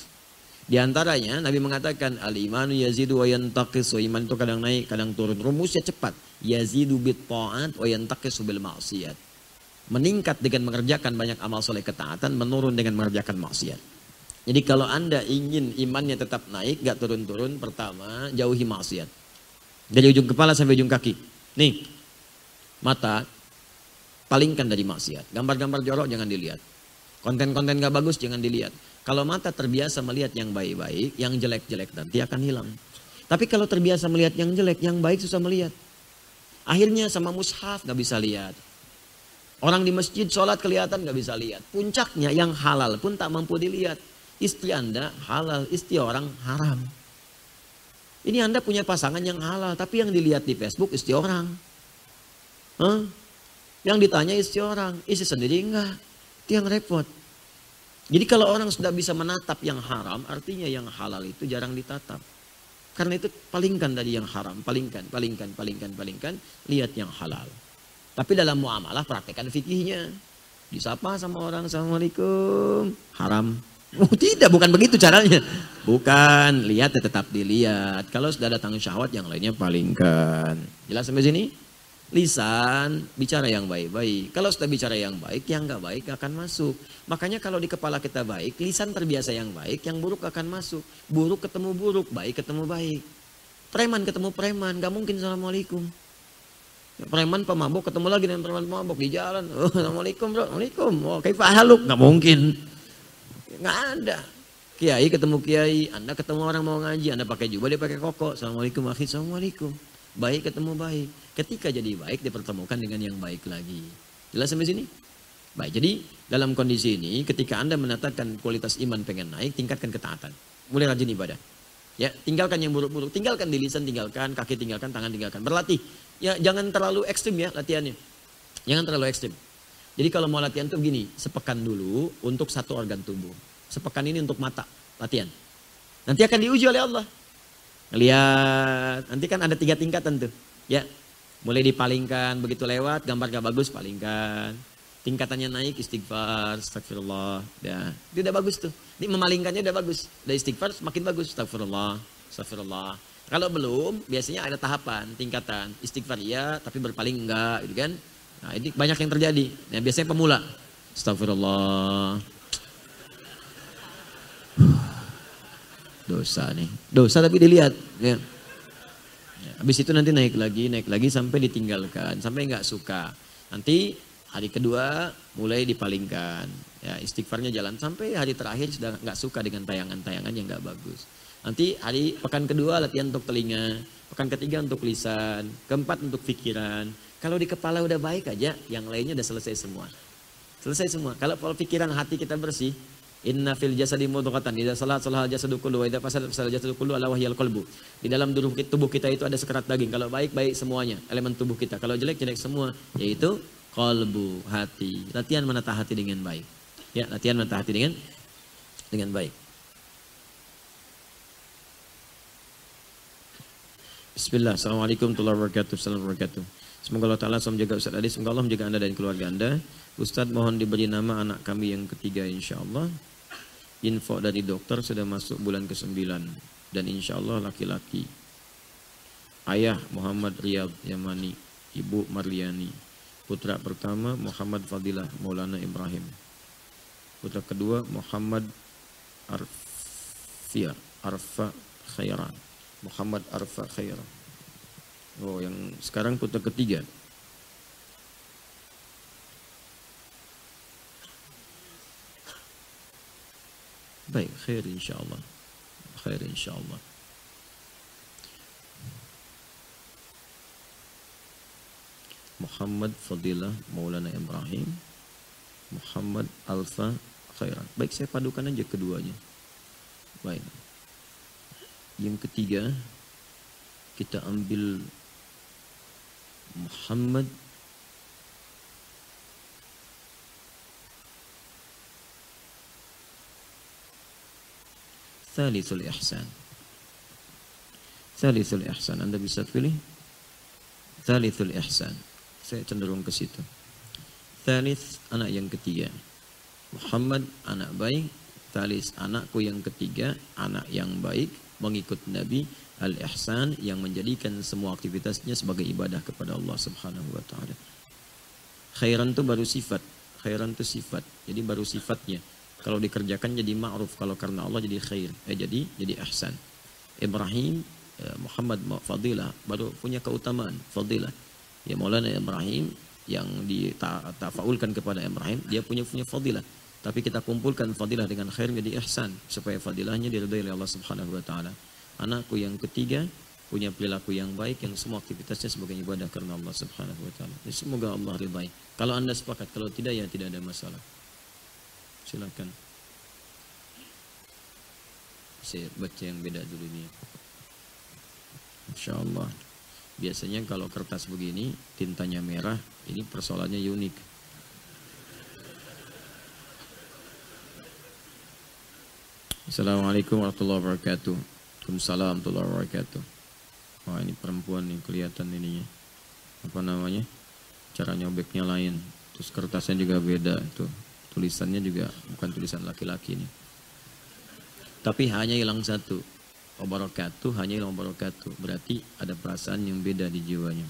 Di antaranya Nabi mengatakan al-imanu yazidu wa yantaqis, iman itu kadang naik kadang turun. Rumusnya cepat, yazidu bit ta'at wa yantaqisu bil ma'siyat. Meningkat dengan mengerjakan banyak amal soleh ketaatan, menurun dengan mengerjakan maksiat. Jadi kalau anda ingin imannya tetap naik, gak turun-turun, pertama jauhi maksiat. Dari ujung kepala sampai ujung kaki. Nih, mata palingkan dari maksiat. Gambar-gambar jorok jangan dilihat. Konten-konten gak bagus jangan dilihat. Kalau mata terbiasa melihat yang baik-baik, yang jelek-jelek nanti akan hilang. Tapi kalau terbiasa melihat yang jelek, yang baik susah melihat. Akhirnya sama mushaf gak bisa lihat. Orang di masjid sholat kelihatan gak bisa lihat. Puncaknya yang halal pun tak mampu dilihat. Istri anda halal, istri orang haram. Ini anda punya pasangan yang halal, tapi yang dilihat di Facebook istri orang. Huh? Yang ditanya istri orang, istri sendiri enggak. Itu yang repot. Jadi kalau orang sudah bisa menatap yang haram, artinya yang halal itu jarang ditatap. Karena itu palingkan dari yang haram, palingkan, palingkan, palingkan, palingkan, lihat yang halal. Tapi dalam muamalah praktekkan fikihnya. Disapa sama orang, assalamualaikum, haram. Oh tidak, bukan begitu caranya. Bukan, lihat ya tetap dilihat. Kalau sudah datang syahwat, yang lainnya palingkan. Jelas sampai sini? Lisan, bicara yang baik-baik. Kalau sudah bicara yang baik, yang nggak baik akan masuk. Makanya kalau di kepala kita baik, lisan terbiasa yang baik, yang buruk akan masuk. Buruk ketemu buruk, baik ketemu baik. Preman ketemu preman, nggak mungkin assalamualaikum. Preman pemabok ketemu lagi dengan preman pemabok di jalan. Oh, assalamualaikum bro, waalaikumsalam. Oh, kaifa haluk, nggak mungkin. Nggak ada. Kiai ketemu kiai, anda ketemu orang mau ngaji, anda pakai jubah, dia pakai koko. Assalamualaikum, akhi, assalamualaikum. Baik ketemu baik. Ketika jadi baik dipertemukan dengan yang baik lagi. Jelas sampai sini? Baik, jadi dalam kondisi ini ketika anda menatakan kualitas iman pengen naik, tingkatkan ketaatan. Mulai rajin ibadah. Ya, tinggalkan yang buruk-buruk, tinggalkan di lisan, tinggalkan kaki, tinggalkan tangan, tinggalkan. Berlatih. Ya, jangan terlalu ekstrim ya latihannya. Jangan terlalu ekstrim. Jadi kalau mau latihan tuh begini, sepekan dulu untuk satu organ tubuh. Sepekan ini untuk mata, latihan. Nanti akan diuji oleh Allah. Lihat, nanti kan ada tiga tingkatan tuh, ya. Mulai dipalingkan, begitu lewat, gambar gak bagus, palingkan. Tingkatannya naik, istighfar, astagfirullah, ya. Dia udah bagus tuh, ini memalingkannya udah bagus. Udah istighfar, makin bagus, astagfirullah, astagfirullah. Kalau belum, biasanya ada tahapan, tingkatan. Istighfar iya, tapi berpaling enggak, gitu kan. Nah, ini banyak yang terjadi, nah, biasanya pemula. Astagfirullah. Dosa nih, dosa tapi dilihat ya. Ya, habis itu nanti naik lagi, naik lagi sampai ditinggalkan, sampai nggak suka. Nanti hari kedua mulai dipalingkan, ya, istighfarnya jalan sampai hari terakhir sudah nggak suka dengan tayangan-tayangan yang nggak bagus. Nanti hari pekan kedua latihan untuk telinga, pekan ketiga untuk lisan, keempat untuk pikiran. Kalau di kepala udah baik aja, yang lainnya udah selesai semua, selesai semua. Kalau pola pikiran hati kita bersih. Inna fil jasadi mudghatan, idza salat salahal jasadu kullu wa idza fasadat fasadal jasadu kullu ala wahyal qalbu. Di dalam tubuh kita itu ada sekerat daging. Kalau baik baik semuanya, elemen tubuh kita. Kalau jelek jelek semua, yaitu qalbu, hati. Latihan menata hati dengan baik. Ya, latihan menata hati dengan dengan baik. Bismillah. Assalamualaikum warahmatullahi wabarakatuh. Assalamualaikum warahmatullahi wabarakatuh. Semoga Allah Ta'ala menjaga Ustadz Adi, semoga Allah menjaga anda dan keluarga anda. Ustadz mohon diberi nama anak kami yang ketiga insya Allah. Info dari dokter sudah masuk bulan kesembilan dan insya Allah laki-laki. Ayah Muhammad Riyad Yamani, Ibu Marliani. Putra pertama Muhammad Fadilah Maulana Ibrahim. Putra kedua Muhammad Arfia Arfa Khairan. Muhammad Arfa Khairan. Oh, yang sekarang putar ketiga. Baik, khair insyaallah. Khair insyaallah. Muhammad Fadilah Maulana Ibrahim, Muhammad Alfa Khairan. Baik, saya padukan aja keduanya. Baik. Yang ketiga kita ambil Muhammad Thalitsul Ihsan. Thalitsul Ihsan, Anda bisa pilih Thalitsul Ihsan. Saya cenderung ke situ. Thalits, anak yang ketiga. Muhammad, anak baik. Thalits, anakku yang ketiga, anak yang baik, mengikut Nabi. Al-Ihsan, yang menjadikan semua aktivitasnya sebagai ibadah kepada Allah Subhanahu wa Ta'ala. Khairan itu baru sifat. Khairan itu sifat. Jadi baru sifatnya. Kalau dikerjakan jadi ma'ruf, kalau karena Allah jadi khair, eh jadi jadi ihsan. Ibrahim, eh, Muhammad Fadilah baru punya keutamaan Fadilah. Ya Maulana Ibrahim yang ditafaulkan kepada Ibrahim, dia punya punya Fadilah. Tapi kita kumpulkan Fadilah dengan khair jadi ihsan, supaya Fadilahnya diridai oleh Allah Subhanahu wa Ta'ala. Anakku yang ketiga punya perilaku yang baik, yang semua aktivitasnya sebagai ibadah karena Allah Subhanahu wa Ta'ala. Ya, semoga Allah ridai. Kalau Anda sepakat, kalau tidak ya tidak ada masalah. Silakan. Saya baca yang beda dulu nih. Insya Allah. Biasanya kalau kertas begini, tintanya merah, ini persoalannya unik. Assalamualaikum warahmatullahi wabarakatuh. Waalaikumsalam warahmatullahi wabarakatuh. Wah, ini perempuan nih, kelihatan ininya. Apa namanya? Cara nyobeknya lain. Terus kertasnya juga beda tuh. Tulisannya juga bukan tulisan laki-laki ini. Tapi hanya hilang satu. Wabarakatuh, hanya hilang wabarakatuh. Berarti ada perasaan yang beda di jiwanya.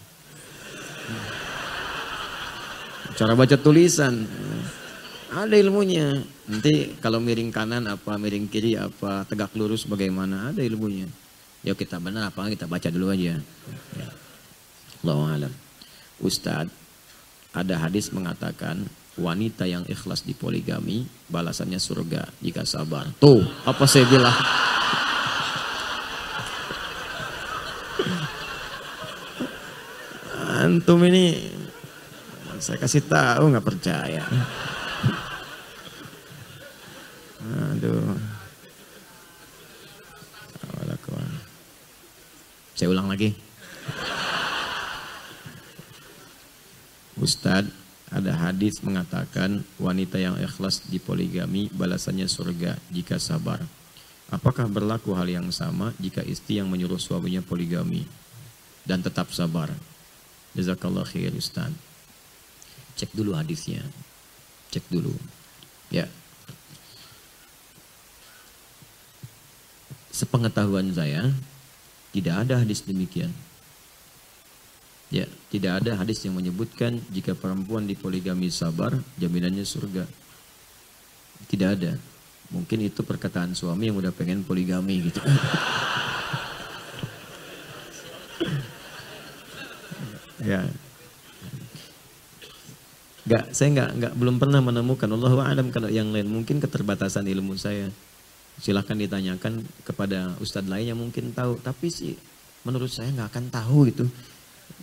Cara baca tulisan. Ada ilmunya. Nanti kalau miring kanan apa, miring kiri apa, tegak lurus bagaimana. Ada ilmunya. Ya kita benar apa, kita baca dulu aja. Ya. Allahu a'lam. Ustadz, ada hadis mengatakan, wanita yang ikhlas di poligami balasannya surga jika sabar. Tuh, apa saya bilang? Antum ini saya kasih tahu nggak percaya. Aduh. Saya ulang lagi. Ustadz, ada hadis mengatakan wanita yang ikhlas di poligami balasannya surga jika sabar. Apakah berlaku hal yang sama jika istri yang menyuruh suaminya poligami dan tetap sabar? Jazakallah khair Ustaz. Cek dulu hadisnya. Cek dulu. Ya. Sepengetahuan saya tidak ada hadis demikian. Ya, tidak ada hadis yang menyebutkan jika perempuan dipoligami sabar, jaminannya surga. Tidak ada. Mungkin itu perkataan suami yang udah pengen poligami gitu. Ya. Gak, saya nggak nggak belum pernah menemukan. Allahu a'lam kalau yang lain. Mungkin keterbatasan ilmu saya. Silahkan ditanyakan kepada ustadz lain yang mungkin tahu. Tapi sih menurut saya nggak akan tahu gitu.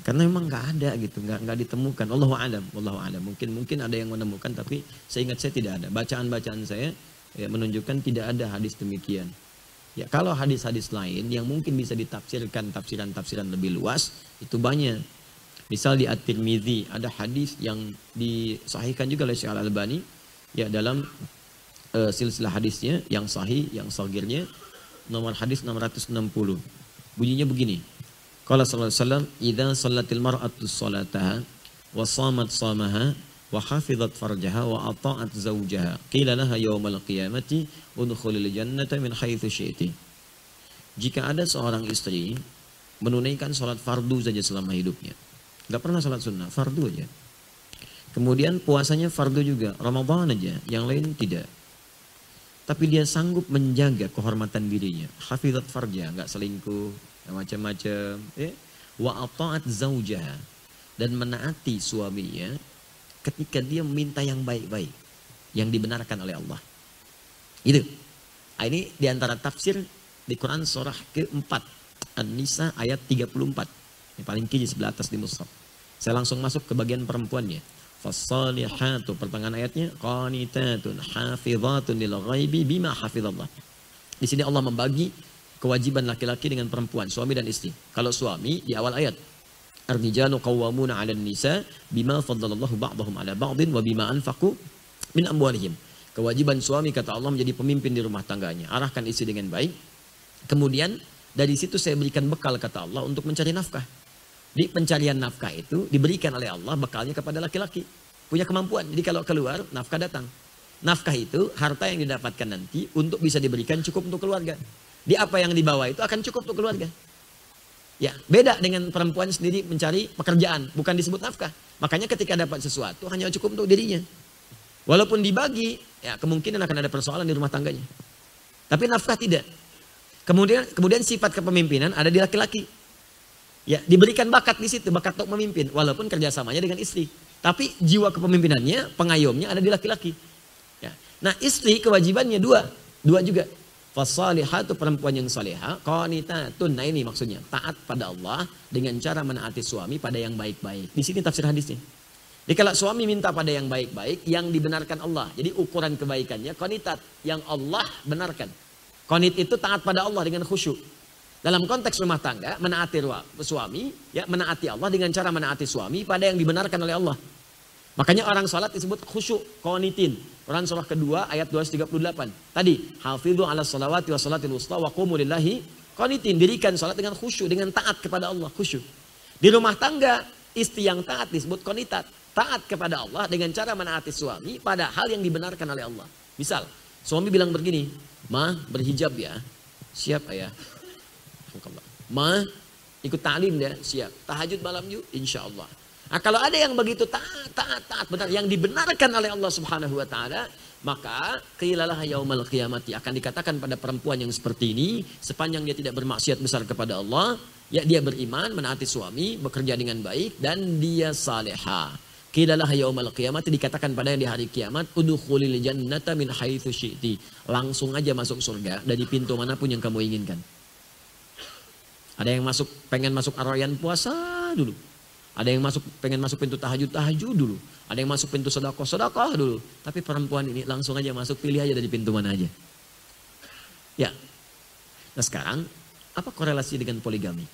Karena memang nggak ada gitu, nggak nggak ditemukan. Allahu a'lam, Allahu a'lam. Mungkin mungkin ada yang menemukan, tapi seingat saya tidak ada. Bacaan-bacaan saya ya, menunjukkan tidak ada hadis demikian. Ya kalau hadis-hadis lain yang mungkin bisa ditafsirkan tafsiran-tafsiran lebih luas itu banyak. Misal di At-Tirmidzi ada hadis yang disahihkan juga oleh Syekh Al-Albani ya dalam uh, silsilah hadisnya yang sahih, yang sahihnya nomor hadis enam ratus enam puluh. Bunyinya begini. Qala sallallahu alaihi wasallam, "Idza shallatil mar'atu sholataha wa shamat shamaha wa hafizat farjaha wa ata'at zawjaha, qila laha yaumal qiyamati udkhulil jannata min haitsu syi'ti." Jika ada seorang istri menunaikan salat fardu saja selama hidupnya. Enggak pernah salat sunnah, fardu aja. Kemudian puasanya fardu juga, Ramadan aja, yang lain tidak. Tapi dia sanggup menjaga kehormatan dirinya. Hafizat farjaha, enggak selingkuh, macam-macam, eh, wa ata'at zaujaha, dan menaati suaminya ketika dia minta yang baik-baik yang dibenarkan oleh Allah. Itu. Ini diantara tafsir di Quran surah keempat An-Nisa ayat tiga puluh empat. Yang paling kiri sebelah atas di mushaf. Saya langsung masuk ke bagian perempuannya. Fassalihatu, pertengahan ayatnya, qanitatun hafizatun lil ghaibi bima hafizallah. Di sini Allah membagi kewajiban laki-laki dengan perempuan, suami dan istri. Kalau suami di awal ayat, ar-rijalu qawwamuna 'alan nisa bima faddalallahu ba'dahum 'ala ba'din wa bima anfaqu min amwalihim. Kewajiban suami, kata Allah, menjadi pemimpin di rumah tangganya, arahkan istri dengan baik. Kemudian dari situ saya berikan bekal, kata Allah, untuk mencari nafkah. Di pencarian nafkah itu diberikan oleh Allah bekalnya kepada laki-laki. Punya kemampuan. Jadi kalau keluar, nafkah datang. Nafkah itu harta yang didapatkan nanti untuk bisa diberikan cukup untuk keluarga. Di apa yang dibawa itu akan cukup untuk keluarga. Ya, beda dengan perempuan sendiri mencari pekerjaan. Bukan disebut nafkah. Makanya ketika dapat sesuatu hanya cukup untuk dirinya. Walaupun dibagi, ya kemungkinan akan ada persoalan di rumah tangganya. Tapi nafkah tidak. Kemudian, kemudian sifat kepemimpinan ada di laki-laki. Ya, diberikan bakat di situ, bakat untuk memimpin, walaupun kerjasamanya dengan istri. Tapi jiwa kepemimpinannya, pengayomnya ada di laki-laki. Ya. Nah, istri kewajibannya dua, dua juga. Fassalihatu, perempuan yang salihah, qanitatun. Nah, ini maksudnya taat pada Allah dengan cara menaati suami pada yang baik-baik. Di sini tafsir hadisnya. Jadi kalau suami minta pada yang baik-baik, yang dibenarkan Allah. Jadi ukuran kebaikannya qanitat, yang Allah benarkan. Qanit itu taat pada Allah dengan khusyuk. Dalam konteks rumah tangga, menaati suami, ya menaati Allah dengan cara menaati suami pada yang dibenarkan oleh Allah. Makanya orang salat disebut khusyuk, qanitin. Quran surah kedua ayat dua ratus tiga puluh delapan. Tadi, hafidhu ala salawati wa salatil wusta wa qumu lillahi qanitin. Dirikan salat dengan khusyuk, dengan taat kepada Allah, khusyuk. Di rumah tangga, istri yang taat disebut qanitat. Taat kepada Allah dengan cara menaati suami pada hal yang dibenarkan oleh Allah. Misal, suami bilang begini, "Ma, berhijab ya." "Siap, Ayah." "Ma, ikut ta'lim ya." "Siap." "Tahajud malam yuk." "Insya Allah." Nah, kalau ada yang begitu taat, taat, taat, benar, yang dibenarkan oleh Allah subhanahu wa ta'ala, maka qilalah yaumal qiyamati, akan dikatakan pada perempuan yang seperti ini, sepanjang dia tidak bermaksiat besar kepada Allah, ya dia beriman, menaati suami, bekerja dengan baik, dan dia salihah. Qilalah yaumal qiyamati, dikatakan pada yang di hari kiamat, udkhulil jannata min haitsu syi'ti, langsung aja masuk surga dari pintu manapun yang kamu inginkan. Ada yang masuk pengen masuk arroyan puasa dulu. Ada yang masuk pengen masuk pintu tahajud-tahajud dulu. Ada yang masuk pintu sedekah-sedekah dulu. Tapi perempuan ini langsung aja masuk, pilih aja dari pintu mana aja. Ya. Nah sekarang, apa korelasi dengan poligami?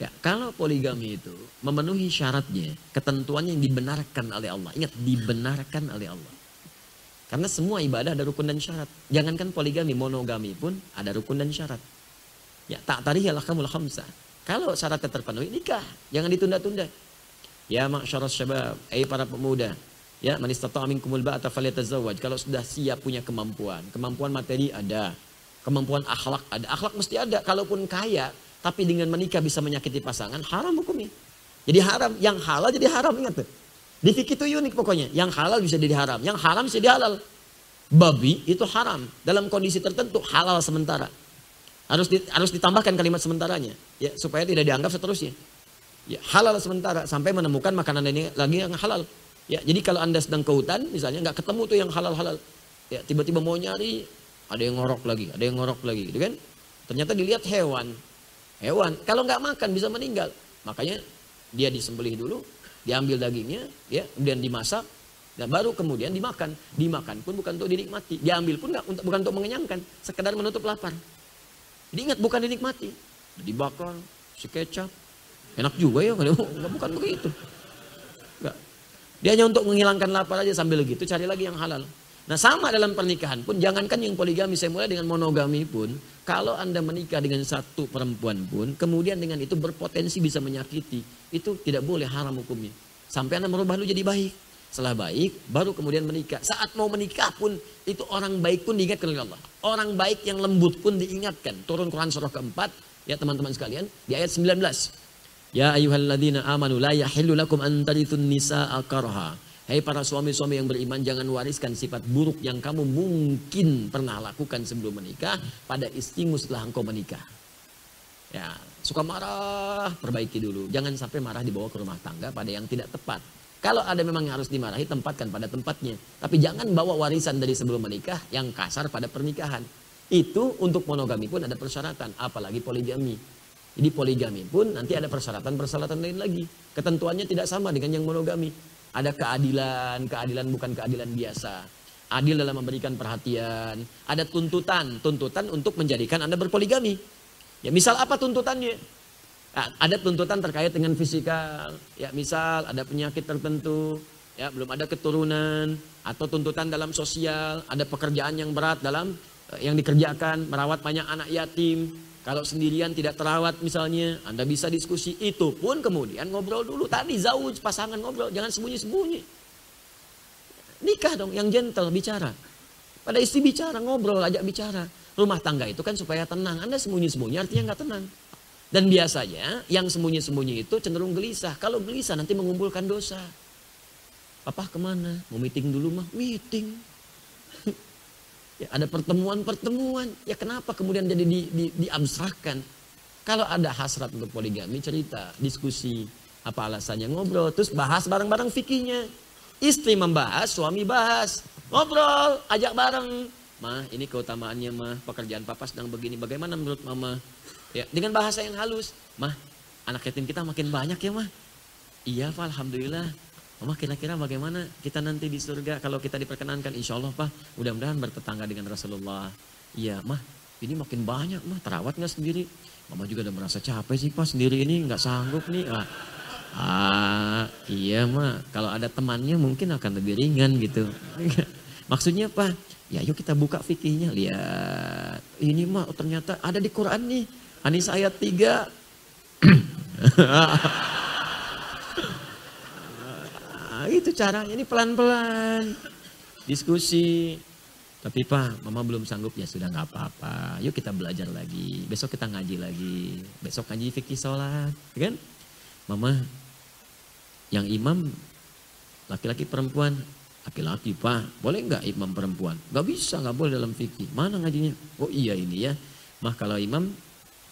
Ya, kalau poligami itu memenuhi syaratnya, ketentuannya yang dibenarkan oleh Allah. Ingat, dibenarkan oleh Allah. Karena semua ibadah ada rukun dan syarat. Jangankan poligami, monogami pun ada rukun dan syarat. Ya, tak tarihil ahkamul khamsah. Kalau syaratnya terpenuhi, nikah, jangan ditunda-tunda. Ya ma'syarasy syabab, ai para pemuda, ya man istata'a minkumul ba'ata falyatazawwaj. Kalau sudah siap, punya kemampuan, kemampuan materi ada, kemampuan akhlak ada, akhlak mesti ada. Kalaupun kaya tapi dengan menikah bisa menyakiti pasangan, haram hukumnya. Jadi haram, yang halal jadi haram, ingat tuh. Di fikih itu unik pokoknya, yang halal bisa jadi haram, yang haram bisa jadi halal. Babi itu haram dalam kondisi tertentu, halal sementara. Harus di, harus ditambahkan kalimat sementaranya, ya, supaya tidak dianggap seterusnya. Ya, halal sementara sampai menemukan makanan ini lagi yang halal. Ya, jadi kalau Anda sedang ke hutan misalnya, nggak ketemu tuh yang halal-halal. Ya, tiba-tiba mau nyari, ada yang ngorok lagi, ada yang ngorok lagi, gitu kan? Ternyata dilihat hewan. Hewan kalau nggak makan bisa meninggal. Makanya dia disembelih dulu, diambil dagingnya, ya, kemudian dimasak dan baru kemudian dimakan. Dimakan pun bukan untuk dinikmati, diambil pun nggak untuk, bukan untuk mengenyangkan, sekedar menutup lapar. Jadi ingat, bukan dinikmati. Dibakar, si kecap. Enak juga ya. Enggak, bukan begitu. Enggak. Dia hanya untuk menghilangkan lapar aja, sambil gitu cari lagi yang halal. Nah sama dalam pernikahan pun, jangankan yang poligami, saya mulai dengan monogami pun. Kalau Anda menikah dengan satu perempuan pun, kemudian dengan itu berpotensi bisa menyakiti, itu tidak boleh, haram hukumnya. Sampai Anda merubah dulu jadi baik. Setelah baik, baru kemudian menikah. Saat mau menikah pun, itu orang baik pun diingatkan oleh Allah. Orang baik yang lembut pun diingatkan. Turun Quran surah keempat, ya teman-teman sekalian, di ayat sembilan belas. Ya ayyuhalladzina amanu la yahillu lakum an tarithun nisaa karha. Hai para suami-suami yang beriman, jangan wariskan sifat buruk yang kamu mungkin pernah lakukan sebelum menikah pada istrimu setelah engkau menikah. Ya, suka marah, perbaiki dulu. Jangan sampai marah dibawa ke rumah tangga pada yang tidak tepat. Kalau ada memang yang harus dimarahi, tempatkan pada tempatnya. Tapi jangan bawa warisan dari sebelum menikah yang kasar pada pernikahan. Itu untuk monogami pun ada persyaratan, apalagi poligami. Jadi poligami pun nanti ada persyaratan-persyaratan lain lagi. Ketentuannya tidak sama dengan yang monogami. Ada keadilan, keadilan bukan keadilan biasa. Adil dalam memberikan perhatian. Ada tuntutan, tuntutan untuk menjadikan Anda berpoligami. Ya, misal apa tuntutannya? Nah, ada tuntutan terkait dengan fisikal. Ya, misal ada penyakit tertentu, ya, belum ada keturunan, atau tuntutan dalam sosial, ada pekerjaan yang berat dalam yang dikerjakan, merawat banyak anak yatim. Kalau sendirian tidak terawat misalnya, Anda bisa diskusi. Itu pun kemudian ngobrol dulu. Tadi zauj, pasangan ngobrol, jangan sembunyi-sembunyi. Nikah dong, yang gentle, bicara. Pada istri bicara, ngobrol, ajak bicara. Rumah tangga itu kan supaya tenang. Anda sembunyi-sembunyi artinya nggak tenang. Dan biasanya yang sembunyi-sembunyi itu cenderung gelisah. Kalau gelisah nanti mengumpulkan dosa. Papa kemana? Mau meeting dulu mah? Meeting. Ya, ada pertemuan-pertemuan. Ya kenapa kemudian jadi di, di, diabstrahkan? Kalau ada hasrat untuk poligami, cerita, diskusi. Apa alasannya, ngobrol. Terus bahas bareng-bareng fikihnya. Istri membahas, suami bahas, ngobrol, ajak bareng. Mah, ini keutamaannya mah, pekerjaan papa sedang begini, bagaimana menurut mama? Ya, dengan bahasa yang halus. Mah, anak yatim kita makin banyak ya mah? Iya pak, alhamdulillah. Mama kira-kira bagaimana kita nanti di surga kalau kita diperkenankan? Insya Allah pak, mudah-mudahan bertetangga dengan Rasulullah. Iya mah, ini makin banyak mah, terawat gak sendiri? Mama juga udah merasa capek sih pak, sendiri ini gak sanggup nih. Ah. Ah iya mah, kalau ada temannya mungkin akan lebih ringan gitu. Maksudnya apa? Ya yuk kita buka fikihnya, lihat. Ini mah ternyata ada di Quran nih. An-Nisa ayat tiga. Nah, itu caranya, ini pelan-pelan. Diskusi. Tapi Pak, Mama belum sanggup, ya sudah nggak apa-apa. Yuk kita belajar lagi. Besok kita ngaji lagi. Besok ngaji fikih sholat, kan? Mama, yang imam laki-laki perempuan? Laki-laki pak, boleh nggak imam perempuan? Nggak bisa, nggak boleh dalam fikih. Mana ngajinya? Oh iya ini ya. Mah kalau imam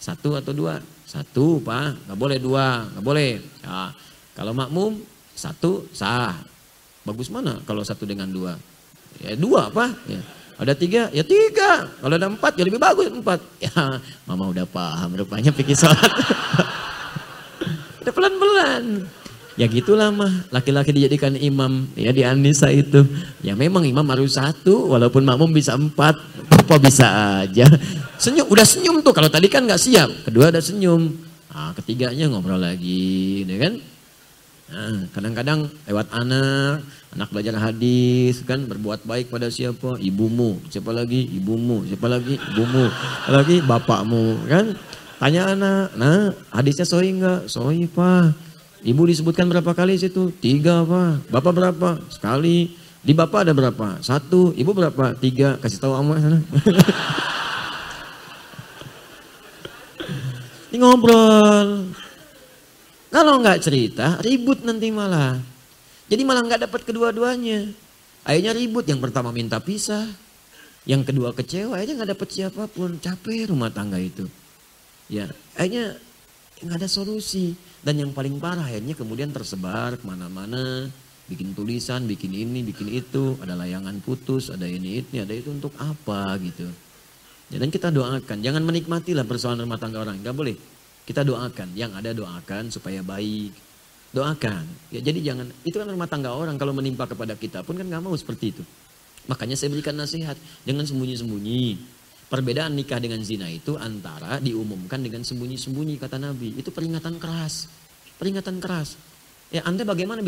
satu atau dua? Satu pak, nggak boleh dua, nggak boleh. Nah, kalau makmum satu sah. Bagus mana kalau satu dengan dua? Ya dua pak. Ya. Ada tiga, ya tiga. Kalau ada empat ya lebih bagus empat. Ya, mama udah paham rupanya fikih sholat. Udah pelan-pelan. Ya gitulah mah, laki-laki dijadikan imam ya di An-Nisa itu. Ya memang imam harus satu, walaupun makmum bisa empat, papa bisa aja. Senyum, udah senyum tuh, kalau tadi kan nggak siap. Kedua ada senyum, nah, ketiganya ngobrol lagi, ya kan? Kadang-kadang nah, lewat anak, anak belajar hadis kan, berbuat baik pada siapa? Ibumu, siapa lagi? Ibumu, siapa lagi? Ibumu, siapa lagi? Bapakmu, kan? Tanya anak, nah hadisnya sahih enggak? Sahih pak. Ibu disebutkan berapa kali situ? Tiga pak. Bapak berapa? Sekali. Di bapak ada berapa? Satu. Ibu berapa? Tiga. Kasih tahu ama sana. Ini ngobrol. Kalau nggak cerita, ribut nanti malah. Jadi malah nggak dapat kedua-duanya. Akhirnya ribut. Yang pertama minta pisah. Yang kedua kecewa. Akhirnya nggak dapat siapapun. Capek rumah tangga itu. Ya, akhirnya nggak ada solusi. Dan yang paling parah akhirnya kemudian tersebar kemana-mana. Bikin tulisan, bikin ini, bikin itu. Ada layangan putus, ada ini, ini, ada itu untuk apa gitu. Ya, dan kita doakan. Jangan menikmatilah persoalan rumah tangga orang. Nggak boleh. Kita doakan. Yang ada doakan supaya baik. Doakan. Ya, jadi jangan. Itu kan rumah tangga orang. Kalau menimpa kepada kita pun kan nggak mau seperti itu. Makanya saya berikan nasihat. Jangan sembunyi-sembunyi. Perbedaan nikah dengan zina itu antara diumumkan dengan sembunyi-sembunyi kata Nabi. Itu peringatan keras. Peringatan keras. Ya Anda bagaimana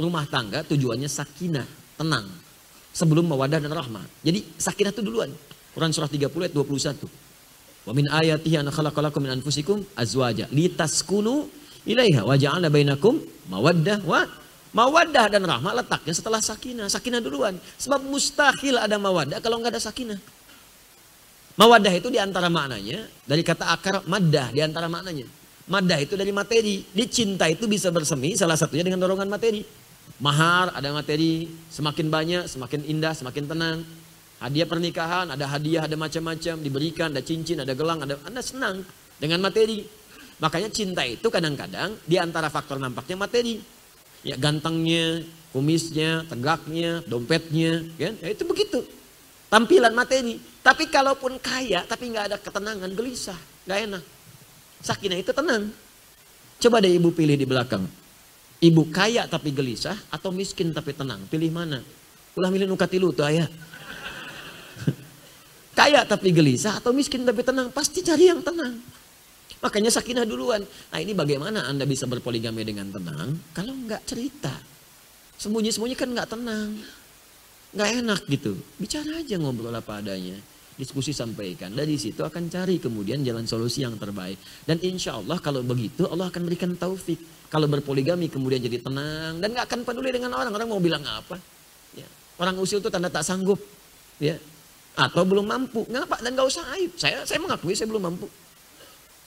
rumah tangga tujuannya sakinah, tenang. Sebelum mawadah dan rahmah. Jadi sakinah itu duluan. Quran surah tiga puluh ayat dua puluh satu. Wa min ayatihi an khalaqalakum min anfusikum azwaja litaskunu ilaiha wa ja'ala bainakum mawaddah wa mawaddah dan rahmah letaknya setelah sakinah. Sakinah duluan. Sebab mustahil ada mawaddah kalau nggak ada sakinah. Mawaddah itu diantara maknanya, dari kata akar maddah diantara maknanya. Maddah itu dari materi, di cinta itu bisa bersemi salah satunya dengan dorongan materi. Mahar ada materi, semakin banyak, semakin indah, semakin tenang. Hadiah pernikahan, ada hadiah, ada macam-macam, diberikan, ada cincin, ada gelang, ada Anda senang dengan materi. Makanya cinta itu kadang-kadang di antara faktor nampaknya materi. Ya gantengnya, kumisnya, tegaknya, dompetnya, kan? Ya, itu begitu. Tampilan materi. Tapi kalaupun kaya tapi nggak ada ketenangan, gelisah, nggak enak. Sakinah itu tenang. Coba deh ibu pilih di belakang. Ibu kaya tapi gelisah atau miskin tapi tenang. Pilih mana? Ulah milih nukatilu tuh ayah. Kaya tapi gelisah atau miskin tapi tenang. Pasti cari yang tenang. Makanya sakinah duluan. Nah ini bagaimana Anda bisa berpoligami dengan tenang? Kalau nggak cerita. Sembunyi-sembunyi kan nggak tenang. Nggak enak gitu. Bicara aja, ngobrol apa adanya. Diskusi, sampaikan. Dari situ akan cari kemudian jalan solusi yang terbaik. Dan insya Allah kalau begitu Allah akan berikan taufik. Kalau berpoligami kemudian jadi tenang. Dan gak akan peduli dengan orang. Orang mau bilang apa. Ya. Orang usil itu tanda tak sanggup. Ya. Atau belum mampu. Nggak apa, dan gak usah aib. Saya saya mengakui saya belum mampu.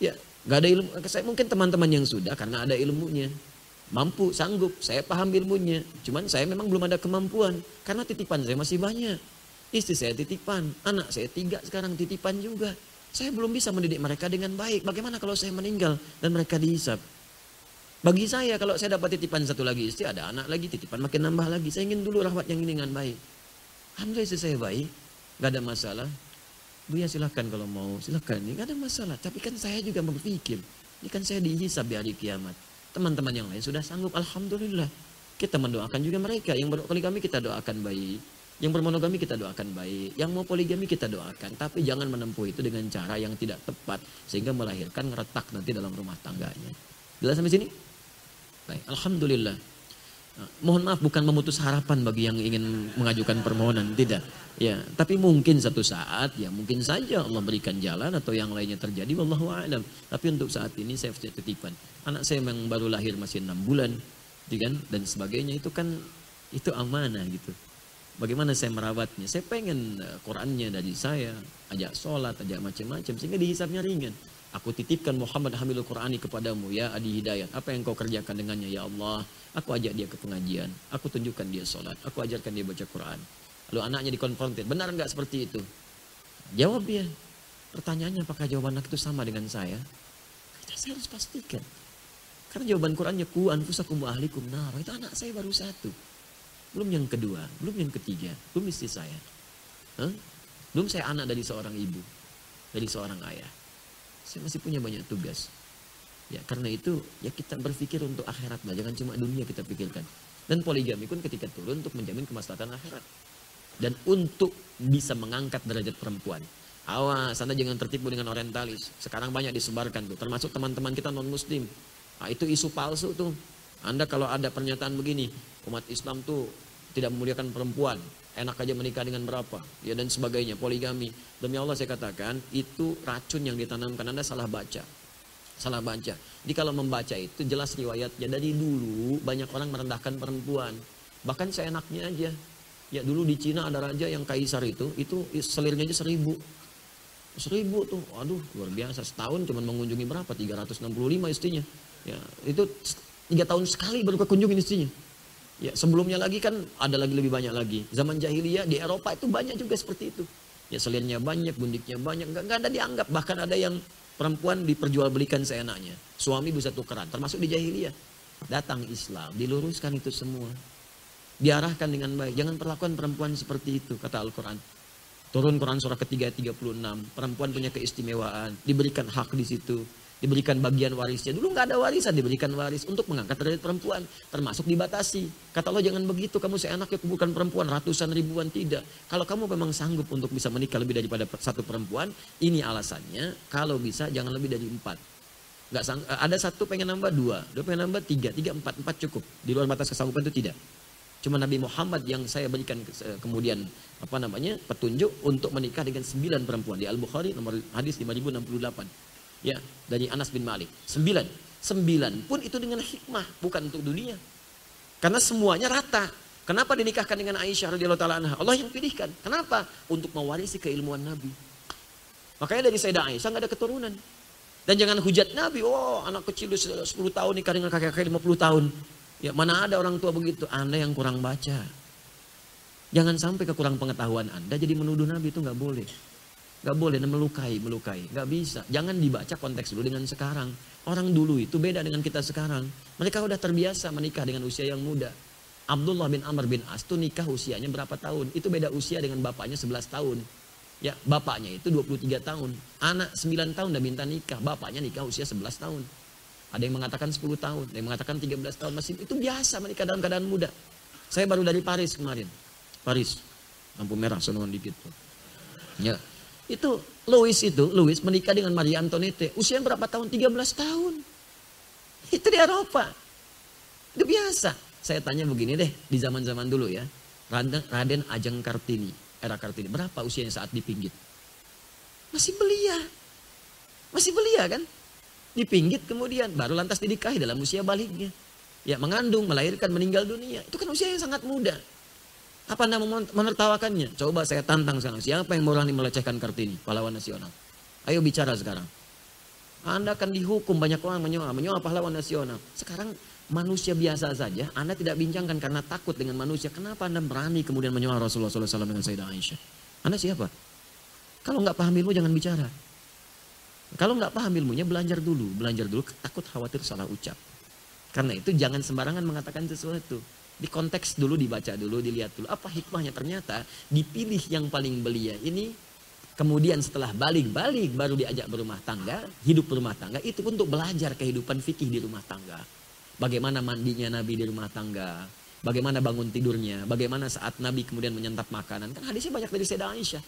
Ya. Gak ada ilmu. Saya mungkin teman-teman yang sudah karena ada ilmunya. Mampu, sanggup. Saya paham ilmunya. Cuman saya memang belum ada kemampuan. Karena titipan saya masih banyak. Istri saya titipan, anak saya tiga sekarang titipan juga. Saya belum bisa mendidik mereka dengan baik. Bagaimana kalau saya meninggal dan mereka dihisab? Bagi saya kalau saya dapat titipan satu lagi istri, ada anak lagi, titipan makin nambah lagi. Saya ingin dulu rahmat yang ini dengan baik. Alhamdulillah istri saya baik, gak ada masalah. Bu ya silahkan kalau mau, silahkan. Ini gak ada masalah, tapi kan saya juga berpikir. Ini kan saya dihisab di hari kiamat. Teman-teman yang lain sudah sanggup, Alhamdulillah. Kita mendoakan juga mereka. Yang berpoligami kita doakan baik. Yang bermonogami kita doakan baik, yang mau poligami kita doakan, tapi jangan menempuh itu dengan cara yang tidak tepat sehingga melahirkan retak nanti dalam rumah tangganya. Jelas sampai sini? Baik, alhamdulillah. Mohon maaf bukan memutus harapan bagi yang ingin mengajukan permohonan, tidak. Ya, tapi mungkin satu saat ya mungkin saja Allah berikan jalan atau yang lainnya terjadi, wallahu a'lam. Tapi untuk saat ini saya titipan. Anak saya yang baru lahir masih enam bulan, kan? Dan sebagainya itu kan itu amanah gitu. Bagaimana saya merawatnya? Saya pengen Qurannya dari saya, ajak sholat, ajak macam-macam, sehingga dihisabnya ringan. Aku titipkan Muhammad Hamilul Qur'ani kepadamu, ya Adi Hidayat. Apa yang kau kerjakan dengannya, ya Allah? Aku ajak dia ke pengajian, aku tunjukkan dia sholat, aku ajarkan dia baca Quran. Lalu anaknya dikonfrontir, benar nggak seperti itu? Jawab dia. Pertanyaannya, apakah jawaban anak itu sama dengan saya? Saya harus pastikan. Karena jawaban Qurannya, ku anfusakum wa ahlikum nar. Itu anak saya baru satu. Belum yang kedua, belum yang ketiga, belum istri saya. Huh? Belum saya anak dari seorang ibu, dari seorang ayah. Saya masih punya banyak tugas. Ya, karena itu ya kita berpikir untuk akhirat lah, jangan cuma dunia kita pikirkan. Dan poligami pun ketika turun untuk menjamin kemaslahatan akhirat. Dan untuk bisa mengangkat derajat perempuan. Awas, Anda jangan tertipu dengan orientalis. Sekarang banyak disebarkan tuh, termasuk teman-teman kita non-muslim. Nah, itu isu palsu tuh. Anda kalau ada pernyataan begini, umat Islam tuh tidak memuliakan perempuan, enak aja menikah dengan berapa, ya dan sebagainya, poligami. Demi Allah saya katakan, itu racun yang ditanamkan. Anda salah baca. Salah baca. Jadi kalau membaca itu jelas riwayatnya. Dari dulu banyak orang merendahkan perempuan. Bahkan seenaknya aja. Ya dulu di Cina ada raja yang kaisar itu, itu selirnya aja seribu. Seribu tuh, aduh luar biasa. Setahun cuma mengunjungi berapa? tiga ratus enam puluh lima istrinya. Ya itu... Tiga tahun sekali baru kekunjungi istrinya. Ya, sebelumnya lagi kan ada lagi lebih banyak lagi. Zaman jahiliyah di Eropa itu banyak juga seperti itu. Ya selirnya banyak, gundiknya banyak, nggak, nggak ada dianggap. Bahkan ada yang perempuan diperjualbelikan seenaknya. Suami bisa tukeran, termasuk di jahiliyah. Datang Islam, diluruskan itu semua. Diarahkan dengan baik. Jangan perlakuan perempuan seperti itu, kata Al-Quran. Turun Quran surah ketiga ayat tiga puluh enam. Perempuan punya keistimewaan, diberikan hak di situ. Diberikan bagian warisnya. Dulu nggak ada warisan, diberikan waris untuk mengangkat derajat perempuan. Termasuk dibatasi. Kata Allah jangan begitu, kamu seenaknya kumpulkan perempuan ratusan ribuan, tidak. Kalau kamu memang sanggup untuk bisa menikah lebih daripada satu perempuan, ini alasannya, kalau bisa jangan lebih dari empat. Nggak sang, ada satu pengen nambah dua, dua pengen nambah tiga, tiga empat, empat cukup. Di luar batas kesanggupan itu tidak. Cuma Nabi Muhammad yang saya berikan kemudian apa namanya petunjuk untuk menikah dengan sembilan perempuan. Di Al-Bukhari nomor hadis lima ribu enam puluh delapan. Ya, dari Anas bin Malik. Sembilan. Sembilan pun itu dengan hikmah, bukan untuk dunia. Karena semuanya rata. Kenapa dinikahkan dengan Aisyah radhiyallahu taala anha? Allah yang pilihkan. Kenapa? Untuk mewarisi keilmuan Nabi. Makanya dari Sayyidah Aisyah nggak ada keturunan. Dan jangan hujat Nabi, oh anak kecil sepuluh tahun nikah dengan kakek-kakek lima puluh tahun. Ya, mana ada orang tua begitu? Anda yang kurang baca. Jangan sampai kekurang pengetahuan Anda jadi menuduh Nabi, itu nggak boleh. Gak boleh melukai, melukai. Gak bisa. Jangan dibaca konteks dulu dengan sekarang. Orang dulu itu beda dengan kita sekarang. Mereka udah terbiasa menikah dengan usia yang muda. Abdullah bin Amr bin As itu nikah usianya berapa tahun? Itu beda usia dengan bapaknya sebelas tahun. Ya, bapaknya itu dua puluh tiga tahun. Anak sembilan tahun udah minta nikah. Bapaknya nikah usia sebelas tahun. Ada yang mengatakan sepuluh tahun. Ada yang mengatakan tiga belas tahun. Masih itu biasa menikah dalam keadaan muda. Saya baru dari Paris kemarin. Paris. Lampu merah, sonoan dikit. Ya. Itu Louis itu, Louis menikah dengan Maria Antoinette. Usia berapa tahun? tiga belas tahun. Itu di Eropa. Itu biasa. Saya tanya begini deh, di zaman-zaman dulu ya. Raden, Raden Ajeng Kartini, era Kartini. Berapa usianya saat dipinggit? Masih belia. Masih belia kan? Dipinggit kemudian, baru lantas dinikahi dalam usia baliknya. Ya, mengandung, melahirkan, meninggal dunia. Itu kan usia yang sangat muda. Apa Anda menertawakannya? Coba saya tantang sekarang. Siapa yang berani melecehkan Kartini, pahlawan nasional? Ayo bicara sekarang. Anda akan dihukum, banyak orang menyoal, menyoal pahlawan nasional. Sekarang manusia biasa saja, Anda tidak bincangkan karena takut dengan manusia. Kenapa Anda berani kemudian menyoal Rasulullah shallallahu alaihi wasallam dengan Sayyidah Aisyah? Anda siapa? Kalau nggak paham ilmu jangan bicara. Kalau nggak paham ilmunya belajar dulu. Belajar dulu, takut khawatir salah ucap. Karena itu jangan sembarangan mengatakan sesuatu. Di konteks dulu, dibaca dulu, dilihat dulu. Apa hikmahnya? Ternyata dipilih yang paling belia ini. Kemudian setelah balik-balik baru diajak berumah tangga. Hidup berumah tangga itu untuk belajar kehidupan fikih di rumah tangga. Bagaimana mandinya Nabi di rumah tangga. Bagaimana bangun tidurnya. Bagaimana saat Nabi kemudian menyantap makanan. Kan hadisnya banyak dari Sayyidah Aisyah.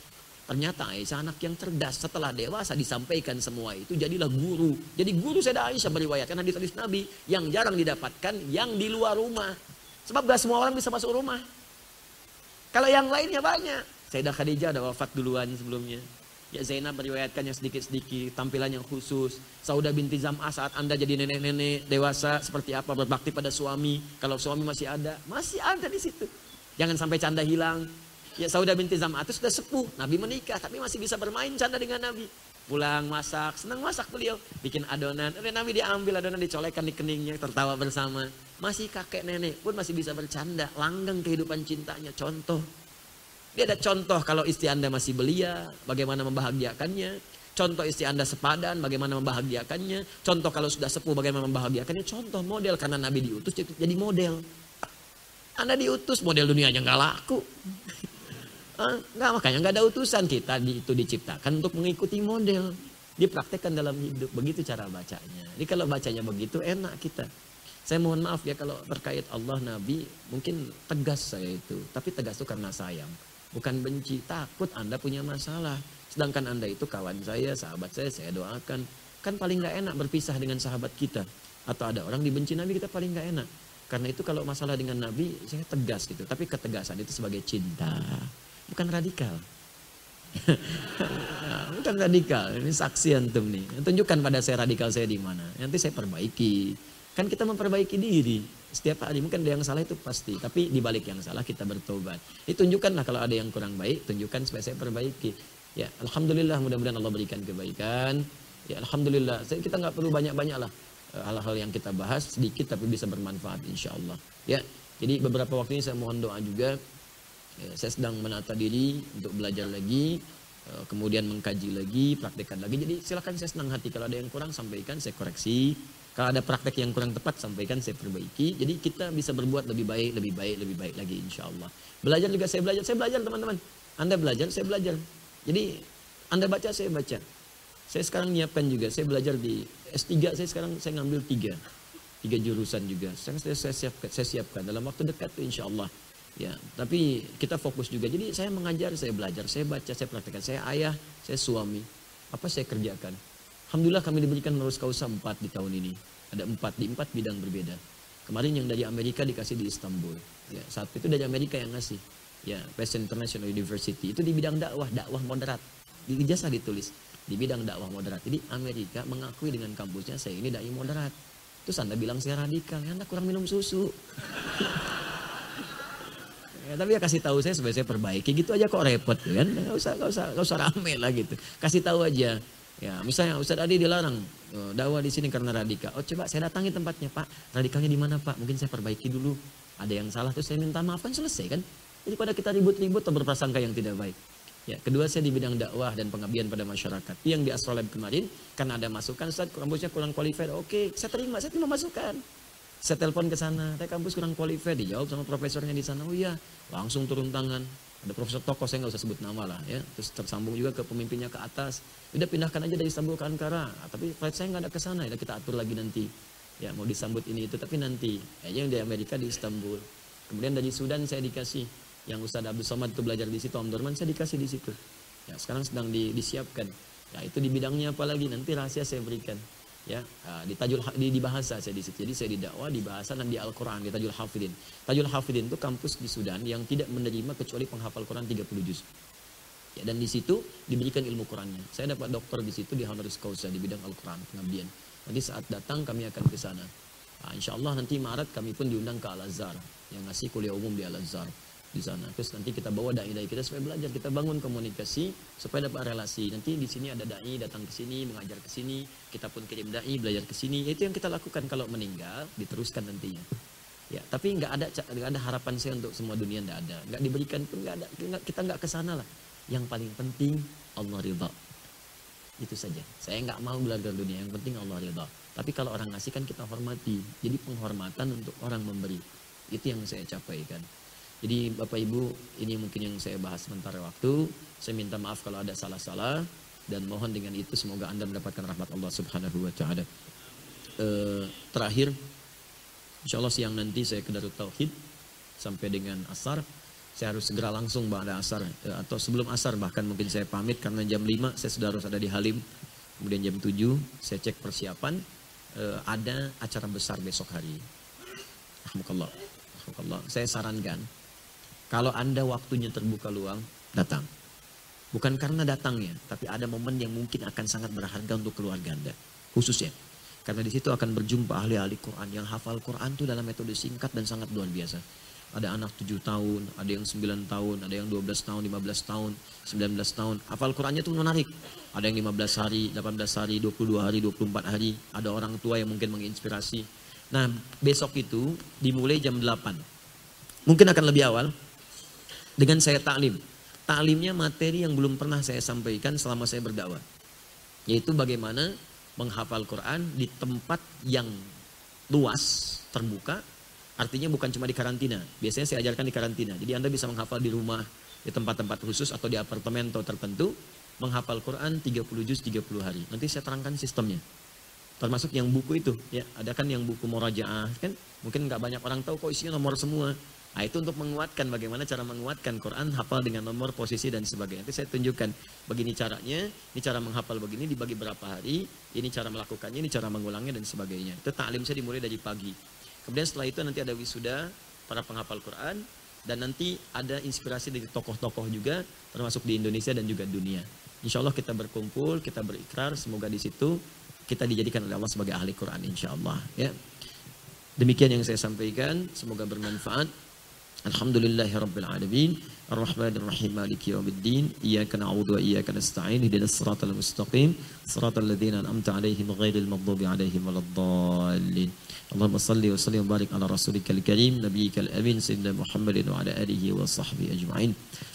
Ternyata Aisyah anak yang cerdas. Setelah dewasa disampaikan semua itu. Jadilah guru. Jadi guru Sayyidah Aisyah meriwayatkan hadis-hadis Nabi. Yang jarang didapatkan yang di luar rumah. Sebab gak semua orang bisa masuk rumah. Kalau yang lainnya banyak. Sayyidah Khadijah ada wafat duluan sebelumnya. Ya Zainab meriwayatkannya sedikit-sedikit. Tampilan yang khusus. Sauda binti Zam'ah saat Anda jadi nenek-nenek dewasa. Seperti apa berbakti pada suami. Kalau suami masih ada. Masih ada di situ. Jangan sampai canda hilang. Ya Sauda binti Zam'ah itu sudah sepuh. Nabi menikah. Tapi masih bisa bermain canda dengan Nabi. Pulang masak. Senang masak beliau. Bikin adonan. Nabi diambil adonan dicolekkan di keningnya. Tertawa bersama. Masih kakek nenek pun masih bisa bercanda. Langgeng kehidupan cintanya. Contoh. Dia ada contoh kalau istri Anda masih belia. Bagaimana membahagiakannya. Contoh istri Anda sepadan. Bagaimana membahagiakannya. Contoh kalau sudah sepuh. Bagaimana membahagiakannya. Contoh model. Karena Nabi diutus jadi model. Anda diutus. Model dunianya nggak laku. Nggak, makanya nggak ada utusan. Kita itu diciptakan untuk mengikuti model. Dipraktekkan dalam hidup. Begitu cara bacanya. Jadi kalau bacanya begitu enak kita. Saya mohon maaf ya kalau terkait Allah, Nabi, mungkin tegas saya itu. Tapi tegas itu karena sayang. Bukan benci, takut Anda punya masalah. Sedangkan Anda itu kawan saya, sahabat saya, saya doakan. Kan paling gak enak berpisah dengan sahabat kita. Atau ada orang dibenci Nabi, kita paling gak enak. Karena itu kalau masalah dengan Nabi, saya tegas gitu. Tapi ketegasan itu sebagai cinta. Bukan radikal. Bukan radikal, ini saksi antum nih. Tunjukkan pada saya radikal saya di mana. Nanti saya perbaiki. Kan kita memperbaiki diri setiap hari. Mungkin ada yang salah itu pasti, tapi dibalik yang salah kita bertobat. Ditunjukkanlah kalau ada yang kurang baik, tunjukkan supaya saya perbaiki. Ya, alhamdulillah mudah-mudahan Allah berikan kebaikan. Ya, alhamdulillah. Kita nggak perlu banyak-banyak lah hal-hal yang kita bahas sedikit, tapi bisa bermanfaat insya Allah. Ya, jadi beberapa waktu ini saya mohon doa juga. Ya, saya sedang menata diri untuk belajar lagi, kemudian mengkaji lagi, praktekkan lagi. Jadi silakan saya senang hati kalau ada yang kurang sampaikan, saya koreksi. Kalau ada praktek yang kurang tepat, sampaikan saya perbaiki. Jadi kita bisa berbuat lebih baik, lebih baik, lebih baik lagi insya Allah. Belajar juga saya belajar, saya belajar teman-teman. Anda belajar, saya belajar. Jadi Anda baca, saya baca. Saya sekarang nyiapkan juga, saya belajar di S tiga, saya sekarang saya ngambil tiga. Tiga jurusan juga. Saya, saya, siapkan, saya siapkan dalam waktu dekat insya Allah. Ya, tapi kita fokus juga. Jadi saya mengajar, saya belajar, saya baca, saya praktekkan. Saya ayah, saya suami. Apa saya kerjakan? Alhamdulillah kami diberikan menerus kausa empat di tahun ini. Ada empat, di empat bidang berbeda. Kemarin yang dari Amerika dikasih di Istanbul. Ya, saat itu dari Amerika yang ngasih. Ya, Passion International University. Itu di bidang dakwah, dakwah moderat. Di ijazah ditulis. Di bidang dakwah moderat. Jadi Amerika mengakui dengan kampusnya saya ini dai moderat. Terus Anda bilang saya radikal. Ya, Anda kurang minum susu. Ya, tapi ya kasih tahu saya supaya saya perbaiki. Gitu aja kok repot. Kan? Nggak usah, nggak usah, nggak usah rame lah gitu. Kasih tahu aja. Ya, misalnya Ustadz Adi dilarang oh, dakwah di sini karena radikal. Oh, coba saya datangi tempatnya, Pak. Radikalnya di mana, Pak? Mungkin saya perbaiki dulu. Ada yang salah terus saya minta maaf, kan selesai kan? Jadi pada kita ribut-ribut atau berprasangka yang tidak baik. Ya, kedua saya di bidang dakwah dan pengabdian pada masyarakat. Yang di Astrolab kemarin, karena ada masukan, Ustadz kampusnya kurang qualified. Oke, saya terima, saya terima masukan. Saya telepon ke sana, saya kampus kurang qualified. Dijawab sama profesornya di sana, oh iya, langsung turun tangan. Ada profesor tokoh, saya nggak usah sebut nama lah ya. Terus tersambung juga ke pemimpinnya ke atas. Udah pindahkan aja dari Istanbul ke Ankara. Tapi flight saya nggak ada ke sana, ya kita atur lagi nanti. Ya mau disambut ini itu, tapi nanti. Ya, yang di Amerika di Istanbul. Kemudian dari Sudan saya dikasih. Yang Ustadz Abdul Somad itu belajar di situ, Om Dorman saya dikasih di situ. Ya, sekarang sedang di, disiapkan. Ya, itu di bidangnya apalagi nanti rahasia saya berikan. Ya, di tajul di, di bahasa saya di situ. Jadi saya di dakwah, di bahasa dan di Al-Qur'an, di Tajul Hafidin. Tajul Hafidin itu kampus di Sudan yang tidak menerima kecuali penghafal Quran tiga puluh juz. Ya, dan di situ diberikan ilmu Qurannya. Saya dapat doktor di situ di honoris causa di bidang Al-Qur'an pengabdian. Nanti saat datang kami akan ke sana. Nah, insya Allah nanti Maret kami pun diundang ke Al-Azhar yang ngasih kuliah umum di Al-Azhar. Di sana terus nanti kita bawa dai-dai kita supaya belajar, kita bangun komunikasi supaya dapat relasi. Nanti di sini ada dai datang ke sini mengajar ke sini, kita pun kirim dai belajar ke sini. Itu yang kita lakukan, kalau meninggal diteruskan nantinya. Ya, tapi nggak ada nggak ada harapan saya untuk semua dunia, nggak ada, nggak diberikan pun nggak ada, gak, kita nggak kesana lah. Yang paling penting Allah ridha, itu saja. Saya nggak mau belajar dunia, yang penting Allah ridha. Tapi kalau orang ngasih kan kita hormati, jadi penghormatan untuk orang memberi, itu yang saya capai kan. Jadi Bapak Ibu, ini mungkin yang saya bahas sementara waktu. Saya minta maaf kalau ada salah-salah dan mohon dengan itu semoga Anda mendapatkan rahmat Allah Subhanahu wa taala. E, terakhir, insya Allah siang nanti saya ke Darut Tauhid sampai dengan asar. Saya harus segera langsung pada asar e, atau sebelum asar bahkan mungkin saya pamit karena jam lima saya sudah harus ada di Halim. Kemudian jam tujuh saya cek persiapan, e, ada acara besar besok hari. Alhamdulillah. Alhamdulillah. Saya sarankan kalau Anda waktunya terbuka luang, datang. Bukan karena datangnya, tapi ada momen yang mungkin akan sangat berharga untuk keluarga Anda. Khususnya, karena di situ akan berjumpa ahli-ahli Quran. Yang hafal Quran itu dalam metode singkat dan sangat luar biasa. Ada anak tujuh tahun, ada yang sembilan tahun, ada yang dua belas tahun, lima belas tahun, sembilan belas tahun. Hafal Qurannya itu menarik. Ada yang lima belas hari, delapan belas hari, dua puluh dua hari, dua puluh empat hari. Ada orang tua yang mungkin menginspirasi. Nah, besok itu dimulai jam delapan. Mungkin akan lebih awal. Dengan saya taklim, taklimnya materi yang belum pernah saya sampaikan selama saya berdakwah, yaitu bagaimana menghafal Quran di tempat yang luas, terbuka, artinya bukan cuma di karantina. Biasanya saya ajarkan di karantina, jadi Anda bisa menghafal di rumah, di tempat-tempat khusus atau di apartemen tertentu, menghafal Quran tiga puluh juz tiga puluh hari. Nanti saya terangkan sistemnya. Termasuk yang buku itu, ya ada kan yang buku murajaah kan, mungkin nggak banyak orang tahu kok isinya nomor semua. Nah, itu untuk menguatkan, bagaimana cara menguatkan Quran, hafal dengan nomor, posisi, dan sebagainya. Nanti saya tunjukkan begini caranya, ini cara menghafal begini, dibagi berapa hari, ini cara melakukannya, ini cara mengulangnya, dan sebagainya. Itu ta'lim saya dimulai dari pagi. Kemudian setelah itu nanti ada wisuda para penghafal Quran, dan nanti ada inspirasi dari tokoh-tokoh juga, termasuk di Indonesia dan juga dunia. Insya Allah kita berkumpul, kita berikrar, semoga di situ kita dijadikan oleh Allah sebagai ahli Quran, insya Allah. Ya. Demikian yang saya sampaikan, semoga bermanfaat. Alhamdulillahirrabbilalamin, Ar-Rahmanirrahim, Maliki yaumiddin, Iyyaka na'budu wa iyyaka nasta'in, Ihdinas siratal mustaqim, siratal ladzina an'amta 'alaihim ghairil maghdubi 'alaihim waladdallin. Allahumma shalli wa sallim wa barik ala rasulikal karim, nabiyikal amin, sayyidina Muhammadin wa ala alihi wa sahbihi ajma'in.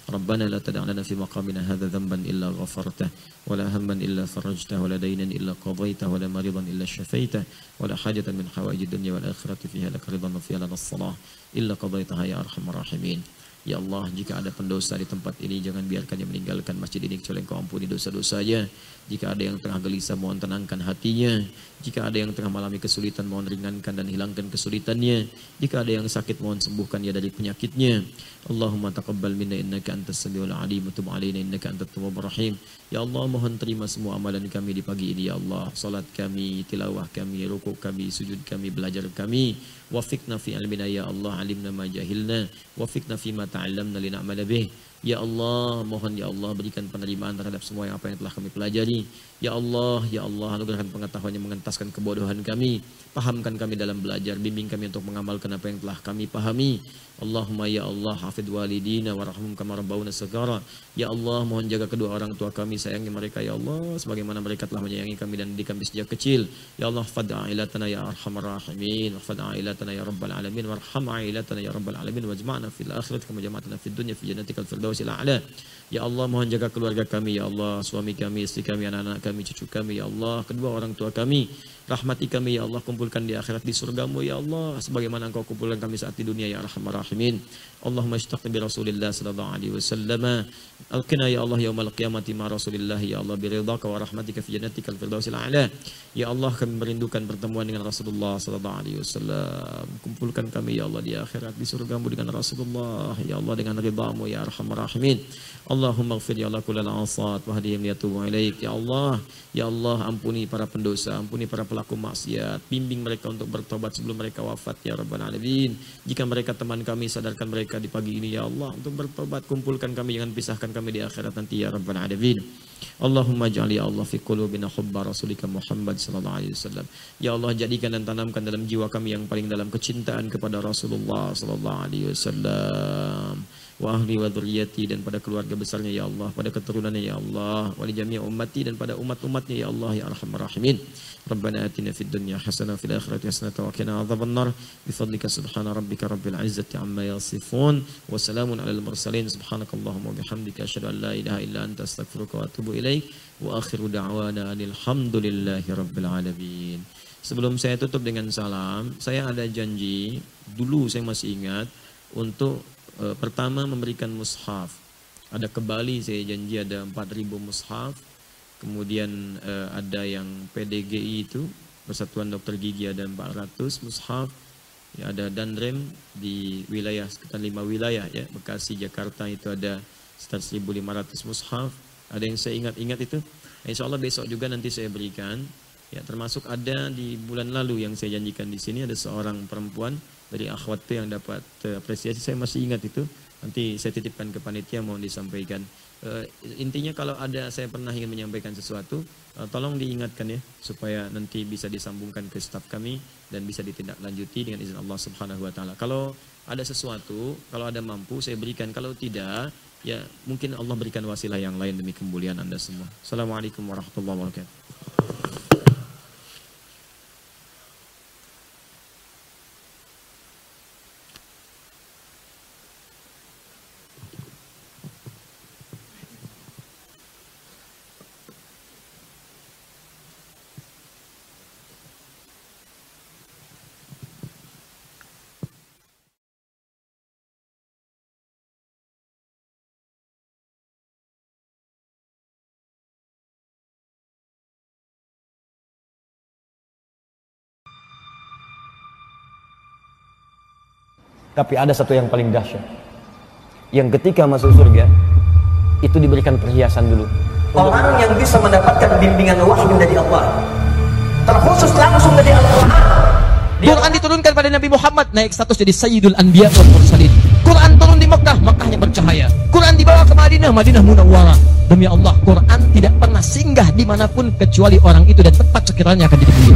Rabbana la tad' lana fi maqamina hadza dhanban illa ghafartah, wa la hamman illa farajtah, wa la daynan illa qadaytah, wa la maridan illa shafaitah, wa la hajatan min hawaijid dunya wal akhirati fiha lak ridwan wa fiha lanas salah illa qadaytaha ya arhamar rahimin. Ya Allah, jika ada pendosa di tempat ini, jangan biarkannya meninggalkan masjid ini kecuali Engkau ampuni dosa-dosanya. Jika ada yang tengah gelisah, mohon tenangkan hatinya. Jika ada yang tengah mengalami kesulitan, mohon ringankan dan hilangkan kesulitannya. Jika ada yang sakit, mohon sembuhkan ia dari penyakitnya. Allahumma taqabbal minna innaka antas samiul alim wa tub alaina innaka antat tawwabur rahim. Ya Allah, mohon terima semua amalan kami di pagi ini, ya Allah. Salat kami, tilawah kami, rukuk kami, sujud kami, belajar kami. Wafiqna fi ilmina ya Allah, alimna ma jahilna, wafiqna fi ma ta'allamna lina'mala bih. Ya Allah, mohon ya Allah berikan penerimaan terhadap semua yang apa yang telah kami pelajari. Ya Allah, ya Allah, anugerahkan pengetahuan yang mengentaskan kebodohan kami. Pahamkan kami dalam belajar, bimbing kami untuk mengamalkan apa yang telah kami pahami. Allahumma ya Allah, hafidh walidina warahmum kama rabbawna saghara. Ya Allah, mohon jaga kedua orang tua kami, sayangi mereka ya Allah sebagaimana mereka telah menyayangi kami dan didik kami sejak kecil. Ya Allah, fad'a ailatana ya arhamar rahimin, fad'a ailatana ya rabbal alamin, warham ailatana ya rabbal alamin, wajma'na fil akhirat kama jama'atana fid dunya fi jannatikal firdaus. Alhamdulillah. Ya Allah, mohon jaga keluarga kami, ya Allah, suami kami, istri kami, anak-anak kami, cucu kami, ya Allah, kedua orang tua kami. Rahmati kami, ya Allah, kumpulkan di akhirat di surgamu, ya Allah, sebagaimana engkau kumpulkan kami saat di dunia, ya Arhamar Rahimin. Allahumma ishtaq bi Rasulillah sallallahu alaihi wasallam. Alqina ya Allah yaumal qiyamati ma Rasulillah, ya Allah, biridhaka wa rahmatika fi jannatikal firdausil a'la. Ya Allah, kami merindukan pertemuan dengan Rasulullah sallallahu alaihi wasallam. Kumpulkan kami, ya Allah, di akhirat di surgamu dengan Rasulullah, ya Allah, dengan ridhamu, ya Arhamar Rahimin. Allahumma ighfir ya Allah kullal 'asat wa hdihim liyatubu ilaik, ya Allah, ya Allah, ampuni para pendosa, ampuni para pelaku maksiat, bimbing mereka untuk bertobat sebelum mereka wafat, ya Rabbal Alamin. Jika mereka teman kami, sadarkan mereka di pagi ini, ya Allah, untuk bertobat. Kumpulkan kami, jangan pisahkan kami di akhirat nanti, ya Rabbal Alamin. Allahumma ja'al ya Allah fi qulubina hubba rasulika Muhammad sallallahu alaihi wasallam. Ya Allah, jadikan dan tanamkan dalam jiwa kami yang paling dalam kecintaan kepada Rasulullah sallallahu alaihi wasallam. Wa ahli wa dzurriyyati, dan pada keluarga besarnya, ya Allah, pada keturunannya, ya Allah, wa li jami' ummati, dan pada umat-umatnya, ya Allah, ya Arhamar Rahimin. Rabbana atina fid dunya hasanah wa fil akhirati hasanah wa qina adzabannar. Bi fadlika subhana rabbika rabbil izzati amma yasifun wa salamun alal mursalin. Subhanakallahumma wa bihamdika asyhadu an la ilaha illa anta astaghfiruka wa atubu ilaik. Wa akhiru da'wana alhamdulillahi rabbil alamin. Sebelum saya tutup dengan salam, saya ada janji dulu, saya masih ingat, untuk E, pertama memberikan mushaf. Ada ke Bali, saya janji ada empat ribu mushaf. Kemudian e, ada yang P D G I itu, Persatuan Dokter Gigi, ada empat ratus mushaf. Ya, ada Danrem di wilayah sekitar lima wilayah, ya, Bekasi, Jakarta, itu ada sekitar seribu lima ratus mushaf. Ada yang saya ingat-ingat itu. Insya Allah besok juga nanti saya berikan. Ya, termasuk ada di bulan lalu yang saya janjikan di sini, ada seorang perempuan dari akhwat itu yang dapat uh, apresiasi, saya masih ingat itu. Nanti saya titipkan ke panitia, mohon disampaikan. Uh, intinya kalau ada saya pernah ingin menyampaikan sesuatu, uh, tolong diingatkan, ya, supaya nanti bisa disambungkan ke staf kami dan bisa ditindaklanjuti dengan izin Allah Subhanahu wa taala. Kalau ada sesuatu, kalau ada mampu saya berikan, kalau tidak, ya mungkin Allah berikan wasilah yang lain demi kemuliaan Anda semua. Assalamualaikum warahmatullahi wabarakatuh. Tapi ada satu yang paling dahsyat, yang ketika masuk surga itu diberikan perhiasan dulu. Orang yang bisa mendapatkan bimbingan wahyu dari Allah, terkhusus langsung dari Al-Quran. Quran diturunkan pada Nabi Muhammad, naik status jadi Sayyidul Anbiya wal Mursalin. Quran turun di Mekah, Mekahnya bercahaya. Quran dibawa ke Madinah, Madinah Munawwarah. Demi Allah, Quran tidak pernah singgah dimanapun kecuali orang itu dan tempat sekiranya akan dituju.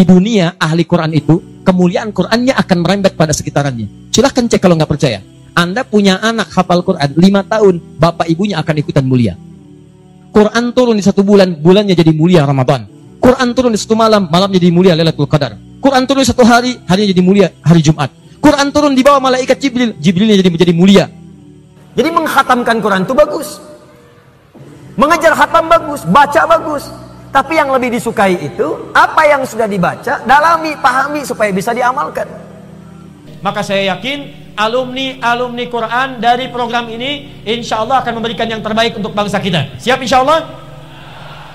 Di dunia, ahli Quran itu, kemuliaan Qurannya akan merembet pada sekitarannya. Silahkan cek kalau nggak percaya. Anda punya anak hafal Quran, lima tahun, bapak ibunya akan ikutan mulia. Quran turun di satu bulan, bulannya jadi mulia Ramadan. Quran turun di satu malam, malamnya jadi mulia Lailatul Qadar. Quran turun di satu hari, harinya jadi mulia hari Jumat. Quran turun di bawah malaikat Jibril, Jibrilnya jadi menjadi mulia. Jadi menghatamkan Quran itu bagus. Mengajar khatam bagus, baca bagus. Tapi yang lebih disukai itu, apa yang sudah dibaca, dalami, pahami, supaya bisa diamalkan. Maka saya yakin, alumni-alumni Quran dari program ini, insya Allah akan memberikan yang terbaik untuk bangsa kita. Siap insya Allah?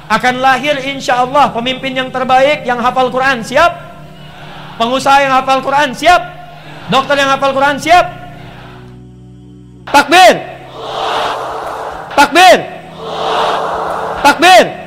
Akan lahir insya Allah pemimpin yang terbaik, yang hafal Quran, siap? Pengusaha yang hafal Quran, siap? Dokter yang hafal Quran, siap? Takbir! Takbir! Takbir!